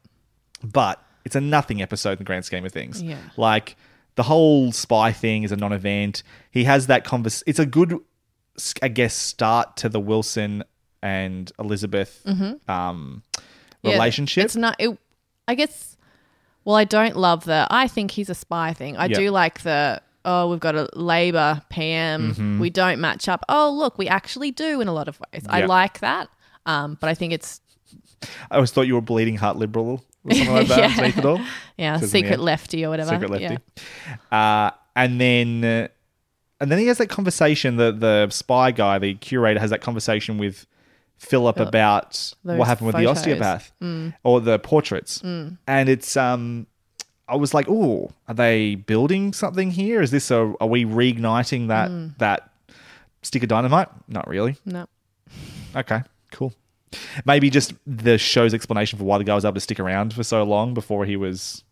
But it's a nothing episode in the grand scheme of things. Yeah. Like the whole spy thing is a non-event. He has that convers. It's a good, I guess, start to the Wilson and Elizabeth mm-hmm. um, yeah, relationship. It's not. It, I guess. Well, I don't love the. I think he's a spy thing. I yep. do like the. Oh, we've got a Labour P M. Mm-hmm. We don't match up. Oh, look, we actually do in a lot of ways. Yeah. I like that, um, but I think it's... I always thought you were bleeding heart liberal or something like that. yeah, it all. yeah so secret lefty or whatever. Secret lefty. Yeah. Uh, and then uh, and then he has that conversation, the, the spy guy, the curator, has that conversation with Philip, Philip. about Those what happened with photos. the osteopath mm. or the portraits. Mm. And it's... um. I was like, oh, are they building something here? Is this a, are we reigniting that mm. that stick of dynamite? Not really. No. Okay, cool. Maybe just the show's explanation for why the guy was able to stick around for so long before he was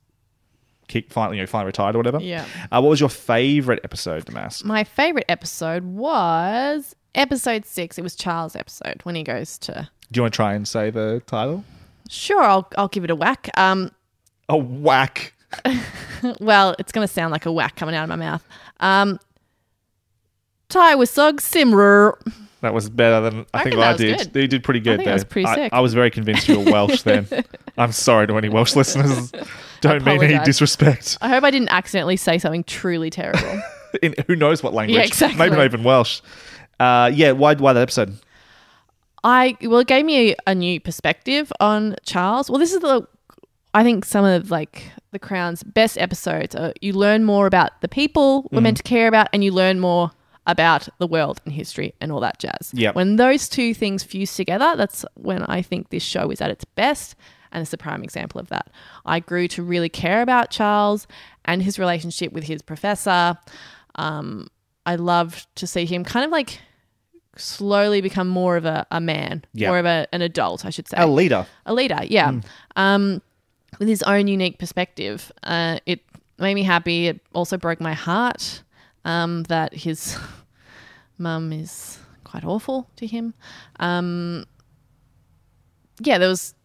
kicked, finally, you know, finally retired or whatever. Yeah. Uh, what was your favourite episode, Damask? My favourite episode was episode six. It was Charles' episode when he goes to... Do you want to try and say the title? Sure, I'll I'll give it a whack. Um, a whack. Well, it's going to sound like a whack coming out of my mouth. Um, Ty Wasog Simrer. That was better than I, I think I did. You did pretty good I think there. That was pretty I, sick. I was very convinced you were Welsh then. I'm sorry to any Welsh listeners. Don't mean any disrespect. I hope I didn't accidentally say something truly terrible. In who knows what language? Yeah, exactly. Maybe not even Welsh. Uh, yeah, why why that episode? I well, it gave me a, a new perspective on Charles. Well, this is the I think some of like The Crown's best episodes are you learn more about the people we're mm. meant to care about and you learn more about the world and history and all that jazz. Yep. When those two things fuse together, that's when I think this show is at its best, and it's a prime example of that. I grew to really care about Charles and his relationship with his professor. Um, I loved to see him kind of like slowly become more of a, a man, yep. more of a, an adult, I should say. A leader. A leader, yeah. Mm. Um With his own unique perspective, uh, it made me happy. It also broke my heart um, that his mum is quite awful to him. Um, yeah, there was,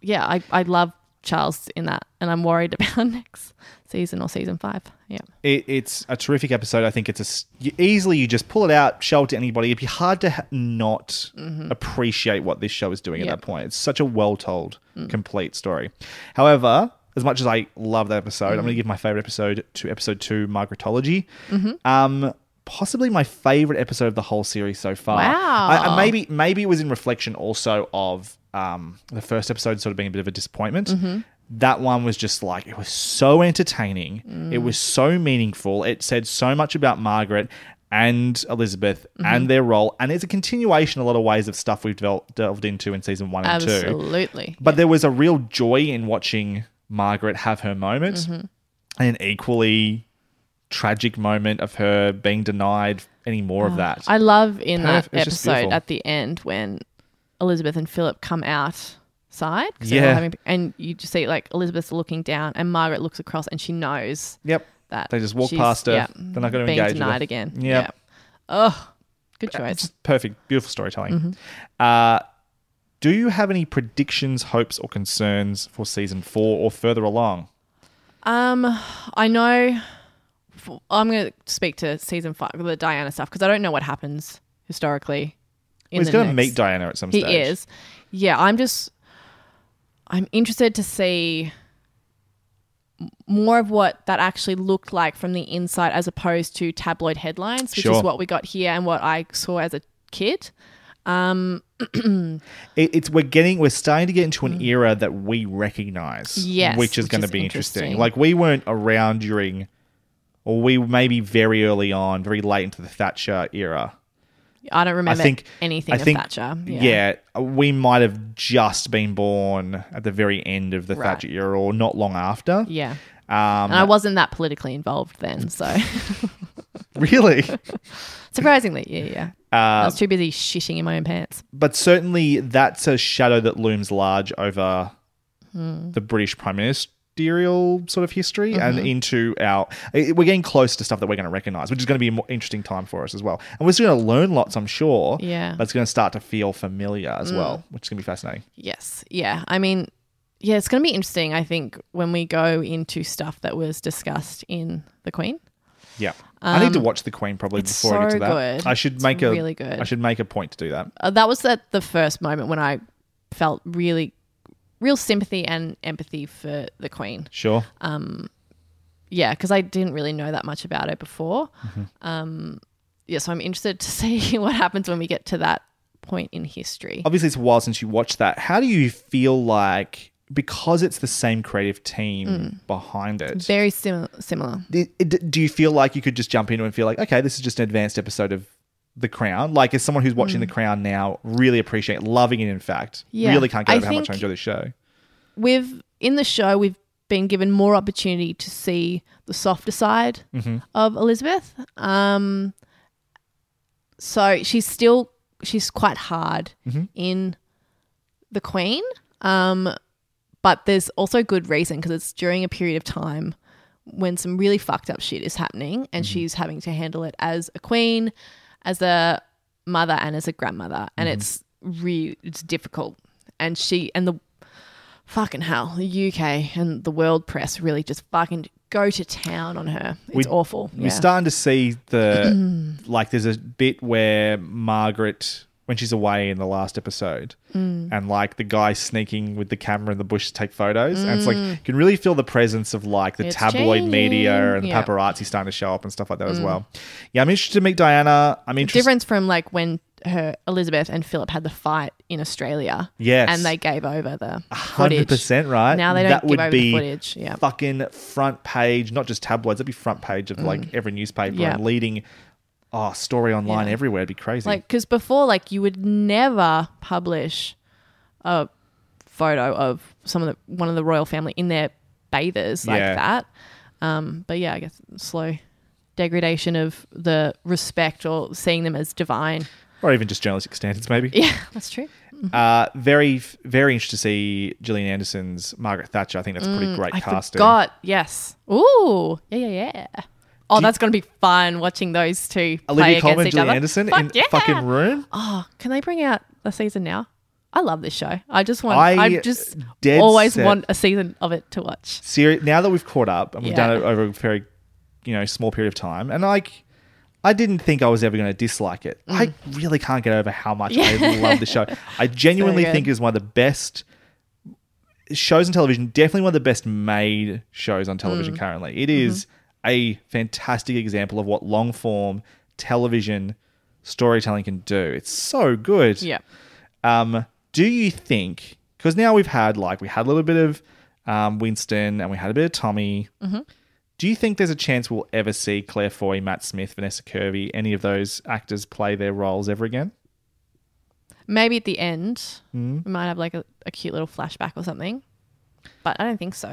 yeah, I, I love Charles in that, and I'm worried about next season or season five. Yeah, it, it's a terrific episode. I think it's a, you, easily you just pull it out, show it to anybody. It'd be hard to ha- not mm-hmm. appreciate what this show is doing yep. at that point. It's such a well-told, mm. complete story. However, as much as I love that episode, mm-hmm. I'm going to give my favourite episode to episode two, Margaretology. Mm-hmm. Um, possibly my favourite episode of the whole series so far. Wow. I, I maybe, maybe it was in reflection also of um, the first episode sort of being a bit of a disappointment. Mm-hmm. That one was just like, it was so entertaining. Mm. It was so meaningful. It said so much about Margaret and Elizabeth mm-hmm. and their role. And it's a continuation, a lot of ways, of stuff we've developed, delved into in season one and Absolutely. two. Absolutely. But yeah. there was a real joy in watching Margaret have her moment mm-hmm. and an equally tragic moment of her being denied any more oh, of that. I love in Perf- that episode at the end when Elizabeth and Philip come out side yeah having, and you just see like Elizabeth's looking down and Margaret looks across and she knows yep that they just walk past her yeah, they're not going to engage denied with her. Again yeah yep. Oh, good choice. It's just perfect, beautiful storytelling. Mm-hmm. uh do you have any predictions, hopes or concerns for season four or further along? um I know for, I'm going to speak to season five, the Diana stuff, because I don't know what happens historically in well, he's going to meet Diana at some stage. He is yeah I'm just I'm interested to see more of what that actually looked like from the inside as opposed to tabloid headlines, which sure. is what we got here and what I saw as a kid. Um, it, it's we're getting we're starting to get into an era that we recognise, yes, which is going to be interesting. interesting. Like we weren't around during, or we maybe very early on, very late into the Thatcher era. I don't remember I think, anything I think, of Thatcher. Yeah. yeah, we might have just been born at the very end of the right. Thatcher era or not long after. Yeah. Um, and I wasn't that politically involved then, so. Really? Surprisingly, yeah, yeah. Uh, I was too busy shitting in my own pants. But certainly that's a shadow that looms large over hmm. the British Prime Minister. Sort of history mm-hmm. and into our we're getting close to stuff that we're going to recognize, which is going to be a more interesting time for us as well, and we're still going to learn lots, I'm sure, yeah, but it's going to start to feel familiar as mm. well, which is going to be fascinating. Yes. Yeah, I mean, yeah, it's going to be interesting, I think, when we go into stuff that was discussed in The Queen. Yeah. Um, I need to watch The Queen probably before so I get to that. Good. I should it's make really a really good I should make a point to do that. Uh, that was at the first moment when I felt really real sympathy and empathy for the Queen. Sure. Um, yeah, because I didn't really know that much about her before. Mm-hmm. Um, yeah, so I'm interested to see what happens when we get to that point in history. Obviously, it's a while since you watched that. How do you feel like, because it's the same creative team mm. behind it? Very sim- similar. It, it, do you feel like you could just jump into it and feel like, okay, this is just an advanced episode of The Crown? Like, as someone who's watching mm. The Crown now, really appreciate it, loving it, in fact. Yeah. Really can't get over how much I enjoy this show. We've, in the show, we've been given more opportunity to see the softer side mm-hmm. of Elizabeth. Um, so she's still, she's quite hard mm-hmm. in The Queen. Um, but there's also good reason, because it's during a period of time when some really fucked up shit is happening and mm-hmm. she's having to handle it as a queen, as a mother and as a grandmother, and mm. it's re- it's difficult. And she and the fucking hell, the U K and the world press really just fucking go to town on her. It's we, awful. We're yeah. starting to see the like. There's a bit where Margaret, when she's away in the last episode, mm. and like the guy sneaking with the camera in the bush to take photos, mm. and it's like you can really feel the presence of like the it's tabloid changing. media and yeah. paparazzi starting to show up and stuff like that mm. as well. Yeah, I'm interested to meet Diana. I'm interested. The difference from like when her Elizabeth and Philip had the fight in Australia. Yes. And they gave over the footage. one hundred percent right. Now they don't that give would over be the footage. Yeah. Fucking front page, not just tabloids, that'd be front page of mm. like every newspaper yeah. and leading oh, story online yeah. everywhere. It'd be crazy. Like, because before, like, you would never publish a photo of some of the one of the royal family in their bathers like yeah. that. Um, but yeah, I guess slow degradation of the respect or seeing them as divine, or even just journalistic standards, maybe. Yeah, that's true. Mm-hmm. Uh, very, very interested to see Gillian Anderson's Margaret Thatcher. I think that's mm, pretty great I casting. Forgot. Yes. Ooh. Yeah. Yeah. Yeah. Oh, do that's going to be fun watching those two Olivia play Colman, against each Julie other. Olivia Colman, Anderson Fuck in yeah. fucking room. Oh, can they bring out the season now? I love this show. I just want. I, I just always set. want a season of it to watch. Seri- now that we've caught up and we've yeah. done it over a very, you know, small period of time, and like, I didn't think I was ever going to dislike it. Mm. I really can't get over how much yeah. I love the show. I genuinely so think it's one of the best shows on television. Definitely one of the best made shows on television mm. currently. It is mm-hmm. a fantastic example of what long form television storytelling can do. It's so good. Yeah. Um. Do you think, because now we've had like, we had a little bit of um, Winston and we had a bit of Tommy. Mm-hmm. Do you think there's a chance we'll ever see Claire Foy, Matt Smith, Vanessa Kirby, any of those actors play their roles ever again? Maybe at the end. Mm-hmm. We might have like a, a cute little flashback or something, but I don't think so.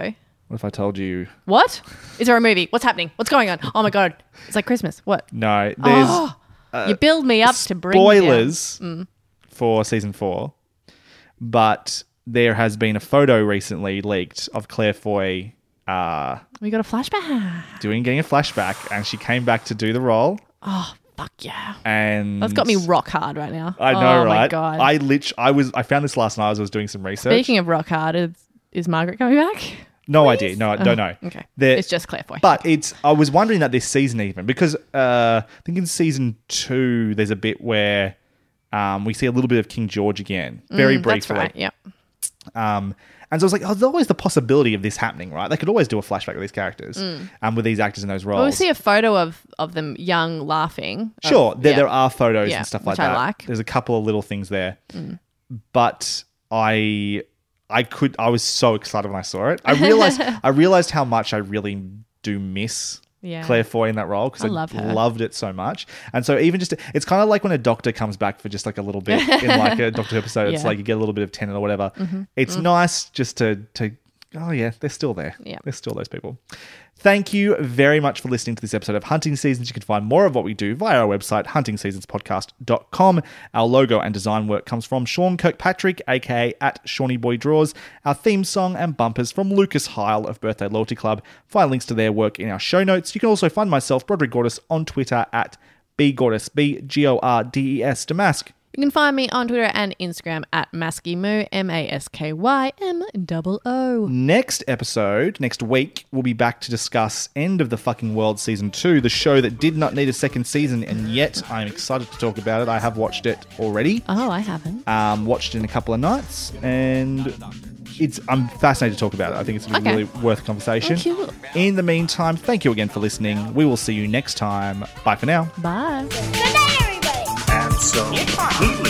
What if I told you? What? Is there a movie? What's happening? What's going on? Oh my God. It's like Christmas. What? No. There's oh, uh, you build me up to bring spoilers mm. for season four. But there has been a photo recently leaked of Claire Foy. Uh, we got a flashback. Doing, getting a flashback, and she came back to do the role. Oh, fuck yeah. And that's got me rock hard right now. I know, oh, right? Oh, my God. I, lit- I, was, I found this last night as I was doing some research. Speaking of rock hard, is, is Margaret coming back? No Please? idea. No, I don't know. Okay. They're, it's just Claire Foy. But it's. I was wondering that this season even, because uh, I think in season two, there's a bit where... Um, we see a little bit of King George again, very mm, briefly. That's right, yeah. Um, and so I was like, oh, there's always the possibility of this happening, right? They could always do a flashback with these characters, mm. um, with these actors in those roles. Well, we see a photo of, of them young laughing. Sure, of, there, yeah. there are photos yeah, and stuff like which that. I like. There's a couple of little things there, mm. but I, I could, I was so excited when I saw it. I realized, I realized how much I really do miss. Yeah. Claire Foy in that role because I, I love loved it so much. And so even just – it's kind of like when a doctor comes back for just like a little bit in like a Doctor Who episode. Yeah. It's like you get a little bit of Tennant or whatever. Mm-hmm. It's mm. nice just to to – oh, yeah, they're still there. Yeah. They're still those people. Thank you very much for listening to this episode of Hunting Seasons. You can find more of what we do via our website, hunting seasons podcast dot com. Our logo and design work comes from Sean Kirkpatrick, a k a at ShawneeBoyDraws. Our theme song and bumpers from Lucas Heil of Birthday Loyalty Club. Find links to their work in our show notes. You can also find myself, Broderick Gordas, on Twitter at bgordes, B G O R D E S, Damask. You can find me on Twitter and Instagram at maskymoo, M A S K Y M O O. Next episode, next week, we'll be back to discuss End of the Fucking World Season two, the show that did not need a second season, and yet I'm excited to talk about it. I have watched it already. Oh, I haven't. Um, watched it in a couple of nights, and it's I'm fascinated to talk about it. I think it's okay. really worth a conversation. Oh, in the meantime, thank you again for listening. We will see you next time. Bye for now. Bye. Good night, everybody. So,